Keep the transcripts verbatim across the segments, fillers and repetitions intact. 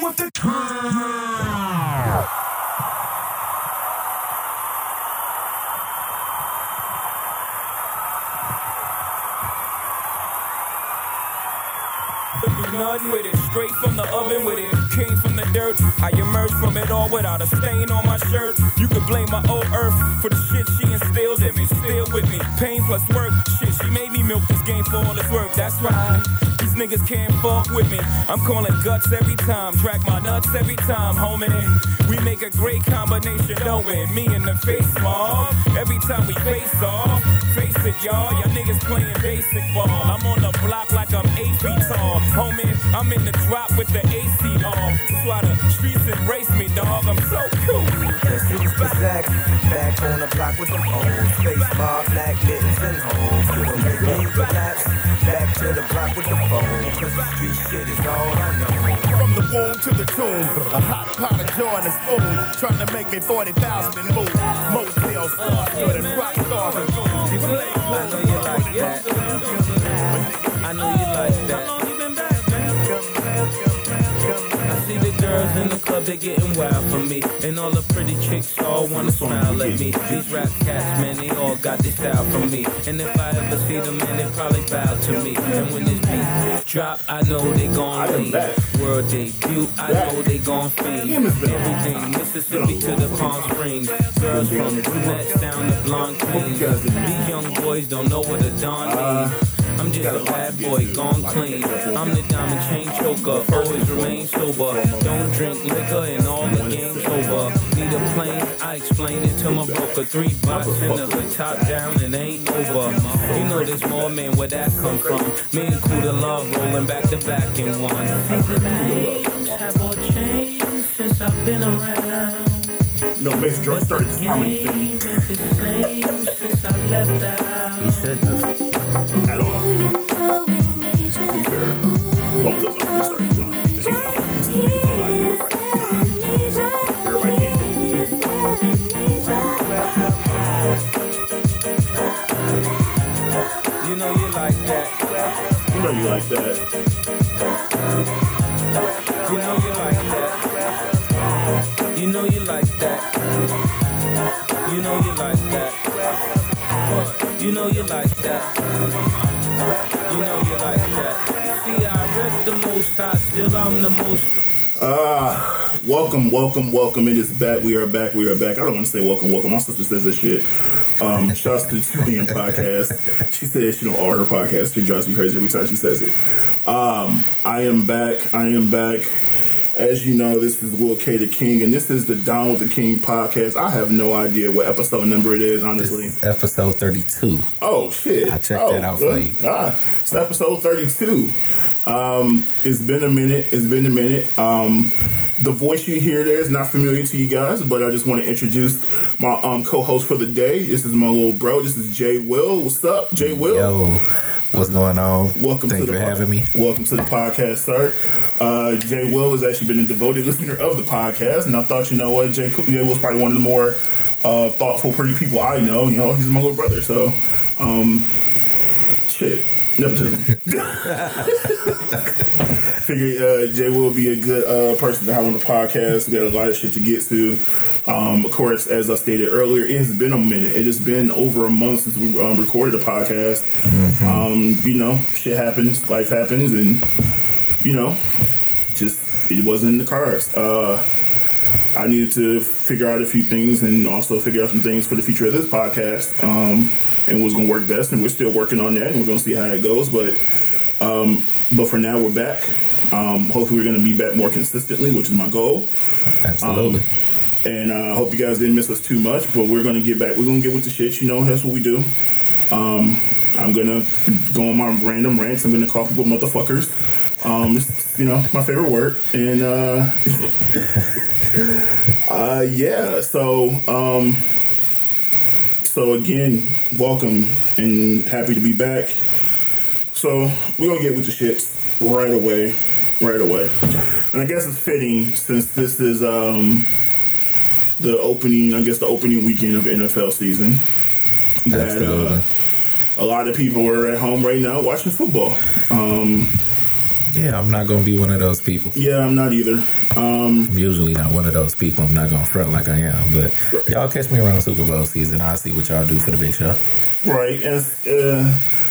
down with the crowd. None with it, straight from the oven with it. Came from the dirt, I emerged from it all without a stain on my shirt. You could blame my old earth for the shit she instilled in me. Still with me, pain plus work. Shit, she made me milk this game for all its worth. That's right, these niggas can't fuck with me. I'm calling guts every time, track my nuts every time, homie. We make a great combination, don't we? Me and the face mom. Every time we face off, face it, y'all. Y'all niggas playing basic ball. I'm on the block like I'm eight feet tall, homie. I'm in the drop with the A C on. That's why the streets embrace me, dog. I'm so cool. This is the Zach. Back on the block with them old face bar, black mittens and hoes. Gonna make me relax. Back to the block with the phone, cause the street shit is all I know. From the womb to the tomb, a hot pot of joy and a spoon, trying to make me forty thousand and move. Motel stars, good and rock stars and gold. I know you like that. I know you like that. See the girls in the club, they getting wild for me. And all the pretty chicks all wanna smile at me. These rap cats, man, they all got this style from me. And if I ever see them, man, they probably bow to me. And when this beat drop, I know they gon' leave. World debut, I know they gon' fiend. Everything, Mississippi to the Palm Springs. Girls from brunettes down to blonde queens. These young boys don't know what a don means. I'm just a bad boy, gone clean. I'm the diamond chain choker, always remain sober. Don't drink liquor and all the game's over. Need a plane, I explain it to my broker. Three bots in the hood, top down, and ain't over. You know this more man, where that come from. Me and Kuda love rolling back to back in one. The names have all changed since I've been around. No, bass drum started coming. The game is the same since I left that house. He said nothing at all. Both of them started going. You know you like that. You know you like that. You know you like that. You know you like that. You know you like that. You know you like that. You know you like that. Ah, uh, welcome, welcome, welcome. It is back. We are back. We are back. I don't want to say welcome, welcome. My sister says that shit. Um, shouts to the T V M podcast. She says she don't order her podcast. She drives me crazy every time she says it. Um, I am back. I am back. As you know, this is Will K. the King, and this is the Donald the King podcast. I have no idea what episode number it is, honestly. It's episode thirty-two. Oh, shit. I checked oh, that out good. for you. Ah, it's episode thirty-two. Um, it's been a minute. It's been a minute. Um, the voice you hear there is not familiar to you guys, but I just want to introduce my um, co-host for the day. This is my little bro. This is Jay Will. What's up, Jay Will? Yo. What's going on? Welcome Thanks to the for po- having me. Welcome to the podcast, sir. Uh, Jay Will has actually been a devoted listener of the podcast, and I thought, you know what, Jay, Jay Will's probably one of the more uh, thoughtful, pretty people I know. You know, he's my little brother, so um, shit, nepotism. Figure uh, Jay Will be a good uh, person to have on the podcast. We got a lot of shit to get to. Um, of course, as I stated earlier, it has been a minute. It has been over a month since we um, recorded a podcast. Mm-hmm. Um, you know, shit happens, life happens, and you know, just it wasn't in the cards. Uh, I needed to figure out a few things and also figure out some things for the future of this podcast um, and what's going to work best. And we're still working on that, and we're going to see how it goes. But um, but for now, we're back. Um, hopefully, we're going to be back more consistently, which is my goal. Absolutely. Um, And I uh, hope you guys didn't miss us too much, but we're going to get back. We're going to get with the shit. You know, that's what we do. Um, I'm going to go on my random rants. I'm going to call people motherfuckers. Um, it's, you know, my favorite word. And, uh, uh, yeah, so, um, so again, welcome and happy to be back. So we're going to get with the shit right away, right away. And I guess it's fitting since this is, um... the opening, I guess the opening weekend of N F L season. That uh, a lot of people are at home right now watching football. Um, yeah, I'm not going to be one of those people. Yeah, I'm not either. Um, I'm usually not one of those people. I'm not going to front like I am. But right. Y'all catch me around Super Bowl season. I'll see what y'all do for the big show. Right. And it's, uh,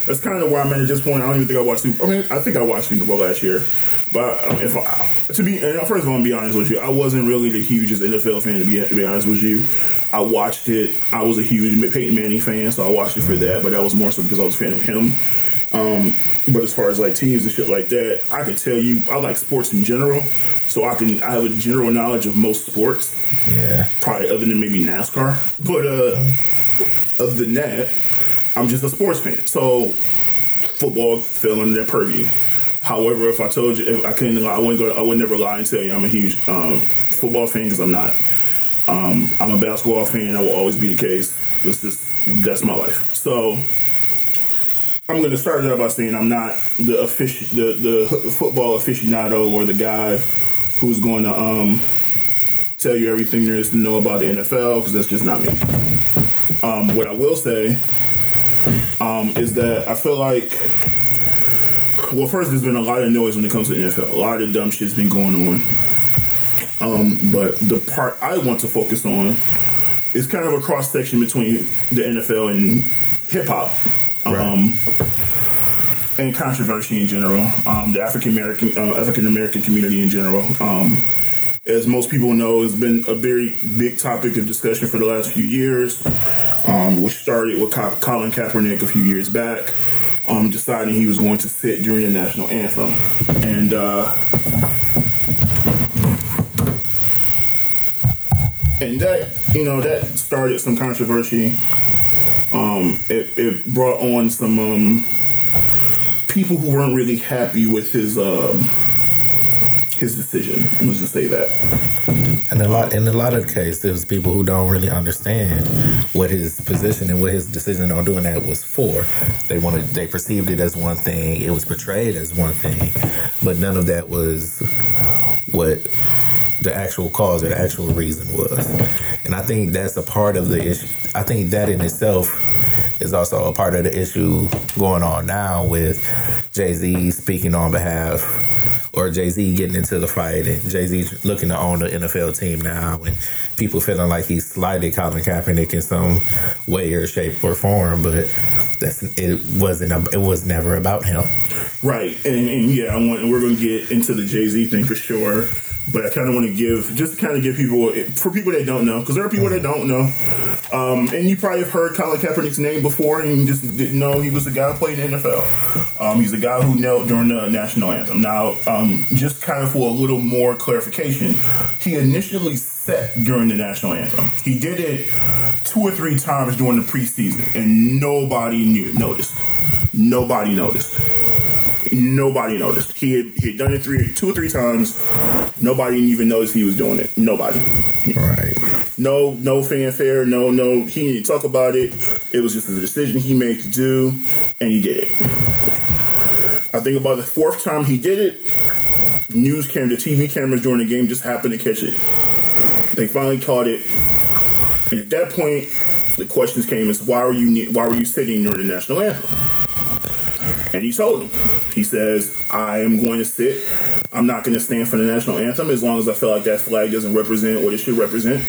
that's kind of why I'm at this point. I don't even think I watched Super Bowl. I mean, I think I watched Super Bowl last year. But um, if I, to be first of all, I'm be honest with you, I wasn't really the hugest N F L fan. To be, to be honest with you, I watched it. I was a huge Peyton Manning fan, so I watched it for that. But that was more so because I was a fan of him. Um, but as far as like teams and shit like that, I could tell you I like sports in general, so I can I have a general knowledge of most sports. Yeah, probably other than maybe NASCAR. But uh, other than that, I'm just a sports fan. So football fell under that purview. However, if I told you, if I couldn't, I wouldn't go. I would never lie and tell you I'm a huge um, football fan, because I'm not. Um, I'm a basketball fan. I will always be the case. That's just that's my life. So I'm going to start it out by saying I'm not the offici- the the football aficionado or the guy who's going to um, tell you everything there is to know about the N F L, because that's just not me. Um, what I will say um, is that I feel like. Well, first, there's been a lot of noise when it comes to the N F L. A lot of dumb shit's been going on. Um, but the part I want to focus on is kind of a cross-section between the N F L and hip-hop. Right. Um, and controversy in general. Um, the African-American uh, African-American community in general. Um, as most people know, it's been a very big topic of discussion for the last few years, um, which started with Colin Kaepernick a few years back. Um, deciding he was going to sit during the national anthem, and uh, and that you know that started some controversy. Um, it, it brought on some um, people who weren't really happy with his um, his decision. Let's just say that. And a lot, in a lot of cases, there's people who don't really understand what his position and what his decision on doing that was for. They wanted, they perceived it as one thing. It was portrayed as one thing, but none of that was what the actual cause or the actual reason was. And I think that's a part of the issue. I think that in itself is also a part of the issue going on now with Jay-Z speaking on behalf. Or Jay-Z getting into the fight, and Jay-Z looking to own the N F L team now, and people feeling like he slighted Colin Kaepernick in some way or shape or form, but that's it wasn't a, it was never about him. Right, and, and yeah, I want, and we're going to get into the Jay-Z thing for sure, but I kind of want to give, just kind of give people, for people that don't know, because there are people mm-hmm. that don't know, um, and you probably have heard Colin Kaepernick's name before and you just didn't know he was a guy playing in the N F L. Um, he's a guy who knelt during the national anthem. Now, um, just kind of for a little more clarification, he initially sat during the national anthem. He did it two or three times during the preseason, and nobody knew, noticed. Nobody noticed. Nobody noticed. He had, he had done it three, two or three times. Nobody even noticed he was doing it. Nobody. Right. No, no fanfare. No, no. He didn't talk about it. It was just a decision he made to do, and he did it. I think about the fourth time he did it, news cam, the T V cameras during the game just happened to catch it. They finally caught it, and at that point, the questions came: is why were you why were you sitting during the national anthem? And he told him, he says, I am going to sit. I'm not going to stand for the national anthem as long as I feel like that flag doesn't represent what it should represent.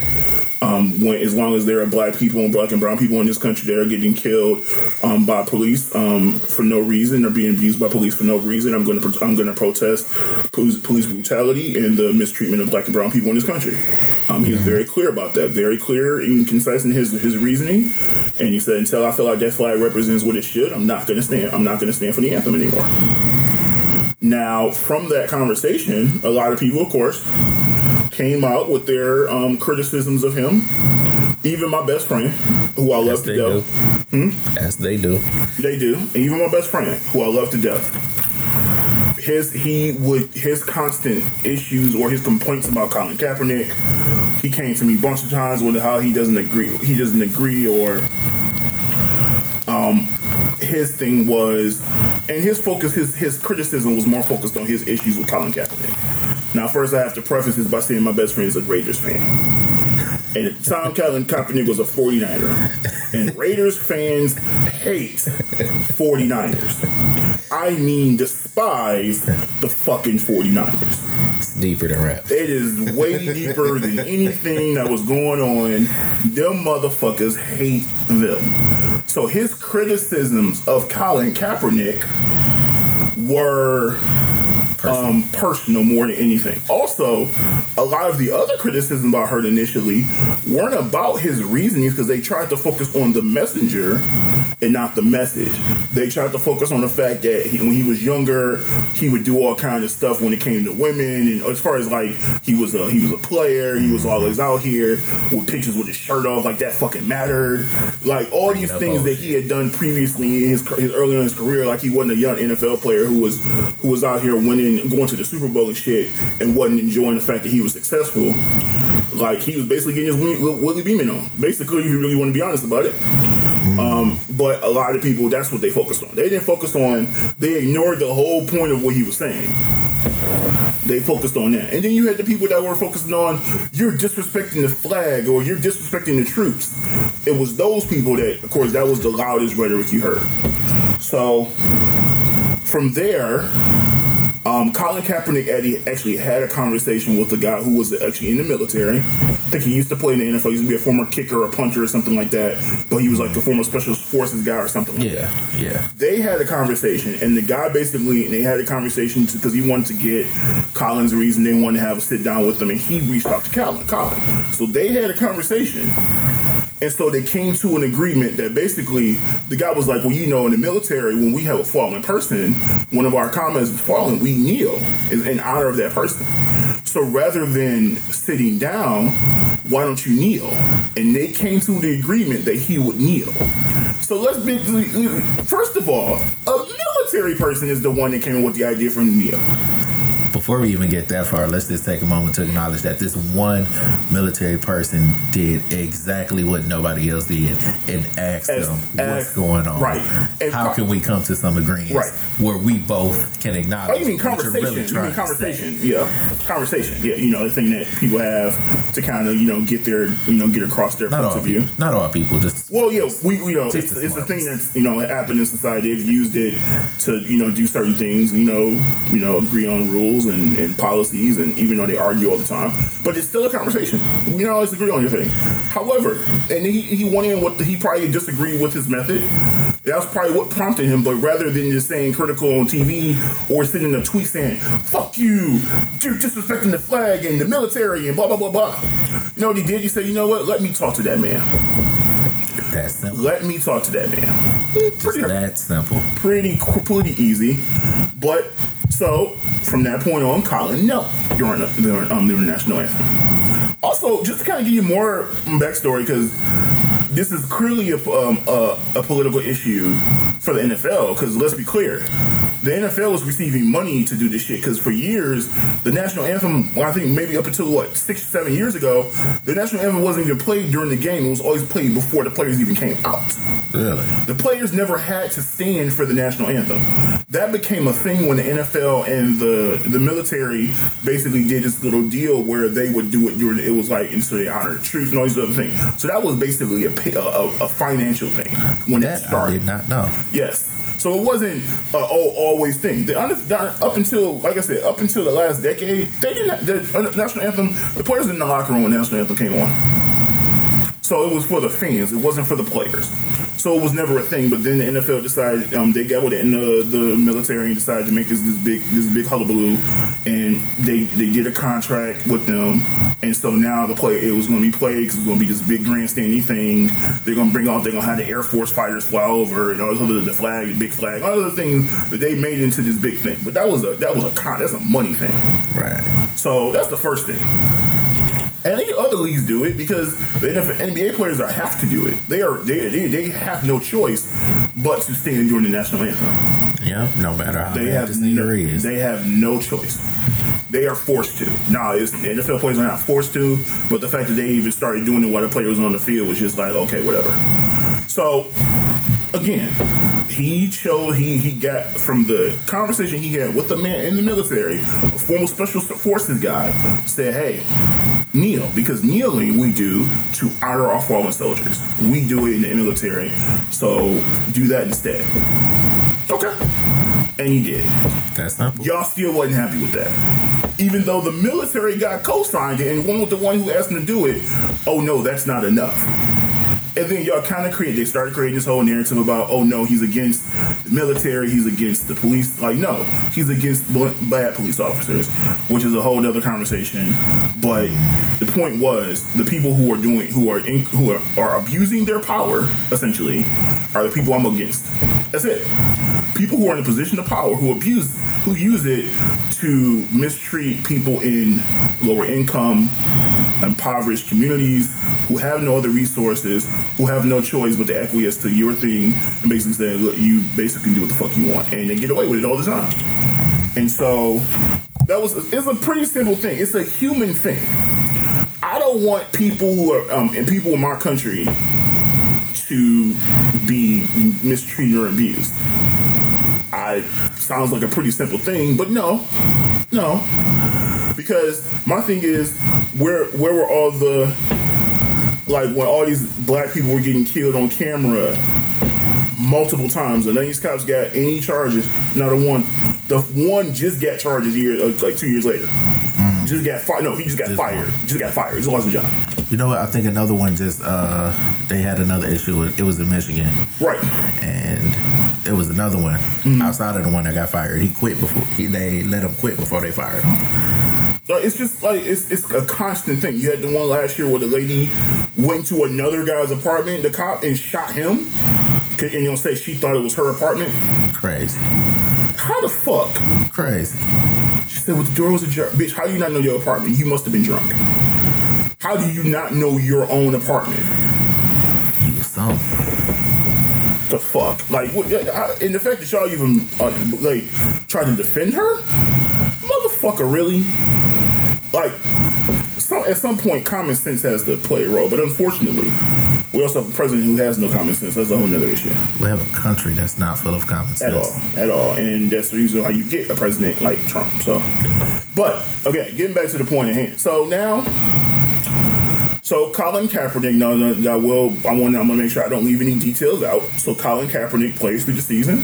Um, when, as long as there are black people and black and brown people in this country that are getting killed um, by police um, for no reason or being abused by police for no reason, I'm going to I'm going to protest police, police brutality and the mistreatment of black and brown people in this country. Um, he was very clear about that, very clear and concise in his his reasoning. And he said, until I feel like that flag represents what it should, I'm not going to stand. I'm not going to stand for the anthem anymore. Now, from that conversation, a lot of people, of course, came out with their um, criticisms of him. Even my best friend, who I love to death. Hmm? As they do. They do. And even my best friend, who I love to death. His he would his constant issues or his complaints about Colin Kaepernick. He came to me a bunch of times with how he doesn't agree. He doesn't agree, or um, his thing was, and his focus, his his criticism was more focused on his issues with Colin Kaepernick. Now, first, I have to preface this by saying my best friend is a Raiders fan, and at the time, Colin Kaepernick was a forty-niner, and Raiders fans hate forty-niners. I mean, despise the fucking forty-niners. deeper than rap. It is way deeper than anything that was going on. Them motherfuckers hate them. So his criticisms of Colin Kaepernick were personal, um, personal more than anything. Also, a lot of the other criticism about her initially weren't about his reasonings, because they tried to focus on the messenger and not the message. They tried to focus on the fact that he, when he was younger, he would do all kinds of stuff when it came to women, and as far as like he was a he was a player, he was always out here with pictures with his shirt off, like that fucking mattered. Like all these things that he had done previously in his, his early in his career, like he wasn't a young N F L player who was who was out here winning, going to the Super Bowl and shit, and wasn't enjoying the fact that he was successful. Like he was basically getting his Willie, Willie Beeman on. Basically, if you really want to be honest about it. Um, but a lot of people, that's what they focused on. They didn't focus on, they ignored the whole point of what he was saying. They focused on that. And then you had the people that were focusing on, you're disrespecting the flag or you're disrespecting the troops. It was those people that, of course, that was the loudest rhetoric you heard. So from there, um, Colin Kaepernick actually had a conversation with a guy who was actually in the military. I think he used to play in the N F L. He used to be a former kicker or punter or something like that. But he was like the former special forces guy or something like yeah, that. Yeah, yeah. They had a conversation, and the guy basically, and they had a conversation because he wanted to get Colin's reason. They wanted to have a sit down with him, and he reached out to Colin. Colin. So they had a conversation. And so they came to an agreement that basically the guy was like, well, you know, in the military, when we have a fallen person, one of our comrades is fallen, we kneel in honor of that person. So rather than sitting down, why don't you kneel? And they came to the agreement that he would kneel. So let's be, first of all, a military person is the one that came up with the idea for him to kneel. Before we even get that far, let's just take a moment to acknowledge that this one military person did exactly what nobody else did and asked as, them what's as, going on. Right. And How com- can we come to some agreement right. where we both can acknowledge you mean conversation, what you're really trying you mean conversation, to say. Yeah. Conversation. Yeah, you know, the thing that people have to kind of, you know, get their, you know, get across their points of view. People. Not all people, just Well, yeah, we, we you know, it's, it's a thing that's, you know, happened in society. They've used it to, you know, do certain things, you know, you know, agree on rules. And, and policies, and even though they argue all the time, but it's still a conversation. We don't always agree on your thing. However, and he, he went in with the, he probably disagreed with his method. That's probably what prompted him. But rather than just saying critical on T V or sending a tweet saying "fuck you," you're disrespecting the flag and the military and blah blah blah blah. You know what he did? He said, "You know what? Let me talk to that man. That's simple. Let me talk to that man." Just pretty, that simple. Pretty pretty easy, but. So, from that point on, Colin, no, you're on the, um, the national anthem. Also, just to kind of give you more backstory, because this is clearly a, um, a, a political issue for the N F L, because let's be clear, the N F L was receiving money to do this shit, because for years, the national anthem, well, I think maybe up until, what, six, seven years ago, the national anthem wasn't even played during the game. It was always played before the players even came out. Really? The players never had to stand for the national anthem. That became a thing when the N F L and the the military basically did this little deal where they would do it during, it was like, and so they honor the troops and all these other things. So that was basically a, a, a financial thing when that it started. I did not know. Yes. So it wasn't an oh, always thing. The, up until, like I said, up until the last decade, they did not, the national anthem, the players in the locker room when the national anthem came on. So it was for the fans. It wasn't for the players. So it was never a thing, but then the N F L decided um, they got with it in the, the military and decided to make this, this big this big hullabaloo, and they they did a contract with them, and so now the play it was going to be played because it was going to be this big grandstanding thing. They're going to bring off they're going to have the Air Force fighters fly over and all the flag, the big flag, all the things that they made into this big thing. But that was a that was a con that's a money thing, right? So that's the first thing. And the other leagues do it because the N B A players are, have to do it. They are they, they they have no choice but to stand during the national anthem. Yeah, no matter how they have no, is. They have no choice. They are forced to. Now, it's, the N F L players are not forced to, but the fact that they even started doing it while the player was on the field was just like, okay, whatever. So, again, he chose he he got from the conversation he had with the man in the military, a former special forces guy, said, hey. Kneel, because kneeling we do to honor our fallen soldiers. We do it in the military, so do that instead. Okay. And he did. That's not. Y'all still wasn't happy with that. even though the military got co-signed it and wasn't the one who asked them to do it. Oh no, that's not enough. And then y'all kind of create, they started creating this whole narrative about, oh no, he's against the military, he's against the police. Like, no, he's against bad police officers, which is a whole other conversation. But the point was, the people who are doing, who are in, who are, are abusing their power, essentially, are the people I'm against. That's it. People who are in a position of power, who abuse, who use it to mistreat people in lower income, impoverished communities, who have no other resources, who have no choice but to acquiesce to your thing, and basically say, look, you basically do what the fuck you want, and they get away with it all the time. And so that was a, it's a pretty simple thing. It's a human thing. I don't want people who are um, and people in my country to be mistreated or abused. I sounds like a pretty simple thing, but no, no. Because my thing is, where where were all the, like, when all these black people were getting killed on camera multiple times, and none of these cops got any charges, not a one. The one just got charges year, like two years later. Mm. Just got fired. No, he just got just fired. One. Just got fired. Just lost his job. You know what? I think another one just, uh, they had another issue. It was in Michigan. Right. And it was another one mm. outside of the one that got fired. He quit before, he, they let him quit before they fired him. It's just like, it's it's a constant thing. You had the one last year where the lady went to another guy's apartment, the cop, and shot him. And you know, say she thought it was her apartment. Crazy. How the fuck? Crazy. She said, well, the door was ajar. Bitch, how do you not know your apartment? You must have been drunk. How do you not know your own apartment? You some. The fuck? Like, what, and the fact that y'all even, uh, like, tried to defend her? Motherfucker, really? Like, so at some point, common sense has to play a role. But unfortunately, we also have a president who has no common sense. That's a whole nother issue. We have a country that's not full of common sense. At all. At all. And that's the reason how you get a president like Trump. So, but, okay, getting back to the point at hand. So now, so Colin Kaepernick, no, no, no, well, I want, I'm going to make sure I don't leave any details out. So Colin Kaepernick plays through the season.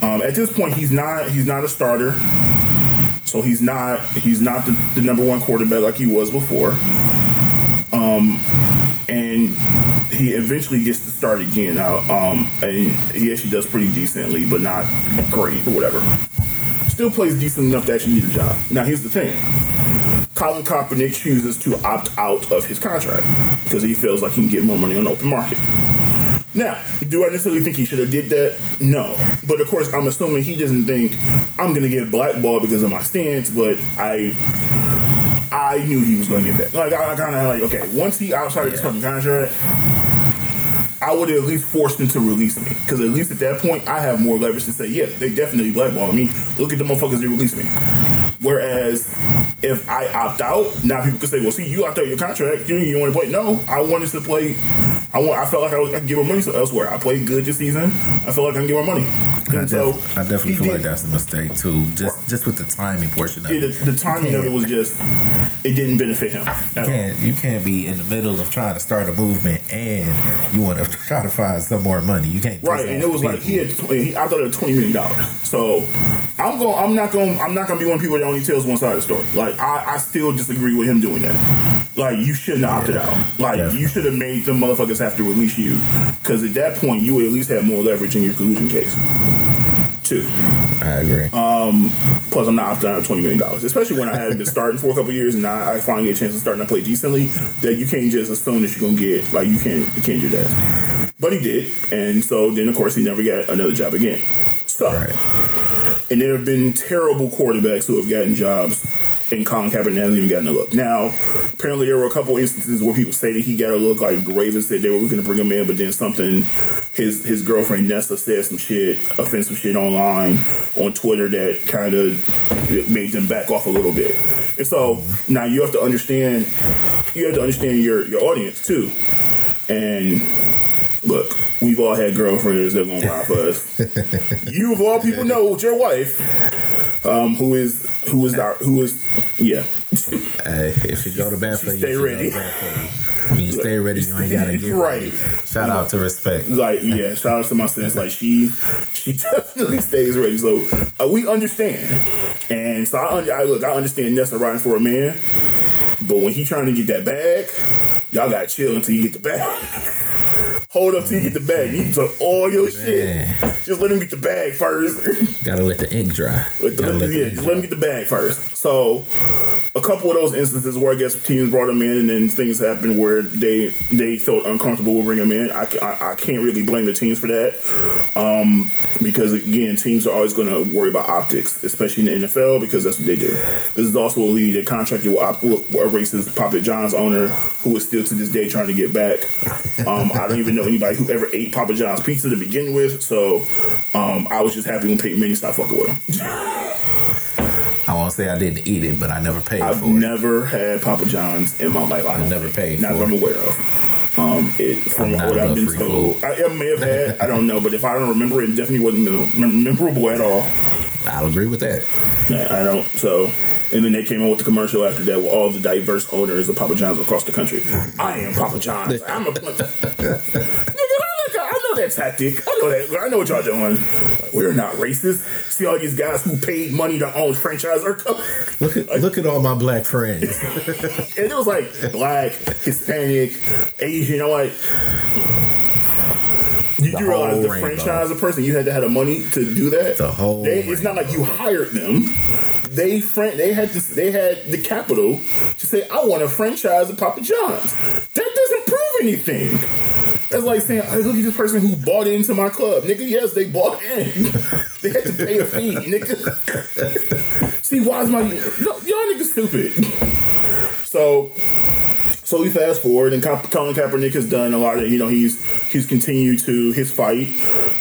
Um, at this point, he's not, he's not a starter. So he's not he's not the, the number one quarterback like he was before. Um, and he eventually gets to start again. Now, um, and he actually does pretty decently, but not great or whatever. Still plays decent enough to actually get a job. Now, here's the thing. Colin Kaepernick chooses to opt out of his contract because he feels like he can get more money on the open market. Now, do I necessarily think he should have did that? No. But of course, I'm assuming he doesn't think I'm going to get blackballed because of my stance, but I I knew he was going to get that. Like, I, I kind of like, okay, once he outside of this fucking contract, I would have at least forced him to release me. Because at least at that point, I have more leverage to say, yeah, they definitely blackballed me. Look at the motherfuckers that released me. Whereas if I opt out, now people could say, well, see, you opt out your contract. You didn't want to play. No, I wanted to play. I want. I felt like I, was, I could give her money elsewhere. I played good this season. I feel like I can give her money. And I, def- so I definitely feel did. like that's a mistake too. Just just with the timing portion of yeah, it. The, the timing of it was just, it didn't benefit him. You can't, you can't be in the middle of trying to start a movement and you want to try to find some more money. You can't. Right, and it was people. like he had. He, I thought it was twenty million dollars. So I'm going. I'm not going. I'm not going to be one of people that only tells one side of the story. Like I, I still disagree with him doing that. Like, you shouldn't have opted out. Like, Definitely. you should have made them motherfuckers have to release you. Because at that point, you would at least have more leverage in your collusion case. Two. I agree. Um, plus, I'm not opting out of twenty million dollars. Especially when I haven't been starting for a couple of years and I, I finally get a chance to start and I play decently. That you can't just assume that you're going to get, like, you can't, you can't do that. But he did. And so then, of course, he never got another job again. So. Right. And there have been terrible quarterbacks who have gotten jobs. And Colin Kaepernick hasn't even gotten a look. Now, apparently there were a couple instances where people say that he got a look. Like the Ravens said they were going to bring him in, but then something, his his girlfriend Nessa said some shit, offensive shit online on Twitter that kind of made them back off a little bit. And so now you have to understand, you have to understand your your audience too. And look, we've all had girlfriends that are going to ride for us. You of all people know with your wife. Um, who is who is our who is yeah? Hey, if you go to bad place, stay ready. When you stay ready, you ain't gotta get right. Shout out to respect. Like yeah, shout out to my sis. Like she, she definitely stays ready. So uh, we understand. And so I, I look, I understand Nessa riding for a man, but when he trying to get that bag, y'all gotta chill until you get the bag. Hold up till you get the bag. You took all your man. shit. Just let him get the bag first. Gotta let the ink dry. Let the, let let the, yeah, just let him get the bag first. So a couple of those instances where I guess teams brought him in and then things happened where they they felt uncomfortable with bringing him in. I, I, I can't really blame the teams for that, um, because again, teams are always going to worry about optics, especially in the N F L, because that's what they do. This is also a league that contracted with, op- with a racist Papa John's owner who is still to this day trying to get back. Um, I don't even know anybody who ever ate Papa John's pizza to begin with, so um, I was just happy when Peyton Manning stopped fucking with him. I won't say I didn't eat it, but I never paid I've for it. I've never had Papa John's in my life. I I've never paid not for it. Not that I'm aware of. Um, it, from what I've been told. I, I may have had, I don't know, but if I don't remember it, it definitely wasn't memorable at all. I'll agree with that. I don't. So, and then they came out with the commercial after that with all the diverse owners of Papa John's across the country. I am Papa John's. I'm a... that tactic. I know that. I know what y'all doing. We're not racist. See all these guys who paid money to own franchise are coming. Look at like, look at all my black friends. And it was like black, Hispanic, Asian. I'm like, did the you realize the rainbow. Franchise person you had to have the money to do that? The whole. They, it's not like you hired them. They fran- They had to, They had the capital to say, I want a franchise of Papa John's. That doesn't prove anything. That's like saying, hey, look at this person who bought into my club. Nigga, yes, they bought in. They had to pay a fee, nigga. See, why is my... No, y'all niggas stupid. So... So we fast forward, and Colin Kaepernick has done a lot of, you know, he's he's continued to his fight.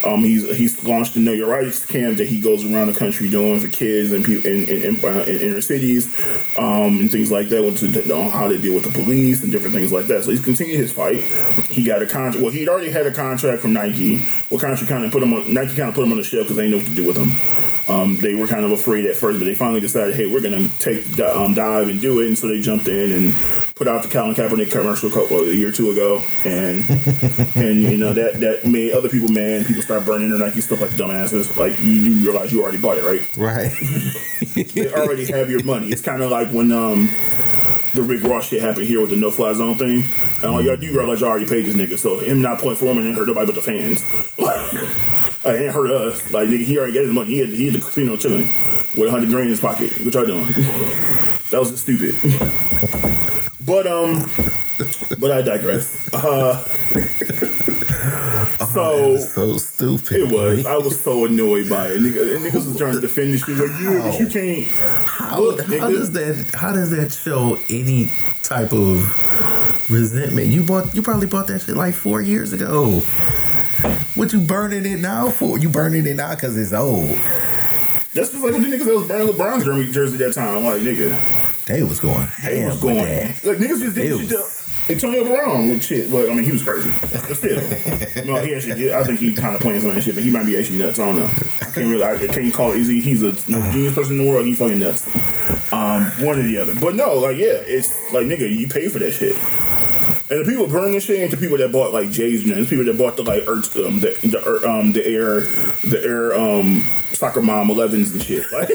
Um, he's he's launched the Know Your Rights camp that he goes around the country doing for kids and people in, in, in, in inner cities, um, and things like that, on how to deal with the police and different things like that. So he's continued his fight. He got a contract. Well, he'd already had a contract from Nike. Well, country kind of put him on Nike kind of put him on the shelf because they didn't know what to do with him. Um, they were kind of afraid at first, but they finally decided, hey, we're going to take the um, dive and do it. And so they jumped in and put out the Colin Kaepernick commercial a year or two ago. And, and you know, that, that made other people mad. People start burning their Nike stuff like dumbasses. Like, you, you realize you already bought it, right? Right. They already have your money. It's kind of like when um, the Rick Ross shit happened here with the no-fly zone thing. And all y'all do realize y'all already paid this nigga. So him not playing for him and it hurt nobody but the fans. I ain't hurt us. Like, nigga, he already got his money. He had, he had the casino chilling with a hundred grand in his pocket. What y'all doing? That was just stupid. But um, but I digress. Uh, oh, so was so stupid. It was. I was so annoyed by it. Nigga, and niggas was trying to defend this shit. Like, yeah, but you can't. How, look, how does that? How does that show any type of resentment? You bought. You probably bought that shit like four years ago. What you burning it now for? You burning it now because it's old. That's just like when the niggas that was burning LeBron's jersey that time. Like, nigga. They was going. They was going. Like, niggas just did shit was... Antonio Brown with shit. Well, I mean, he was crazy. But still. No, he actually did. I think he kind of playing some of that shit, but he might be actually nuts. I don't know. I can't really, I can't call it easy. He's a genius person in the world. He fucking nuts. Um, one or the other. But no, like, yeah. It's like, nigga, you pay for that shit. And the people burning shit ain't the people that bought like Jay's, and the people that bought the like Earth, um, the the, um, the air, the air um, soccer mom elevens and shit. Like,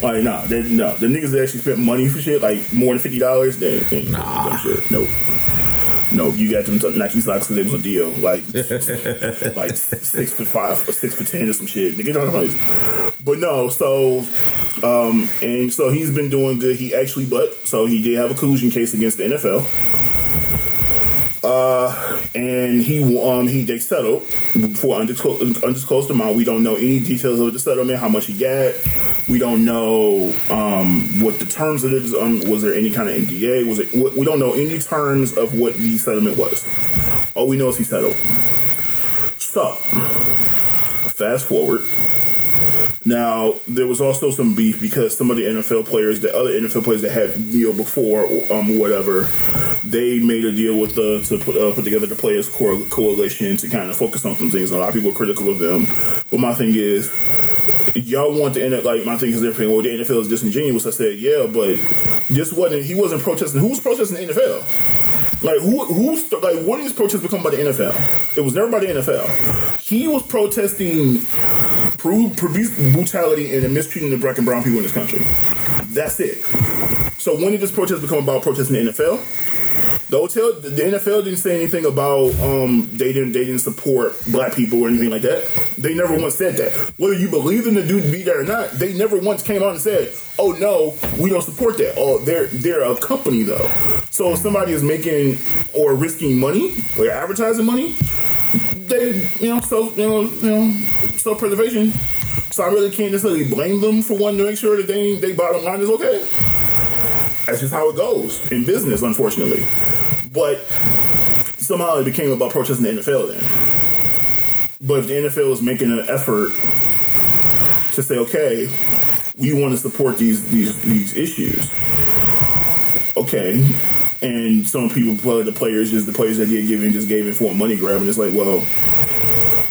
like nah, they, no, the niggas that actually spent money for shit like more than fifty dollars, they ain't nah. Shit. Nope, nope. You got them Nike socks because it was a deal, like like six for five, or six for ten, or some shit. Nigga, don't know. But no, so. Um, and so he's been doing good. He actually, but so he did have a collusion case against the N F L. Uh, and he um he they settled for undisclosed, undisclosed amount. We don't know any details of the settlement, how much he got. We don't know um what the terms of it um, was. There any kind of N D A? Was it? We don't know any terms of what the settlement was. All we know is he settled. So fast forward. Now, there was also some beef because some of the N F L players, the other N F L players that had deal before or um, whatever, they made a deal with the to put, uh, put together the Players co- Coalition to kind of focus on some things. A lot of people are critical of them. But my thing is, y'all want to end up like, my thing is everything. Well, the N F L is disingenuous. I said, yeah, but this wasn't, he wasn't protesting. Who was protesting the N F L? Like, who, who, st- like, what did this protest become by the N F L? It was never by the N F L. He was protesting who produced brutality and the mistreating of black and brown people in this country. That's it. So when did this protest become about protesting the N F L? The hotel, the N F L didn't say anything about um, they didn't they didn't support black people or anything like that. They never once said that. Whether you believe in the dude to be there or not, they never once came out and said, "Oh no, we don't support that." Oh, they're they're a company though. So if somebody is making or risking money, like advertising money, they you know so you know you know self preservation. So I really can't necessarily blame them for wanting to make sure that they they bottom line is okay. That's just how it goes in business, unfortunately. But somehow it became about protesting the N F L then. But if the N F L is making an effort to say, okay, we want to support these these these issues, okay, and some people play the players, just the players that get given just gave it for a money grab, and it's like, well,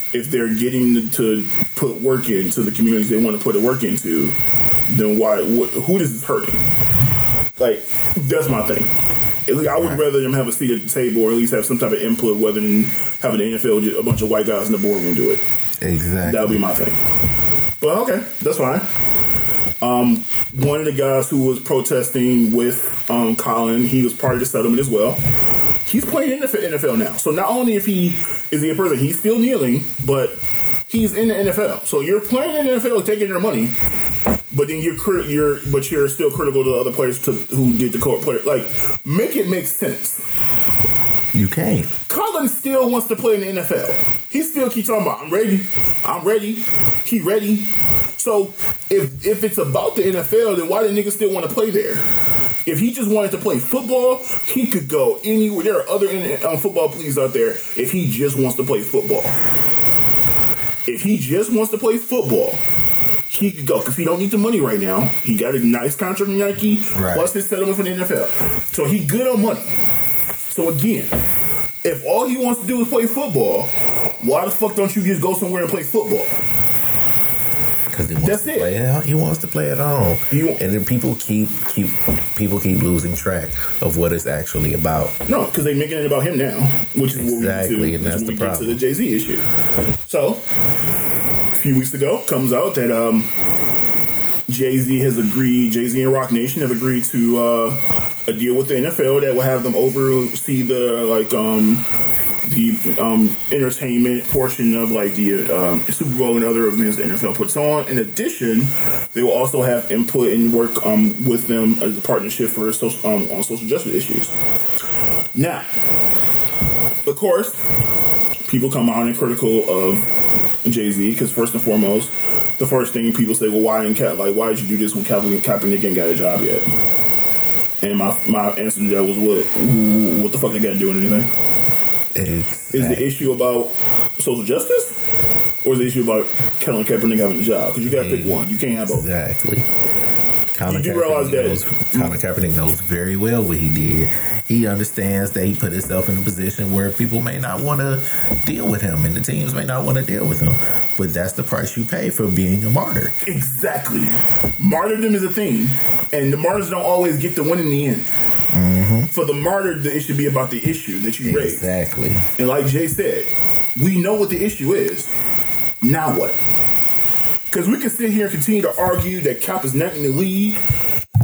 if they're getting to put work into the communities they want to put the work into, then why? Wh- who is this hurting? Like, that's my thing. I would rather them have a seat at the table or at least have some type of input rather than having the N F L just a bunch of white guys in the boardroom do it. Exactly. That would be my thing. But okay, that's fine. Um, one of the guys who was protesting with um, Colin, he was part of the settlement as well. He's playing in the N F L now. So not only if he is in prison, he's still kneeling, but he's in the N F L. So you're playing in the N F L, taking their money. But then you're crit- you're but you're still critical to the other players to, who did the court player. Like, make it make sense. You can't. Colin still wants to play in the N F L. He still keeps talking about I'm ready, I'm ready, he ready. So if if it's about the N F L, then why do niggas still want to play there? If he just wanted to play football, he could go anywhere. There are other um, football leagues out there. If he just wants to play football, if he just wants to play football. He could go because he don't need the money right now. He got a nice contract from Nike, right. Plus his settlement from the N F L. So he good on money. So again, if all he wants to do is play football, why the fuck don't you just go somewhere and play football? Because he wants That's to it. Play out. He wants to play at home. And then people keep keep people keep losing track of what it's actually about. No, because they're making it about him now, which is exactly, what we do. Exactly, and that's the problem. To the Jay-Z issue. So. A few weeks ago, comes out that um, Jay-Z has agreed, Jay-Z and Roc Nation have agreed to uh, a deal with the N F L that will have them oversee the like um, the um, entertainment portion of like the um, Super Bowl and other events the N F L puts on. In addition, they will also have input and work um, with them as a partnership for social, um, on social justice issues. Now, of course, people come out and critical of Jay-Z, because first and foremost, the first thing people say, well, why didn't Ka- like why did you do this when Colin Kaepernick ain't got a job yet? And my my answer to that was what? Ooh, what the fuck they got to do with anything? Exactly. Is the issue about social justice, or is the issue about Colin Kaepernick having a job? Because you got to pick one. You can't have both. Exactly. Colin you do realize that knows, Colin Kaepernick knows very well what he did. He understands that he put himself in a position where people may not want to deal with him and the teams may not want to deal with him. But that's the price you pay for being a martyr. Exactly. Martyrdom is a thing. And the martyrs don't always get the win in the end. Mm-hmm. For the martyr, it should be about the issue that you raised. Exactly. And like Jay said, we know what the issue is. Now what? Because we can sit here and continue to argue that Cap is not in the league.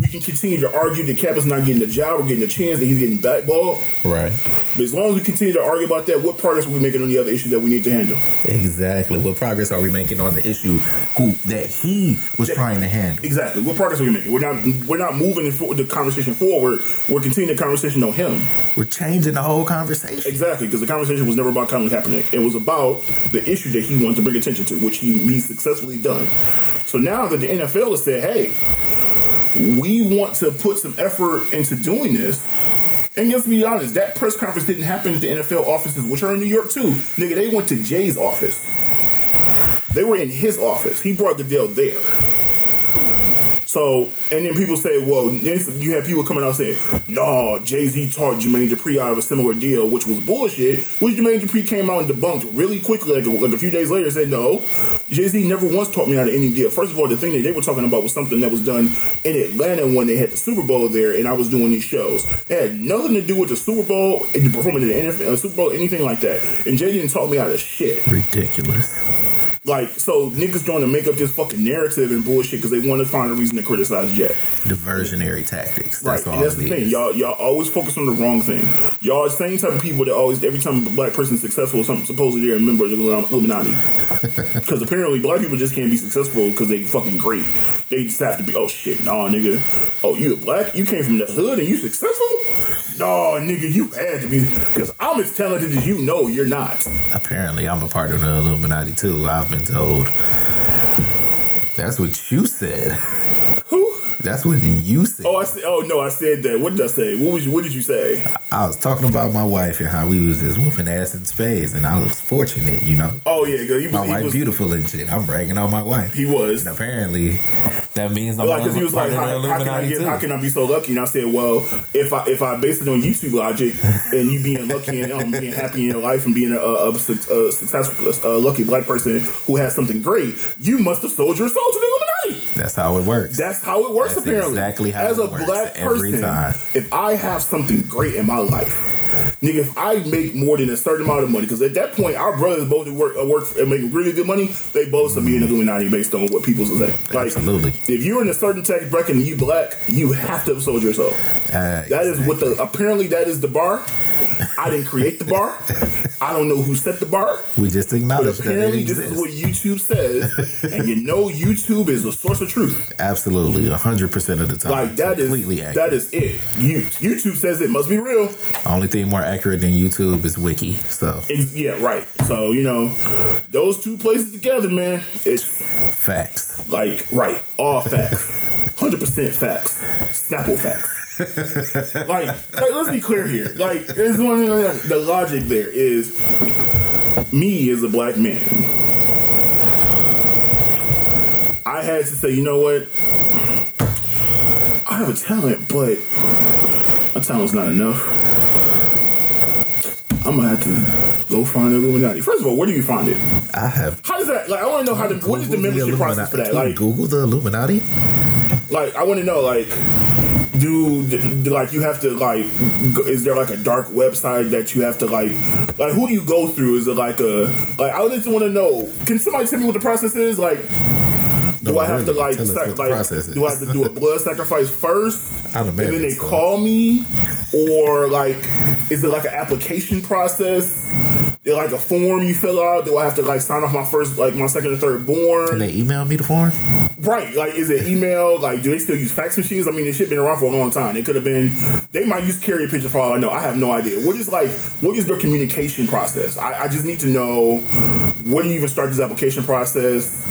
We can continue to argue that Cap is not getting a job or getting a chance, that he's getting blackballed. Right. But as long as we continue to argue about that, what progress are we making on the other issue that we need to handle? Exactly. What progress are we making on the issue who that he was that, trying to handle? Exactly. What progress are we making? We're not we're not moving the conversation forward. We're continuing the conversation on him. We're changing the whole conversation. Exactly, because the conversation was never about Colin Kaepernick. It was about the issue that he wanted to bring attention to, which he, he successfully done. So now that the N F L has said, hey, we want to put some effort into doing this. And let's be honest, that press conference didn't happen at the N F L offices, which are in New York too. Nigga, they went to Jay's office. They were in his office. He brought the deal there. So, and then people say, well, you have people coming out saying, no, Jay-Z taught Jermaine Dupri out of a similar deal, which was bullshit, which Jermaine Dupri came out and debunked really quickly, like a, like a few days later, and said, no, Jay-Z never once taught me out of any deal. First of all, the thing that they were talking about was something that was done in Atlanta when they had the Super Bowl there, and I was doing these shows. It had nothing to do with the Super Bowl, performing in the N F L, Super Bowl, anything like that. And Jay didn't talk me out of shit. Ridiculous. Like, so niggas trying to make up this fucking narrative and bullshit because they want to find a reason to criticize Jack. Diversionary tactics. That's right, all and that's the thing. Is. Y'all, y'all always focus on the wrong thing. Y'all are the same type of people that always, every time a black person's successful, some, supposedly they're a member of the Illuminati. Because apparently black people just can't be successful because they fucking great. They just have to be, oh shit, nah, nigga. Oh, you a black? You came from the hood and you successful? Nah, nigga, you had to be. Because I'm as talented as you know you're not. Apparently, I'm a part of the Illuminati too. I've been told. That's what you said. Who? That's what you said. Oh, I said. Oh no, I said that. What did I say? What was? What did you say? I was talking about my wife and how we was just whooping ass in space, and I was fortunate, you know. Oh yeah, he was, my wife was beautiful and shit. I'm bragging on my wife. He was. And apparently, that means I'm like, because he was like, how, how, can I get, how can I be so lucky? And I said, well, if I if I base it on YouTube logic and you being lucky and um, being happy in your life and being a, a, a successful, a lucky black person who has something great, you must have sold your soul to the Illuminati. That's how it works. That's how it works. That's apparently exactly how as it a works black every person time. If I have something great in my life, nigga, if I make more than a certain amount of money, because at that point our brothers both work work and make really good money, they both mm-hmm. should be in the Illuminati based on what people say. Like, absolutely, if you're in a certain tax bracket and you black, you have to have sold yourself. Uh, that exactly. is what the apparently that is the bar. I didn't create the bar. I don't know who set the bar. We just acknowledge that it exists. This is what YouTube says, and you know YouTube is a source of truth. Absolutely, a hundred percent of the time. Like that is completely accurate. That is it. You, YouTube says it must be real. Only thing more accurate than YouTube is Wiki. So it, yeah, right. So you know, those two places together, man, it's facts. Like right, all facts, hundred percent facts, Snapple facts. like, like, let's be clear here. Like, there's one, the logic there is me as a black man. I had to say, you know what? I have a talent, but my talent's not enough. I'm gonna have to go find the Illuminati. First of all, where do you find it? I have. How does that? Like, I want to know how to. What is the membership the process for that? Like, Google the Illuminati. Like, I want to know, like. Do, do like you have to like go, is there like a dark website that you have to like like who do you go through? Is it like a like I just want to know, can somebody tell me what the process is? Like do no, I have really to like, sac- like do I have to do a blood sacrifice first and then they so. call me, or like is it like an application process? They're like a form you fill out. Do I have to like sign off my first, like my second or third born? Can they email me the form? Right. Like, is it email? Like, do they still use fax machines? I mean, this shit been around for a long time. It could have been. They might use carrier pigeon for all I know. I have no idea. What is like? What is their communication process? I, I just need to know. When do you even start this application process?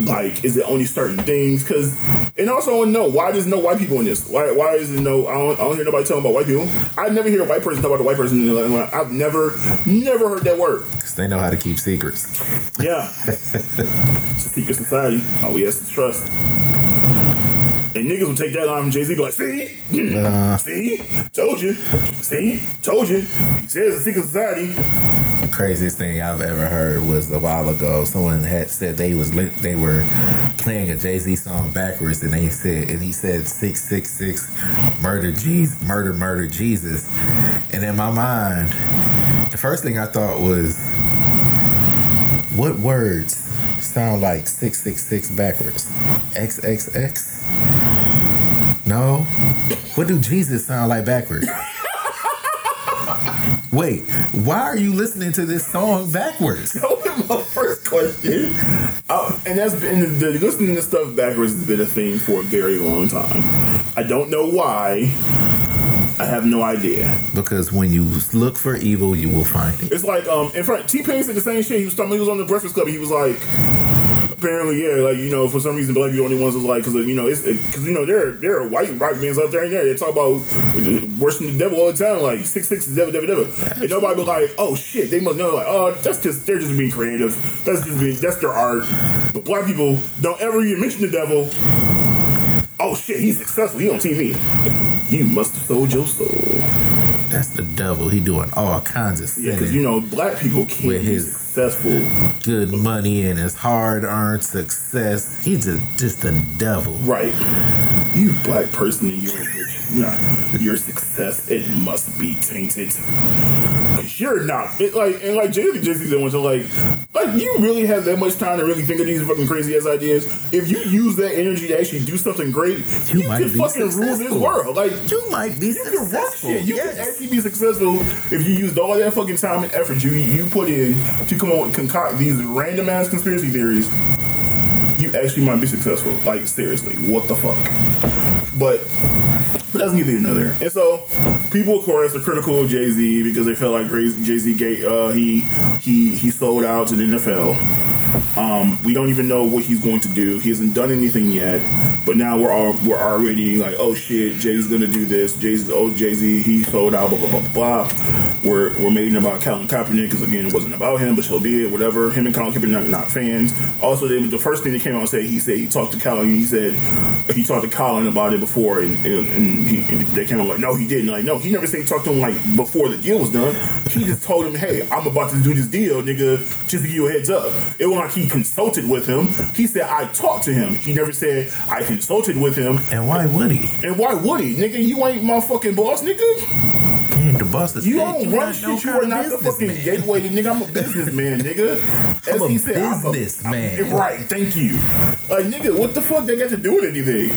Like, is it only certain things? Because, and also, I want to know why there's no white people in this. Why? Why is it no? I don't, I don't hear nobody talking about white people. I never hear a white person talk about a white person. I've never, never heard that word. Because they know how to keep secrets. Yeah, it's a secret society. All we ask is trust. And niggas would take that line from Jay-Z, be like, see? Uh, see? Told you. See? Told you. He says it's a secret society. Craziest thing I've ever heard was a while ago. Someone had said they was lit, they were playing a Jay-Z song backwards, and they said, and he said six six six, murder Jesus, murder murder Jesus. And in my mind, the first thing I thought was, what words sound like six six six backwards? X X X. No, what do Jesus sound like backwards? Wait, why are you listening to this song backwards? That was my first question. Uh, and that's been the, the listening to stuff backwards has been a thing for a very long time. I don't know why. I have no idea. Because when you look for evil, you will find it. It's like um, in front T-Pain said the same shit. He was talking. He was on the Breakfast Club. And he was like, apparently, yeah, like, you know, for some reason, black people are the only ones who's like, because, you know, it's because, you know, there, there are white rock bands out there and there. They talk about worse than the devil all the time, like, six, six, devil, devil, devil. And nobody was like, oh, shit, they must know, like, oh, that's just, they're just being creative. That's just being, that's their art. But black people don't ever even mention the devil. Oh, shit, he's successful. He on T V. You must have sold your soul. That's the devil. He doing all kinds of things. Yeah, because, you know, black people can't with his be successful. Good money and his hard-earned success. He's a, just the devil. Right. You black person and you're, nah, your success, it must be tainted. you're not it, like and like Jay-Z just did one. So like, like you really have that much time to really think of these fucking crazy ass ideas. If you use that energy to actually do something great, you, you might can fucking successful. Rule this world. Like you might be you successful. Can work shit. You yes. can actually be successful if you used all that fucking time and effort you you put in to come up with concoct these random ass conspiracy theories. You actually might be successful. Like seriously, what the fuck? But. But that's neither here nor there. And so, people, of course, are critical of Jay-Z because they felt like Jay-Z gave, uh, he he he sold out to the N F L. Um, we don't even know what he's going to do. He hasn't done anything yet. But now we're all we're already like, oh shit, Jay-Z's gonna do this. Jay-Z's oh Jay-Z, he sold out. Blah blah blah blah. We're we're making about Colin Kaepernick because again, it wasn't about him, but so be it. Whatever. Him and Colin Kaepernick are not fans. Also, they, the first thing that came out and said he said he talked to Colin. He said he talked to Colin about it before and. and, and He, they came out like, no, he didn't. Like, no, he never said he talked to him like before the deal was done. He just told him, hey, I'm about to do this deal, nigga, just to give you a heads up. It wasn't like he consulted with him. He said, I talked to him. He never said, I consulted with him. And why would he? And why would he? Nigga, you ain't my fucking boss, nigga. The boss you don't you run shit. You are not the fucking man. Gateway, nigga. I'm a businessman, nigga. As I'm he a said, businessman. Right? Thank you. Like, nigga, what the fuck they got to do with anything?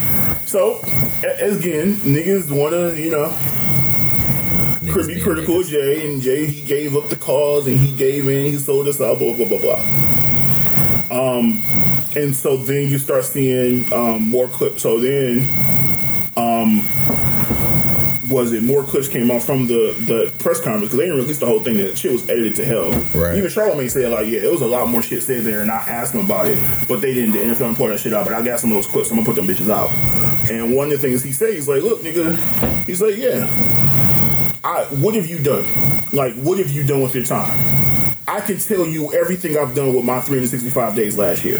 So, as again, niggas wanna, you know, niggas could be critical niggas. Of Jay, and Jay he gave up the cause, and he gave in, he sold us out, blah blah blah blah. Um, and so then you start seeing um more clips. So then, um. was it more clips came out from the, the press conference because they didn't release the whole thing. That shit was edited to hell. Right. Even Charlamagne said like, yeah, it was a lot more shit said there, and I asked them about it, but they didn't. The N F L pulled that shit out. But I got some of those clips. I'm gonna put them bitches out. And one of the things he said, he's like, look, nigga, he's like, yeah, I. What have you done? Like, what have you done with your time? I can tell you everything I've done with my three hundred sixty-five days last year.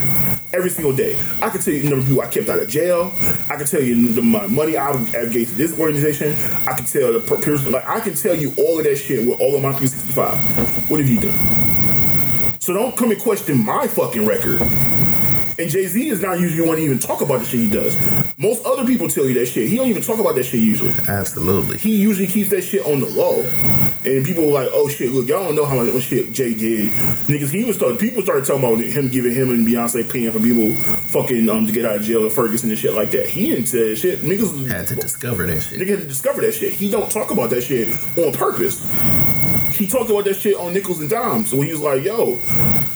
Every single day. I can tell you the number of people I kept out of jail. I can tell you the money I gave to this organization. I can tell the person, like, I can tell you all of that shit with all of my three sixty-five. What have you done? So don't come and question my fucking record. And Jay-Z is not usually one to even talk about the shit he does. Most other people tell you that shit. He don't even talk about that shit usually. Absolutely. He usually keeps that shit on the low. And people were like, oh shit, look, y'all don't know how much shit Jay did. Niggas, he was talking, people started talking about him giving him and Beyonce paying for people fucking um, to get out of jail in Ferguson and shit like that. He didn't say that shit. Niggas had to discover that shit. Niggas had to discover that shit. He don't talk about that shit on purpose. He talked about that shit on Nickels and Dimes. So he was like, yo,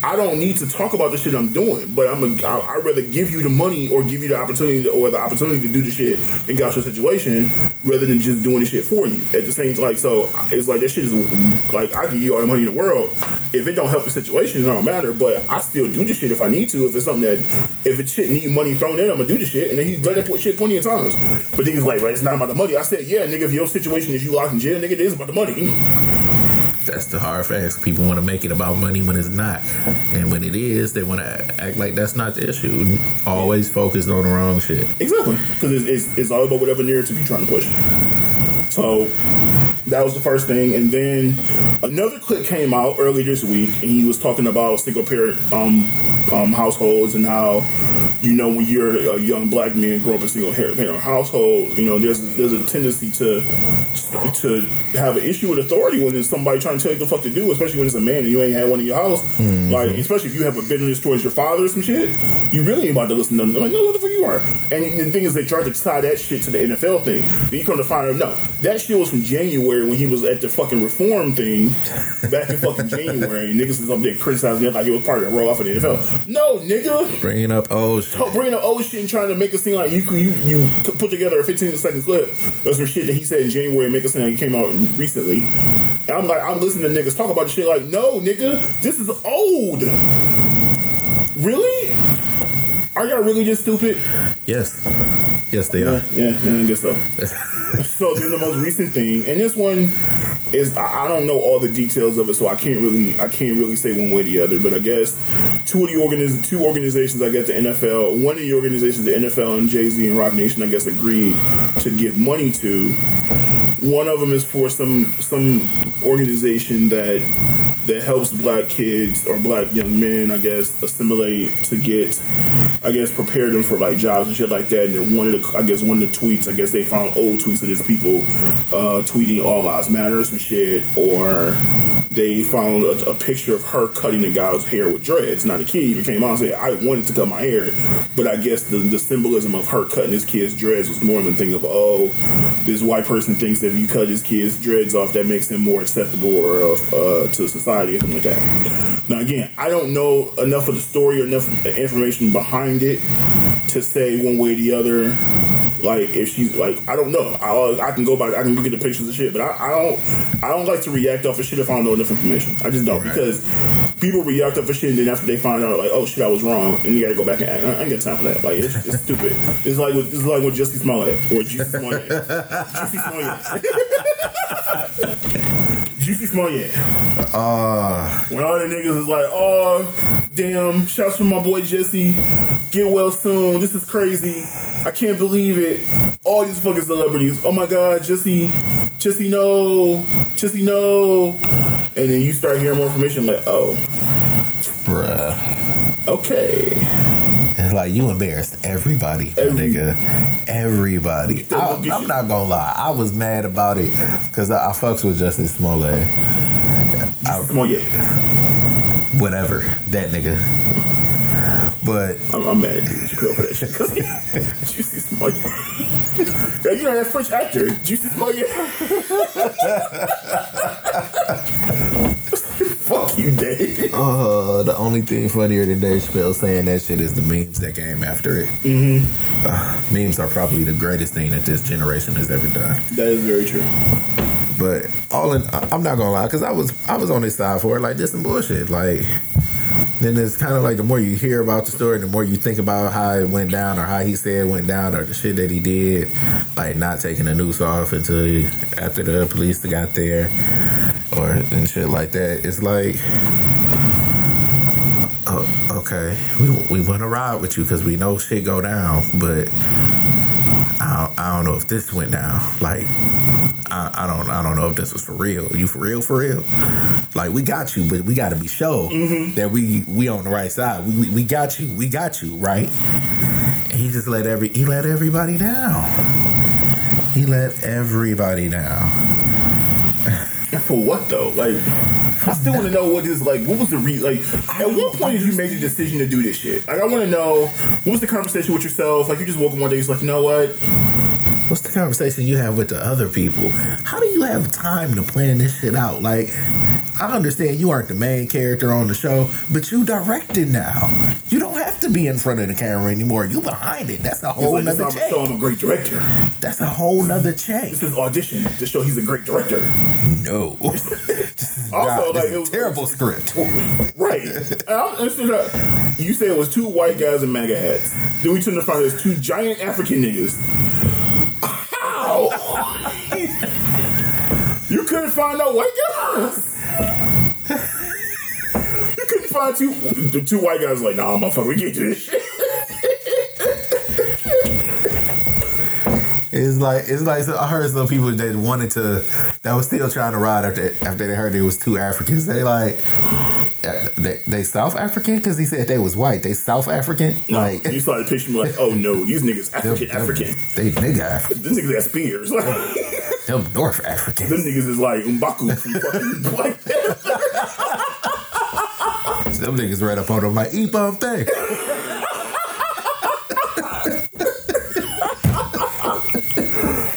I don't need to talk about the shit I'm doing, but I'm a, I, I'd rather give you the money or give you the opportunity to, or the opportunity to do the shit and got your situation rather than just doing the shit for you. At the same time, like, so it's like that shit is like, I give you all the money in the world. If it don't help the situation, it don't matter, but I still do the shit if I need to. If it's something that, if it shit need money thrown in, I'm gonna do the shit. And then he's done that shit plenty of times. But niggas like, right, it's not about the money. I said, yeah, nigga, if your situation is you locked in jail, nigga, it is about the money. That's the hard facts. People want to make it about money when it's not. And when it is, they want to act like that's not the issue. Always focused on the wrong shit. Exactly. Because it's, it's, it's all about whatever narrative you're trying to push. So that was the first thing. And then another clip came out early this week, and he was talking about single parent um, um, households and how, you know, when you're a young black man growing up in single parent household, you know, there's there's a tendency to to have an issue with authority when there's somebody trying to tell you the fuck to do, especially when it's a man and you ain't had one in your house. Mm-hmm. Like, especially if you have a bitterness towards your father or some shit, you really ain't about to listen to them. They're like, no, what the fuck you are. And the thing is, they tried to tie that shit to the N F L thing. Then you come to find out, no, that shit was from January when he was at the fucking reform thing back in fucking January. Niggas was up there criticizing him like he was part of the roll off of the N F L. No, nigga. Bringing up old shit. Bringing up old shit and trying to make it seem like you you, you put together a fifteen second clip of some shit that he said in January and make it seem like it came out recently. And I'm like, I'm listening to niggas talk about this shit like, no, nigga, this is old. Really? Are y'all really just stupid? Yes. Yes, they yeah, are. Yeah, yeah, I guess so. So then the most recent thing, and this one is, I, I don't know all the details of it, so I can't really, I can't really say one way or the other. But I guess two of the organiz- two organizations, I got the N F L. One of the organizations, the N F L and Jay-Z and Roc Nation, I guess agreed to give money to. One of them is for some some organization that that helps black kids or black young men, I guess, assimilate to get. I guess prepared them for like jobs and shit like that. And then one of the, I guess one of the tweets, I guess they found old tweets of these people uh, tweeting all lives matter or some shit, or they found a, a picture of her cutting a guy's hair with dreads. Now the kid came out and said, I wanted to cut my hair, but I guess the, the symbolism of her cutting this kid's dreads was more of a thing of, oh, this white person thinks that if you cut his kid's dreads off, that makes him more acceptable or uh, to society or something like that. Now again, I don't know enough of the story or enough information behind it to say one way or the other. Like, if she's, like, I don't know. I I can go by, I can look at the pictures and shit, but I, I don't, I don't like to react off of shit if I don't know enough information. I just don't, right. Because people react off of shit and then after they find out, like, oh shit, I was wrong, and you gotta go back and act. I ain't got time for that. Like, it's, it's stupid. It's like with, it's like with Jussie Smollett, or Jussie Smollett. Jussie Smollett. Jussie Smollett. Uh, when all the niggas is like, oh, damn, shouts from my boy Jussie. Get well soon. This is crazy. I can't believe it. All these fucking celebrities. Oh my God, Jussie. Jussie, no. Jussie, no. And then you start hearing more information like, oh. Bruh. Okay. It's like, you embarrassed everybody, Every- nigga. Everybody. I, I'm not gonna lie. I was mad about it because I, I fucks with Jussie Smollett. I, Smollett. Whatever. That nigga. But I'm, I'm mad at you. You go for that shit. Jussie Smollett. Yeah, you know that French actor, Jussie Smollett. Fuck you, Dave. Uh, the only thing funnier than Dave Chappelle saying that shit is the memes that came after it. Mm-hmm. Uh, memes are probably the greatest thing that this generation has ever done. That is very true. But all in, I'm not gonna lie, because I was I was on his side for it. Like, this some bullshit. Like. Then it's kind of like the more you hear about the story, the more you think about how it went down or how he said it went down or the shit that he did, like not taking the noose off until he, after the police got there or and shit like that. It's like, oh, okay, we we want to ride with you because we know shit go down, but I don't, I don't know if this went down. Like, I, I don't I don't know if this was for real. You for real, for real? Like, we got you, but we got to be sure mm-hmm. that we we on the right side. We, we we got you, we got you, right? And he just let every he let everybody down. He let everybody down. For what though? Like, I still want to know what is like. What was the re like? At what point did you make the decision to do this shit? Like, I want to know what was the conversation with yourself? Like, you just woke up one day, you're like, you know what? What's the conversation you have with the other people? How do you have time to plan this shit out? Like, I understand you aren't the main character on the show, but you directed now. You don't have to be in front of the camera anymore. You behind it. That's a whole like, nother check. So I'm a great director. That's a whole nother check. This is audition to show he's a great director. No. also, God, like, it was a terrible script. Right. I, you said it was two white guys in MAGA hats. Then we turned to find there's two giant African niggas. You couldn't find no white girls. You couldn't find two the two white guys like, nah, motherfucker, we can't do this shit. It's like it's like I heard some people that wanted to that was still trying to ride after after they heard there was two Africans. They like they, they South African because he said they was white. They South African. No, like you started picturing like, oh no, these niggas African them, African. They nigga African. These niggas got spears. Them North Africans. Them niggas is like Umbaku from fucking Black Panther. Them niggas right up on them like Ebon thing.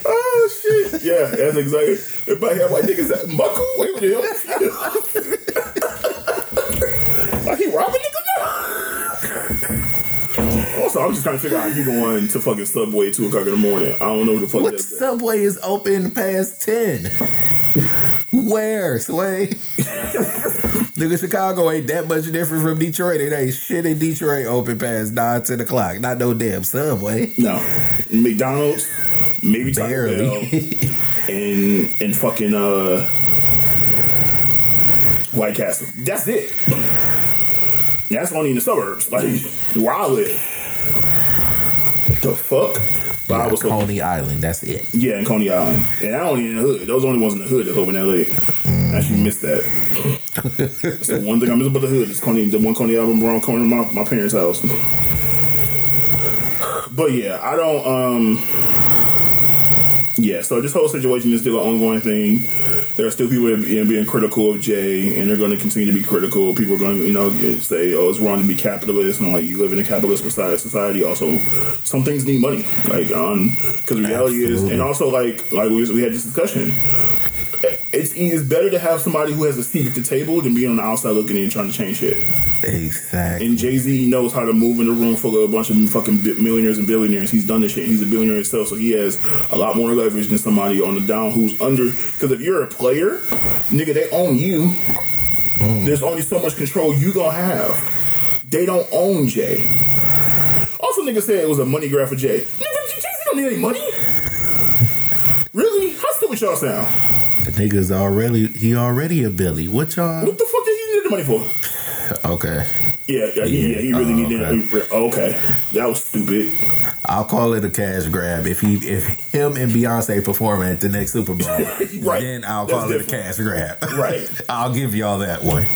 Oh shit! Yeah, that's exactly. Everybody have like niggas at Umbaku. Wait, what the hell? Like he robbing niggas now? Also, I'm just trying to figure out how you going to fucking Subway at two o'clock in the morning. I don't know what the fuck what Subway is open past ten? Where, Sway? Nigga, Chicago ain't that much different from Detroit. It ain't shit in Detroit open past nine, ten o'clock. Not no damn Subway. No. McDonald's, maybe Taco Bell, and, and fucking uh, White Castle. That's it. That's only in the suburbs, like where I live. What the fuck? But yeah, I was Coney so- Island, that's it. Yeah, in Coney Island. And I don't even in the hood. Those only ones in the hood that's over in L A. Mm. I actually missed that. That's the one thing I miss about the hood is Coney, the one Coney Island around the corner of my, my parents' house. But yeah, I don't um Yeah, so this whole situation is still an ongoing thing. There are still people you know, being critical of Jay, and they're going to continue to be critical. People are going to, you know, say, "Oh, it's wrong to be capitalist," and like you live in a capitalist society. Also, some things need money, like um, because reality Absolutely. Is, and also like like we, we had this discussion. It's it's better to have somebody who has a seat at the table than being on the outside looking in and trying to change shit. Exactly. And Jay-Z knows how to move in a room full of a bunch of fucking millionaires and billionaires. He's done this shit. He's a billionaire himself, so he has a lot more leverage than somebody on the down who's under. Because if you're a player, nigga, they own you. Mm. There's only so much control you gonna have. They don't own Jay. Also, nigga said it was a money grab for Jay. Nigga, Jay-Z don't need any money. Really? How stupid y'all sound? The nigga's already he already a Billy. What y'all? What the fuck did he need the money for? Okay. Yeah, yeah, he, yeah, he really uh, needed okay. okay. That was stupid. I'll call it a cash grab. If he if him and Beyonce perform at the next Super Bowl, right. then I'll That's call different. It a cash grab. Right. I'll give y'all that one.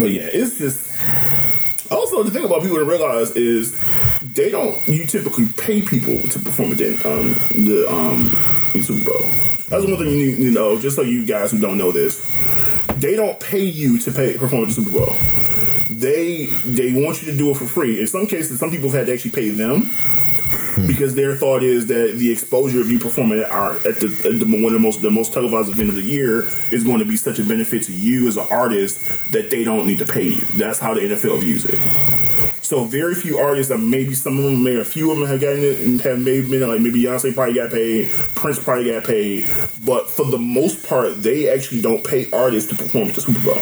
But yeah, it's just also the thing about people to realize is they don't you typically pay people to perform at that um the um Super Bowl. That's one thing you need to know, just so you guys who don't know this. They don't pay you to pay perform at the Super Bowl. They they want you to do it for free. In some cases, some people have had to actually pay them because their thought is that the exposure of you performing at our at the, at the one of the most the most televised event of the year is going to be such a benefit to you as an artist that they don't need to pay you. That's how the N F L views it. So very few artists, and maybe some of them, maybe a few of them have gotten it and have maybe been like maybe Beyonce probably got paid, Prince probably got paid, but for the most part, they actually don't pay artists to perform at the Super Bowl.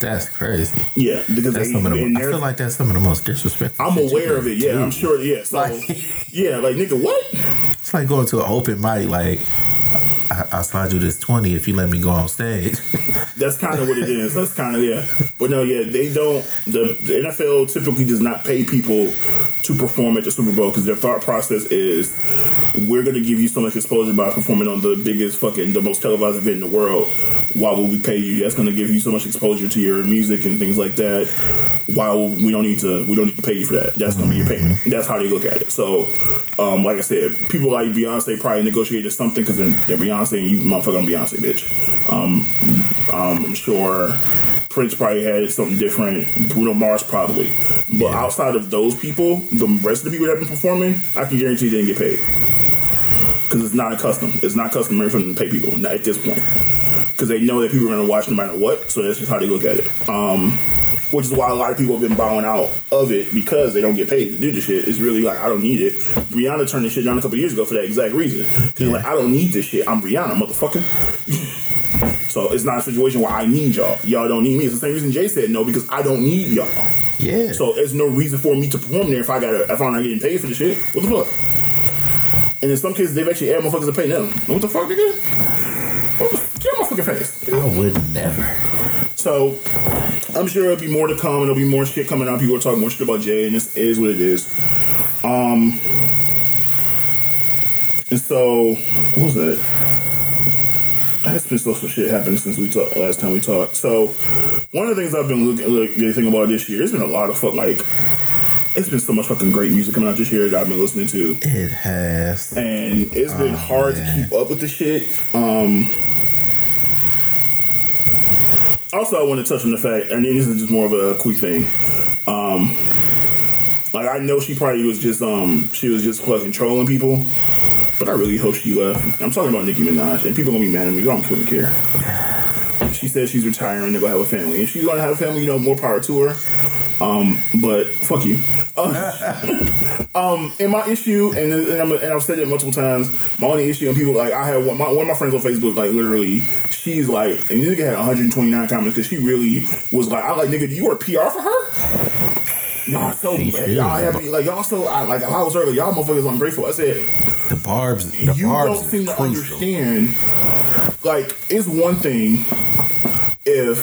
That's crazy. Yeah, because that's they, some of the, I feel like that's some of the most disrespectful. I'm aware of it. Yeah, do. I'm sure. Yeah, so like, yeah, like nigga, what? It's like going to an open mic, like. I, I'll slide you this twenty if you let me go on stage. That's kind of what it is. That's kind of, yeah. But no, yeah, they don't, the, the N F L typically does not pay people to perform at the Super Bowl because their thought process is we're going to give you so much exposure by performing on the biggest fucking, the most televised event in the world. Why will we pay you? That's going to give you so much exposure to your music and things like that. Why will, we don't need to, we don't need to pay you for that. That's going to be your payment. That's how they look at it. So, um, like I said, people like Beyonce probably negotiated something because they're, they're Beyonce. Beyonce, you motherfucking Beyonce, bitch. Um, um, I'm sure Prince probably had something different. Bruno Mars probably. But yeah. Outside of those people, the rest of the people that have been performing, I can guarantee they didn't get paid. Because it's not a custom. It's not customary for them to pay people not at this point. Because they know that people are going to watch no matter what. So that's just how they look at it. Um, which is why a lot of people have been bowing out of it because they don't get paid to do this shit. It's really like, I don't need it. Rihanna turned this shit down a couple years ago for that exact reason. She's yeah. like, I don't need this shit. I'm Rihanna, motherfucker. So it's not a situation where I need y'all. Y'all don't need me. It's the same reason Jay said no, because I don't need y'all. Yeah. So there's no reason for me to perform there if, I gotta, if I'm not getting paid for this shit. What the fuck? And in some cases, they've actually had motherfuckers to pay them. What the fuck, nigga? What the fuck? Get my fucking face. I would never. So, I'm sure there'll be more to come, and there'll be more shit coming out. People are talking more shit about Jay, and this is what it is. Um, and so, what was that? There's been some shit happening since we talked last time we talked. So, one of the things I've been looking, looking thinking about this year, there's been a lot of fuck like. It's been so much fucking great music coming out this year that I've been listening to. It has, and it's been oh, hard man. to keep up with the shit. Um. Also, I want to touch on the fact, and this is just more of a quick thing. Um, like I know she probably was just um, she was just fucking trolling people, but I really hope she left. I'm talking about Nicki Minaj, and people are gonna be mad at me. I don't fucking care. She says she's retiring to go have a family, and she's gonna have a family. You know, more power to her. Um, but fuck you. Uh, um, and my issue, and and, I'm, and I've said it multiple times. My only issue, and people like I have one, my, one of my friends on Facebook, like literally. She's like, and this nigga had one hundred twenty-nine comments because she really was like, I like, nigga, you were P R for her? Y'all so bad. Y'all have me, like, y'all so, I, like, I was early, y'all motherfuckers ungrateful. I said, the barbs, the you barbs don't seem to crucial. Understand, like, it's one thing if,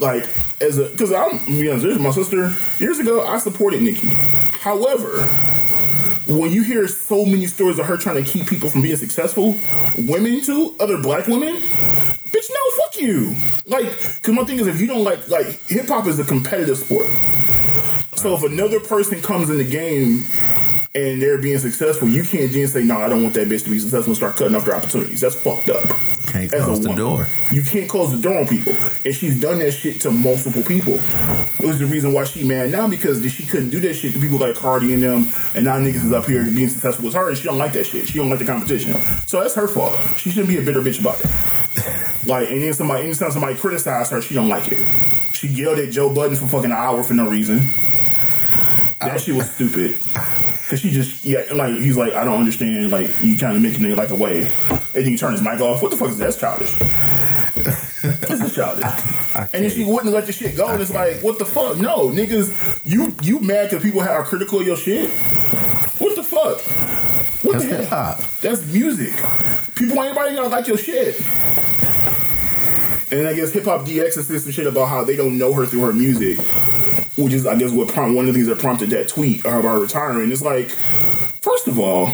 like, as a, because I'm, you know, this is my sister, years ago, I supported Nikki. However, when you hear so many stories of her trying to keep people from being successful, women too, other black women, bitch, no, fuck you. Like, because my thing is, if you don't like, like, hip-hop is a competitive sport. So if another person comes in the game and they're being successful, you can't just say, no, I don't want that bitch to be successful and start cutting off their opportunities. That's fucked up. Can't As close the woman. door. You can't close the door on people. And she's done that shit to multiple people. It was the reason why she mad now, because she couldn't do that shit to people like Cardi and them, and now niggas is up here being successful with her, and she don't like that shit. She don't like the competition. So that's her fault. She shouldn't be a bitter bitch about it. Like, and then somebody, anytime somebody criticized her, she don't like it. She yelled at Joe Budden for fucking an hour for no reason. That I, shit was stupid. Cause she just, yeah, like, he's like, I don't understand. Like, you kind of make a nigga like a wave, and then you turn his mic off. What the fuck is that? That's childish. This is childish. I, I and then she wouldn't let the shit go. I and it's can't. Like, what the fuck? No, niggas, you you mad because people are critical of your shit? What the fuck? What That's the hell? That's music. People, anybody gonna like your shit. And I guess Hip Hop D X said some shit about how they don't know her through her music, which is, I guess, what prompt, one of the things that prompted that tweet about retiring. It's like, first of all,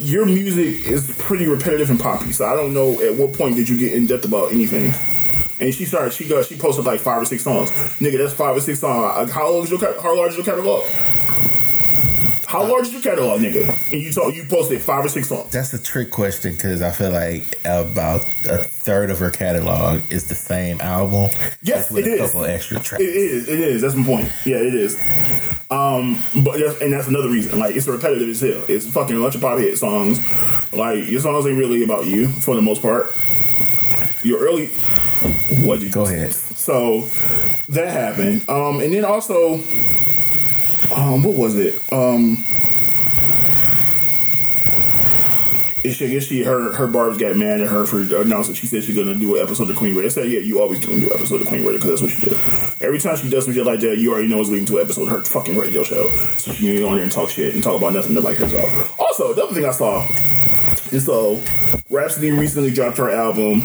your music is pretty repetitive and poppy, so I don't know at what point did you get in depth about anything. And she started, she got, she posted like five or six songs. Nigga, that's five or six songs. How large is your, how large is your catalog? How large is your catalog, nigga? And you talk, you posted five or six songs. That's a trick question, because I feel like about a third of her catalog is the same album. Yes, with it a is. Couple extra tracks. It is. It is. That's my point. Yeah, it is. Um, but that's, and that's another reason. Like, it's repetitive as hell. It's fucking a bunch of pop hit songs. Like, your songs ain't really about you for the most part. Your early. What did you go ahead? So that happened. Um, and then also. Um, what was it? Um, I guess she, her, her barbs got mad at her for announcing she said she's going to do an episode of Queen Raider. I said, yeah, you always do an episode of Queen Raider, because that's what she did. Every time she does some shit like that, you already know it's leading to an episode of her fucking radio show. So she can go on there and talk shit and talk about nothing nobody cares about. Also, the other thing I saw is, so Rapsody recently dropped her album.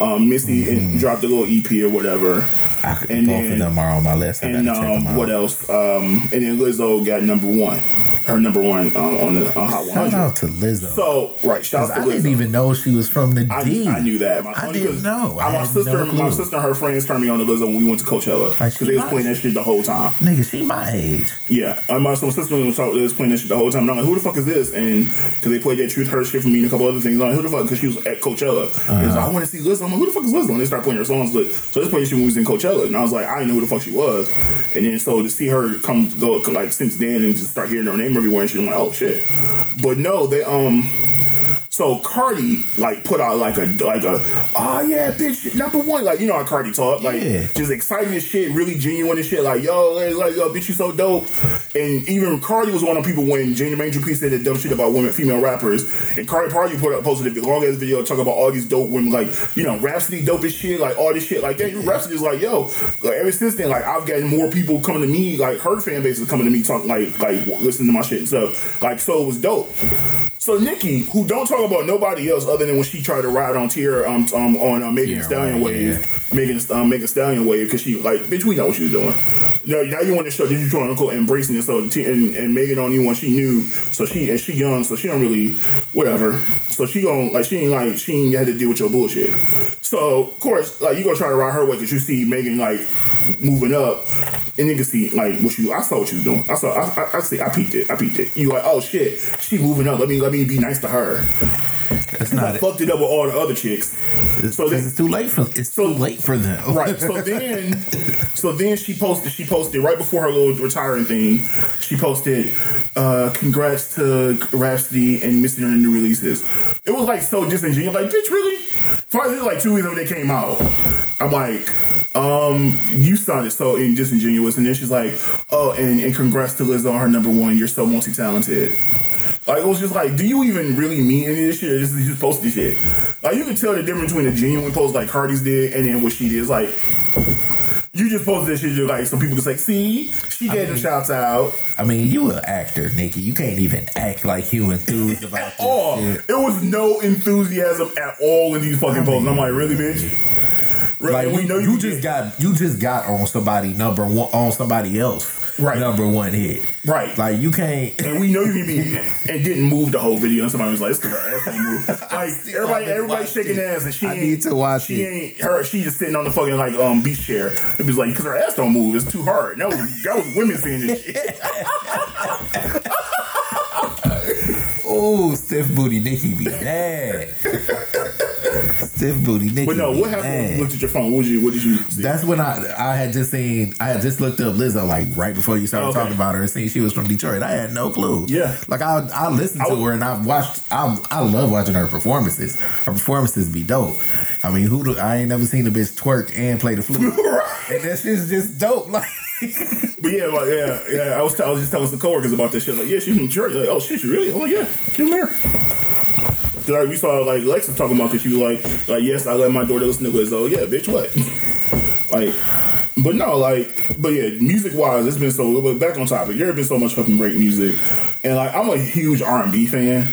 Um, Missy mm-hmm. and dropped a little E P or whatever. I could, and both then, of them are on my list. I and um, check them what else? Um, and then Lizzo got number one, her number one um, on the on Hot one hundred. Shout out to Lizzo. So right, shout out to I Lizzo. I didn't even know she was from the I, D. I knew that. My I didn't was, know. I my sister, no my sister, and her friends turned me on to Lizzo when we went to Coachella, because like they was playing that shit the whole time. Nigga, she my age. Yeah, and my sister was playing that shit the whole time, and I'm like, who the fuck is this? And because they played that Truth Hurts shit for me and a couple other things, I'm like, who the fuck? Because she was at Coachella. Uh-huh. And was like, I want to see Lizzo. I'm like, who the fuck is Lizzo? And they start playing her songs. Like, so this playing she was in Coachella. And I was like, I didn't know who the fuck she was. And then so to see her come go like since then and just start hearing her name everywhere and shit, I'm like, oh shit. But no, they um so Cardi like put out like a like a oh yeah bitch number one, like, you know how Cardi talk, like yeah. just exciting as shit, really genuine as shit, like yo like yo bitch you so dope. And even Cardi was one of the people when Jada Major P said that dumb shit about women, female rappers, and Cardi Party put up posted a long ass video talking about all these dope women, like, you know, Rapsody dope as shit, like all this shit like that. Rapsody is like, yo, like ever since then, like I've gotten more people coming to me, like her fan base is coming to me talking like like listening to my shit and stuff. Like, so it was dope. So Nicki, who don't talk about nobody else other than when she tried to ride on Tier um, um on uh, Megan yeah, Stallion right, wave, yeah. Megan um, Megan Stallion wave, because she like, bitch, we know what she was doing. Now, now you want to show that you're trying to embracing it. So T- and, and Megan on you when she knew, so she and she young, so she don't really whatever. So she don't like she ain't like she ain't had to deal with your bullshit. So of course, like you gonna try to ride her way because you see Megan like moving up, and niggas see like what you. I saw what you was doing. I saw. I, I, I see. I peeped it. I peeped it. You like, oh shit, she moving up. Let me. Let I mean, be nice to her. That's not I it. Fucked it up with all the other chicks. It's, so then, it's too late for it's so, too late for them. Right. So then, so then she posted. She posted right before her little retiring thing. She posted, uh, "Congrats to Rapsody and Missy on the new releases." It was like so disingenuous. Like, bitch, really? Finally, like two weeks ago they came out. I'm like. Um, you sounded so disingenuous. And then she's like, oh, and, and congrats to Lizzo on her number one. You're so multi-talented. Like, it was just like, do you even really mean any of this shit? Or just, just post this shit. Like, you can tell the difference between a genuine post like Cardi's did and then what she did. It's like, you just posted this shit just like, so people just like, see, she gave I mean, them shouts out. I mean, you an actor, Nikki. You can't even act like you enthused about at this all. Shit. It was no enthusiasm at all in these fucking I posts. Mean, I'm like, really, bitch? Right. Like we know you, you just did. got you just got on somebody number one on somebody else right. number one hit right like you can't and we know you can be and didn't move the whole video and somebody was like it's because her ass ain't move like everybody everybody shaking it. ass and she I ain't need to watch she it. ain't her she just sitting on the fucking like um beach chair it was like because her ass don't move it's too hard that was that was women saying this shit. Oh, stiff booty Nikki be mad. Stiff booty Nikki. But no, what happened when you looked at your phone? What did you, what did you see? That's when I I had just seen, I had just looked up Lizzo like right before you started oh, okay. talking about her and seen she was from Detroit. I had no clue. Yeah. Like I I listened I would, to her and I've watched, I I love watching her performances. Her performances be dope. I mean, who do, I ain't never seen a bitch twerk and play the flute. And that shit's just dope. Like. But yeah, like, yeah, yeah. I was, t- I was just telling some coworkers about this shit. Like, yeah, she's from Detroit. Like, oh shit, she really? Oh yeah, come here. Like, we saw like Lexa talking about this. She was like, like yes, I let my daughter listen to Lizzo. Yeah, bitch, what? Like, but no, like, but yeah, music wise, it's been so. But back on topic, there's been so much fucking great music, and like, I'm a huge R and B fan,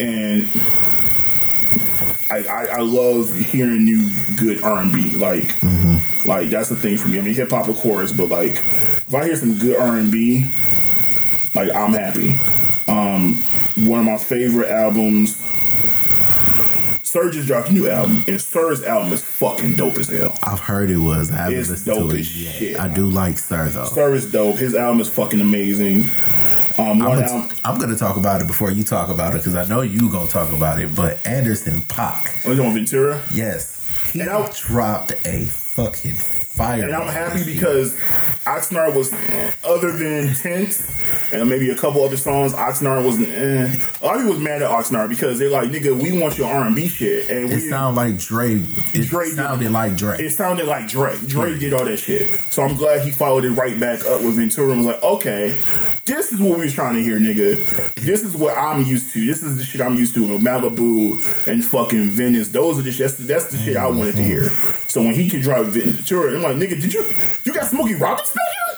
and I, I, I love hearing new good R and B. Like, mm-hmm. like that's the thing for me. I mean, hip hop, of course, but like, if I hear some good R and B, like, I'm happy. Um, one of my favorite albums. Surge just dropped a new album, and Surge's album is fucking dope as hell. I've heard it was. I haven't it's listened dope to it as yet. Shit. I do like Sur though. Sur is dope. His album is fucking amazing. Um, one I'm, album, I'm gonna talk about it before you talk about it because I know you gonna talk about it. But Anderson .Paak. Oh, you on Ventura? Yes, he and I, dropped a fucking fire. And I'm happy because Oxnard was eh, other than Tense and maybe a couple other songs. Oxnard was eh. A lot of people was mad at Oxnard because they're like, nigga, we want your R and B shit. And it we, sound like Dre. It Dre sounded did, like Dre. It sounded like Dre. Dre did all that shit. So I'm glad he followed it right back up with Ventura and was like, okay, this is what we was trying to hear, nigga. This is what I'm used to. This is the shit I'm used to. Malibu and fucking Venice. Those are the shit. That's the, that's the shit I wanted to hear. So when he could drive Ventura, I'm like, nigga, did you you got Smokey Robinson?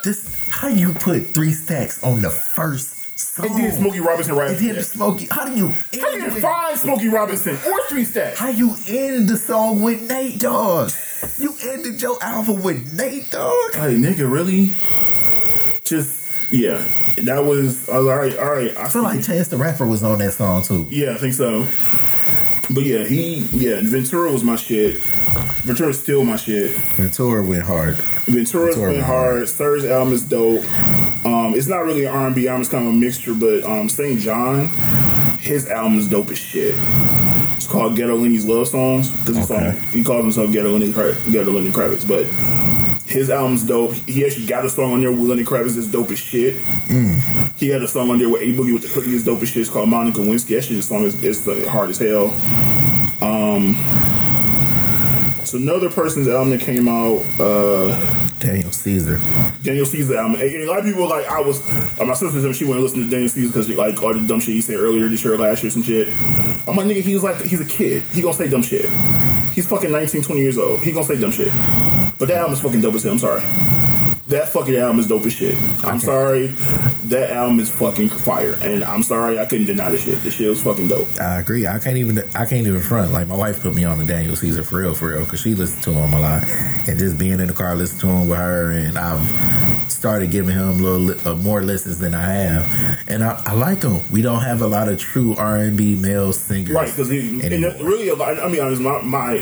This how you put Three Stacks on the first song? And then Smokey Robinson right after that. Smokey, how do you end how do you find Smokey Robinson or Three Stacks? How you end the song with Nate Dogg? You ended your album with Nate Dogg? Like, nigga, really? Just. Yeah, that was, I was like, all right, all right. I, I feel like Chance the Rapper was on that song too. Yeah, I think so. But yeah, he, yeah, Ventura was my shit. Ventura's still my shit. Ventura went hard. Ventura, Ventura went hard. hard. Surge's album is dope. Um, it's not really an R and B album, it's kind of a mixture, but um, Saint John, his album is dope as shit. It's called Ghetto Lenny's Love Songs, because okay. he, he calls himself Ghetto Lenny, Ghetto Lenny Kravitz, but... His album's dope. He actually got a song on there with Lenny Kravitz that's dope as shit. Mm. He had a song on there with A Boogie with the Cookie that's dope as shit. It's called Monica Lewinsky. That shit, the song is it's hard as hell. Um, it's another person's album that came out. Uh, Daniel Caesar. Daniel Caesar album. And a lot of people were like, I was, uh, my sister said she wouldn't listen to Daniel Caesar because she like all the dumb shit he said earlier this year, last year, some shit. I'm like, nigga, he was like, he's a kid. He gonna say dumb shit. He's fucking nineteen, twenty years old. He gonna say dumb shit. But that album is fucking dope as hell. I'm sorry. That fucking album is dope as shit. I'm okay. sorry. That album is fucking fire. And I'm sorry I couldn't deny this shit. This shit was fucking dope. I agree. I can't even I can't even front. Like, my wife put me on to Daniel Caesar for real, for real, because she listened to him a lot. And just being in the car, listening to him with her, and I've started giving him little uh, more listens than I have. And I, I like him. We don't have a lot of true R and B male singers. Right, because really, I mean, my, my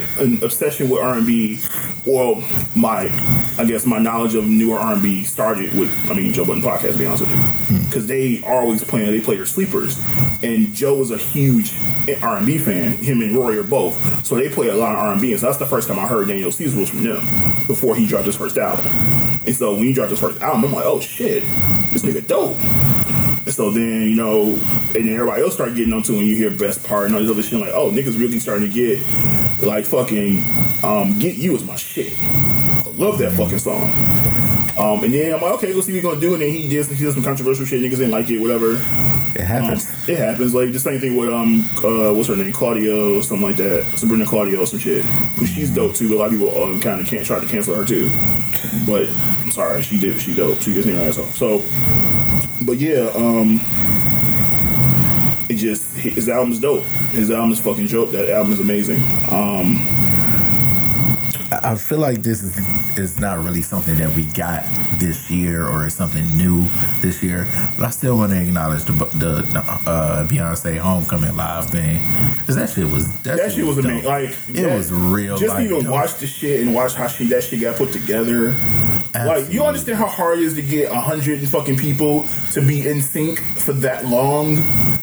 obsession with R and B, well, my, I guess my knowledge of newer R and B started with, I mean, Joe Budden Podcast, to be honest with you. Because they are always playing, they play their sleepers. And Joe is a huge R and B fan. Him and Rory are both. So they play a lot of R and B. And so that's the first time I heard Daniel Caesar was from them before he dropped his first album. And so when he dropped his first album, I'm like, oh shit, this nigga dope. And so then, you know, and then everybody else started getting onto it, and you hear Best Part and all this other shit. I'm like, oh, niggas really starting to get, like, fucking, um, Get You is my shit. I love that fucking song. Um, and then I'm like, okay, let's see what he's gonna do. And then he did, he did some controversial shit. Niggas didn't like it, whatever. It happens. Um, it happens. Like the same thing with um, uh, what's her name, Claudio, or something like that. Sabrina Claudio, some shit. But she's dope too. But a lot of people um, kind of can't try to cancel her too. But I'm sorry, she did. She dope. She gets in her ass off. So, but yeah, um, it just his album's dope. His album is fucking dope. That album is amazing. Um. I feel like this is, is not really something that we got this year or something new this year. But I still want to acknowledge the, the, the uh, Beyonce Homecoming Live thing. Because that shit was... That, that shit was amazing. Like, it that, was real. Just like, even dope. Watch the shit and watch how she that shit got put together. Absolutely. Like, you understand how hard it is to get a hundred fucking people to be in sync for that long?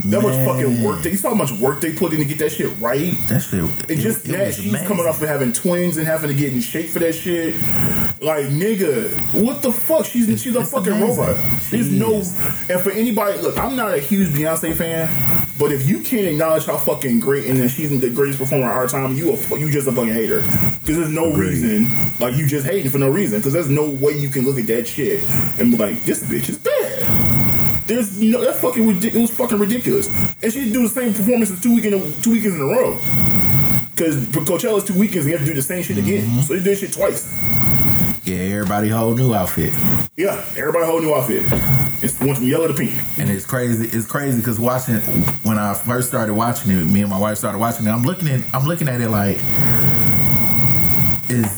That Man. much fucking work. They, you saw how much work they put in to get that shit right? That shit. It, and just it, that, it she's amazing. coming off of having twins and having to get in shape for that shit. Like, nigga, what the fuck? She's it's, she's a fucking amazing. robot. There's Jeez. no... And for anybody... Look, I'm not a huge Beyonce fan, but if you can't acknowledge how fucking great and that she's the greatest performer of our time, you a, you just a fucking hater. Because there's no Agreed. reason... Like, you just hating for no reason. Because there's no way you can look at that shit and be like, this bitch is bad. There's no... That's fucking... It was fucking ridiculous. And she do the same performances two, week in a, two weekends in a row. Because Coachella's two weekends and you have to do the same shit again. Mm-hmm. So you do shit twice. Yeah, everybody whole new outfit. Yeah, everybody whole new outfit. It's went from yellow to pink. And it's crazy. It's crazy because watching it, when I first started watching it, me and my wife started watching it. I'm looking at I'm looking at it like, is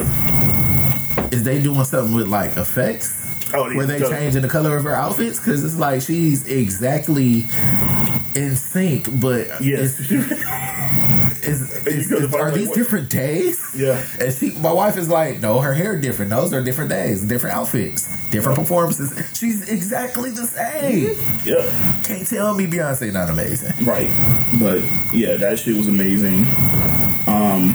is they doing something with like effects? Oh, they, Were they changing the color of her outfits? Because it's like she's exactly in sync, but yes. It's, Is, is, is, are these different days? Yeah. And she, my wife is like, no, her hair different. Those are different days, different outfits, different performances. She's exactly the same. Yeah. Can't tell me Beyonce not amazing. Right. But yeah, that shit was amazing. Um,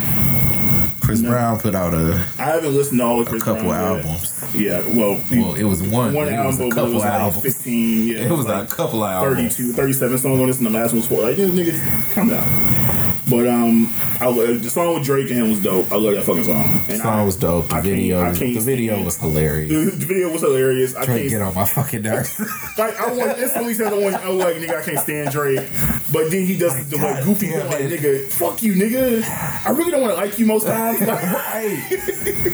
Chris no, Brown put out a. I haven't listened to all of Chris Brown. A couple Brown albums. Yeah. Well, well, it was one. One album, but it was a couple it was albums. Like fifteen. Yeah. It was like a couple albums. thirty-two, thirty-seven songs on this, and the last one was four. Like, this nigga, calm down. But um, I, the song with Drake and him was dope. I love that fucking song. And the song I, was dope. The I video, can't, I can't, the video was hilarious. The, the video was hilarious. Drake, I can't get on my fucking nerves. Like I want instantly said the one. I was like, nigga, I can't stand Drake. But then he does oh the God, like goofy one, like nigga, fuck you, nigga. I really don't want to like you most times. Like, right.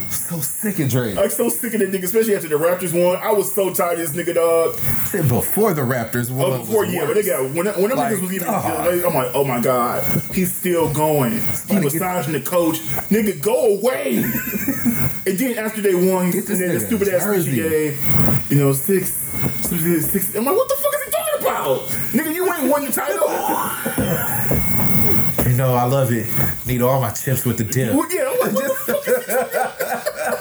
So sick of Drake. Like so sick of that nigga, especially after the Raptors won. I was so tired of this nigga, dog. I said before the Raptors won. Oh, before yeah, worse. But they got when when them like, niggas was even. Oh. I'm like, oh my God, he's. Still going. He massaging the coach. Nigga, go away. And then after they won, and then the stupid ass speech he gave, you know, six, six, six. I'm like, what the fuck is he talking about? Nigga, you ain't won your title. You know, I love it. Need all my chips with the dip. Well, yeah, I'm like, what the fuck is he talking about?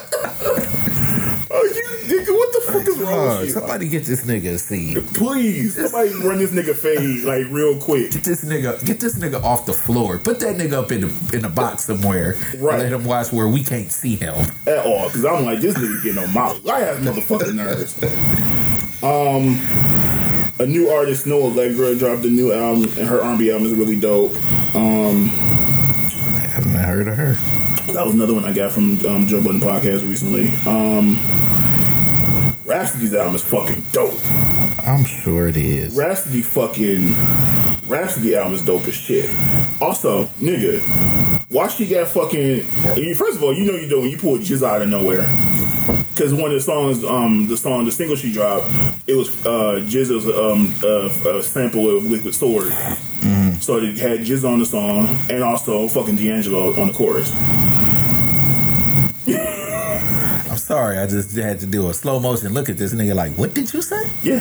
Are you, nigga, what the fuck is wrong with you? Somebody get this nigga a seed. Please. Somebody run this nigga fade, like, real quick. Get this nigga Get this nigga off the floor. Put that nigga up in the, in the box somewhere. Right. And let him watch where we can't see him. At all. Because I'm like, this nigga getting on my life, motherfucking nerves. Um, a new artist, Noah Allegra, dropped a new album, and her R and B album is really dope. Um, I haven't heard of her. That was another one I got from um, Joe Budden podcast recently. Um, Rapsody's album is fucking dope. I'm sure it is. Rapsody fucking Rapsody album is dope as shit. Also, nigga, why she got fucking? First of all, you know you do when you pull G Z A out of nowhere. Because one of the songs, um, the song, the single she dropped, it was uh, G Z A's um, uh, a sample of Liquid Sword. Mm-hmm. So it had G Z A on the song and also fucking D'Angelo on the chorus. I'm sorry, I just had to do a slow motion look at this nigga like, what did you say? Yeah.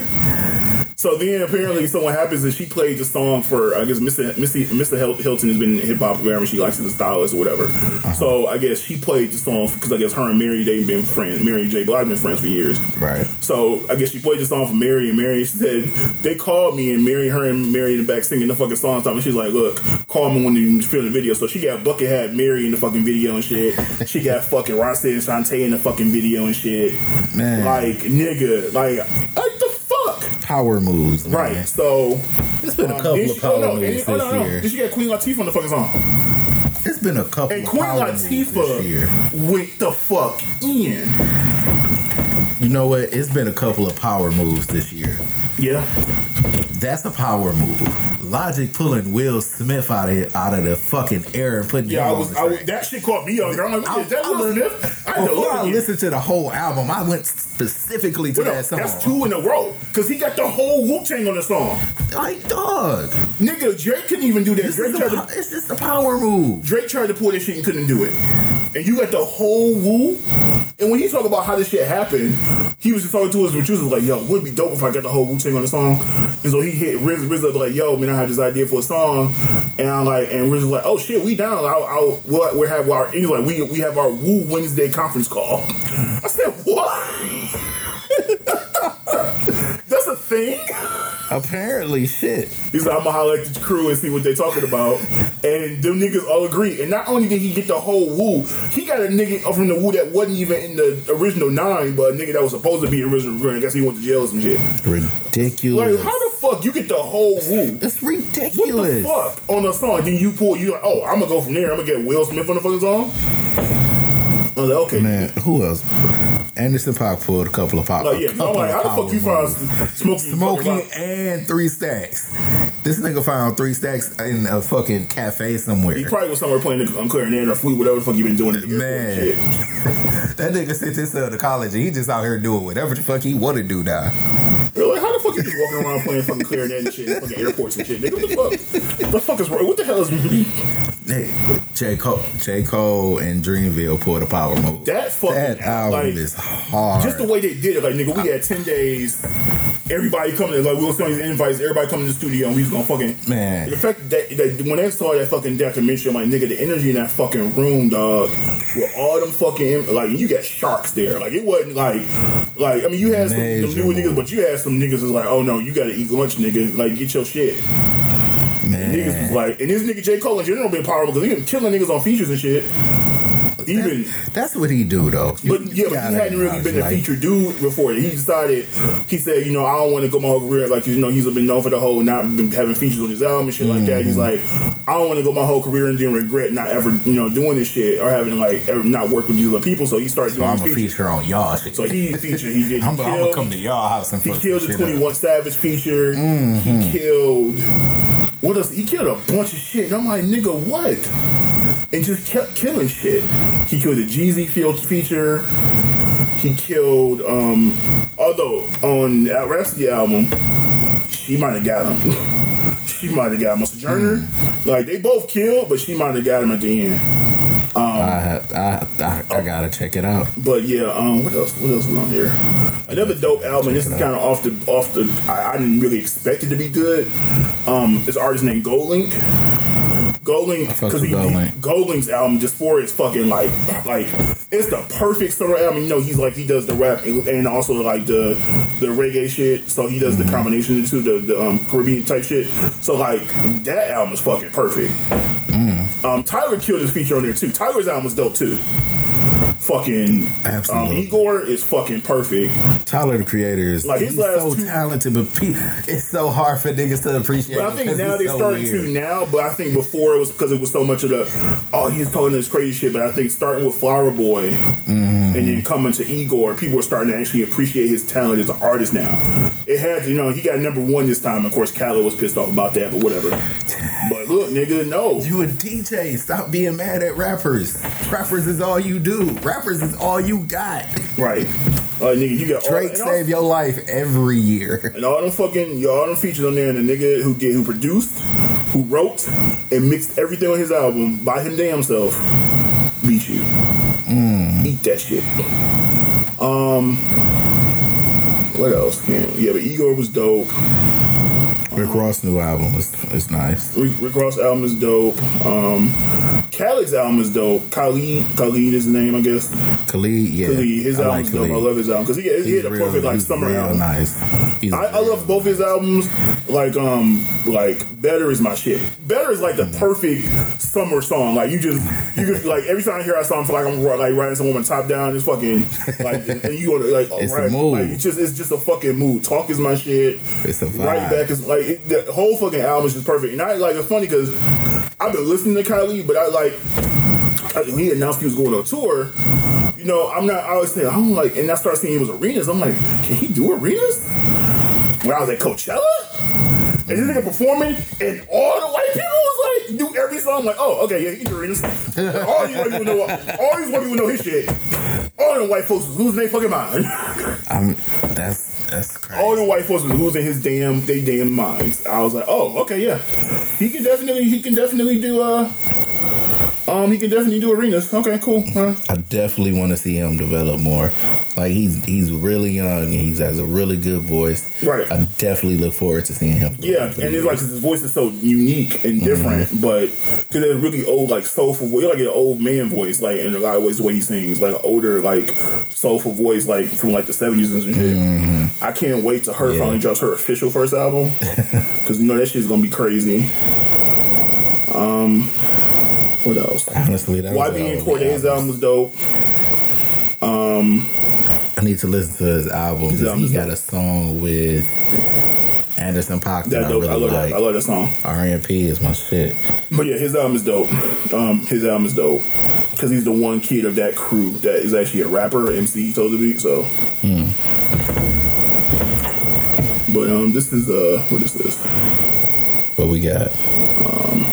So then apparently so what happens is she played the song for, I guess Missy, Missy, Missy Hilton has been in hip-hop forever. She likes it as a stylist or whatever. Uh-huh. So I guess she played the song because I guess her and Mary, they've been friends. Mary J. Blige been friends for years. Right. So I guess she played the song for Mary and Mary, she said, they called me and Mary, her and Mary in the back singing the fucking song and stuff. And she's like, look, call me when you film the video. So she got Buckethead Mary in the fucking video and shit. She got fucking Rossi and Shantae in the fucking video and shit. Man. Like, nigga, like, like the power moves, man. Right? So it's been um, a couple of power moves this year. Did you get Queen Latifah on the fucking song? It's been a couple. And of Queen power Latifah moves this year. Went the fuck in. You know what? It's been a couple of power moves this year. Yeah, that's a power move. Logic pulling Will Smith out of out of the fucking air and putting yeah, him I was, on the I was, that shit caught me up. I'm like, what is that Will Smith? I before I listened to the whole album, I went specifically to well, that song. That's two in a row because he got the whole Wu-Tang on the song. Like dog, nigga, Drake couldn't even do that. This Drake tried po- to, it's just a power move. Drake tried to pull this shit and couldn't do it, and you got the whole Wu. And when he talk about how this shit happened, he was just talking to his producers like, yo, would it be dope if I got the whole Wu-Tang on the song? And so he hit Riz, Riz up like, yo, man, I had this idea for a song. And I'm like, and Riz was like, oh shit, we down. I'll, I'll, we'll, we'll have our, and he's like, we, we have our Wu Wednesday conference call. I said, what? That's a thing? Apparently, shit. He's like, I'm gonna holler at the crew and see what they talking about. And them niggas all agree. And not only did he get the whole Wu, he got a nigga from the Wu that wasn't even in the original nine, but a nigga that was supposed to be in the original nine. I guess he went to jail or some shit. Ridiculous. Like, how the fuck you get the whole Wu? That's ridiculous. What the fuck on a song? Then you pull, you like, oh, I'm gonna go from there. I'm gonna get Will Smith on the fucking song? I was like, okay. Man, who else? Anderson .Paak pulled a couple of pop. Like, yeah, I'm like, how the fuck you found Smokey? Smokey and Three Stacks. This nigga found Three Stacks in a fucking cafe somewhere. He probably was somewhere playing the clarinet or flute, whatever the fuck you been doing. Man, shit. That nigga sent his son to college and he just out here doing whatever the fuck he want to do now. Really? How the fuck you just walking around playing fucking clarinet and shit, in fucking airports and shit? Nigga, what the fuck? The fuck is wrong? What the hell is me? J. Cole, J. Cole and Dreamville pulled a power move. That fucking that album like, is hard. Just the way they did it, like nigga, we I, had ten days. Everybody coming, like we were sending invites. Everybody coming to the studio, and we was gonna fucking man. The fact that, that when they saw that fucking documentary, I'm like nigga, the energy in that fucking room, dog, with all them fucking like you got sharks there. Like it wasn't like, like I mean, you had some, some newer niggas, but you had some niggas that's like, oh no, you gotta eat lunch, nigga. Like get your shit. Man. Niggas was like, and this nigga J. Cole in general been powerful because he been killing niggas on features and shit. Even that, that's what he do though. You, but yeah, but he hadn't really been a featured dude before. He decided, he said, you know, I don't want to go my whole career like you know he's been known for the whole not having features on his album and shit mm-hmm. like that. He's like, I don't want to go my whole career and then regret not ever you know doing this shit or having like ever not work with these other people. So he started doing. So I'm a feature on y'all. Shit. So he featured. He did. I'm, I'm gonna come to y'all house and. He killed the twenty-one Savage feature. Mm-hmm. He killed. What else? He killed a bunch of shit. And I'm like, nigga, what? And just kept killing shit. He killed the G Z field feature. He killed, um, although on that Rapsody album, she might have got him. She might have got him. Sojourner, mm. like they both killed, but she might have got him at the end. Um, I, I, I, I gotta check it out. But yeah, um, what else? What else is on here? Another dope album. This is kind of off the off the. I, I didn't really expect it to be good. Um, this artist named Goldlink. Goldlink, because he, Goldlink. he Goldlink's album Dysphoria is fucking like like it's the perfect summer album. You know, he's like he does the rap and, and also like the the reggae shit. So he does mm-hmm. the combination of the two, the, the um, Caribbean type shit. So like that album is fucking perfect. Mm. Um, Tyler killed his feature on there too. Tyler's album was dope too. Fucking um, Igor is fucking perfect. Tyler the Creator is like, he's so two, talented, but it's so hard for niggas to appreciate. But I think now they're so starting weird. to now, but I think before it was because it was so much of the oh he's talking this crazy shit. But I think starting with Flower Boy mm-hmm. and then coming to Igor, people are starting to actually appreciate his talent as an artist now. It had you know he got number one this time. Of course, Khalid was pissed off about that, but whatever. But look, nigga, no, you a D J. Stop being mad at rappers. Rappers is all you do. Rappers is all you got. Right. Uh, nigga, you got Drake all, save all, your life every year. And all them fucking, y'all them features on there, and the nigga who did, who produced, who wrote, and mixed everything on his album by him damn self, beat you. Mm. Eat that shit. Um, what else? Can yeah, but Igor was dope. Rick Ross' new album is, is nice. Rick, Rick Ross' album is dope. Um, Khaled's album is dope. Khalid, Khalid is his name, I guess. Khalid, yeah. Khalid, his album is dope. I love his album because he, he had a real, perfect like summer album. Nice. He's I, I love both his albums. Like, um, like Better is my shit. Better is like the perfect summer song. Like you just, you just like every time I hear that song, I feel like I'm like riding some woman top down. It's fucking like and you wanna like it's right, a mood. Like, it's just it's just a fucking mood. Talk is my shit. It's a vibe. Right back is like. It, the whole fucking album is just perfect, and I like it's funny because I've been listening to Khalid, but I like when he announced he was going on tour. You know, I'm not. I always say I'm like, and I start seeing it was arenas. I'm like, can he do arenas? When I was at Coachella, and this nigga performing, and all the white people was like, do every song. I'm like, oh, okay, yeah, he can do arenas. And all these white people know, all these white people know his shit. All the white folks was losing their fucking mind. I'm that's. That's crazy. All the white folks was losing his damn, they damn minds. I was like, oh, okay, yeah, he can definitely, he can definitely do. Uh, Um, he can definitely do arenas. Okay, cool. Huh. I definitely want to see him develop more. Like he's he's really young and he has a really good voice. Right. I definitely look forward to seeing him. Yeah, and it's like his voice is so unique and different, mm-hmm. but because it's really old, like soulful voice, like an old man voice, like in a lot of ways the way he sings, like an older, like soulful voice, like from like the seventies and shit. Mm-hmm. I can't wait to her yeah. finally drops her official first album because you know that shit's gonna be crazy. Um, what else? Honestly, that Y B and Corday's album was dope. Um, I need to listen to his album because he got dope. a song with Anderson .Paak that, that I really I love like. That. I love that song. R and P is my shit. But yeah, his album is dope. Um, his album is dope because he's the one kid of that crew that is actually a rapper, M C, he told me so. Hmm. But um, this is uh, what is this? What we got? Um.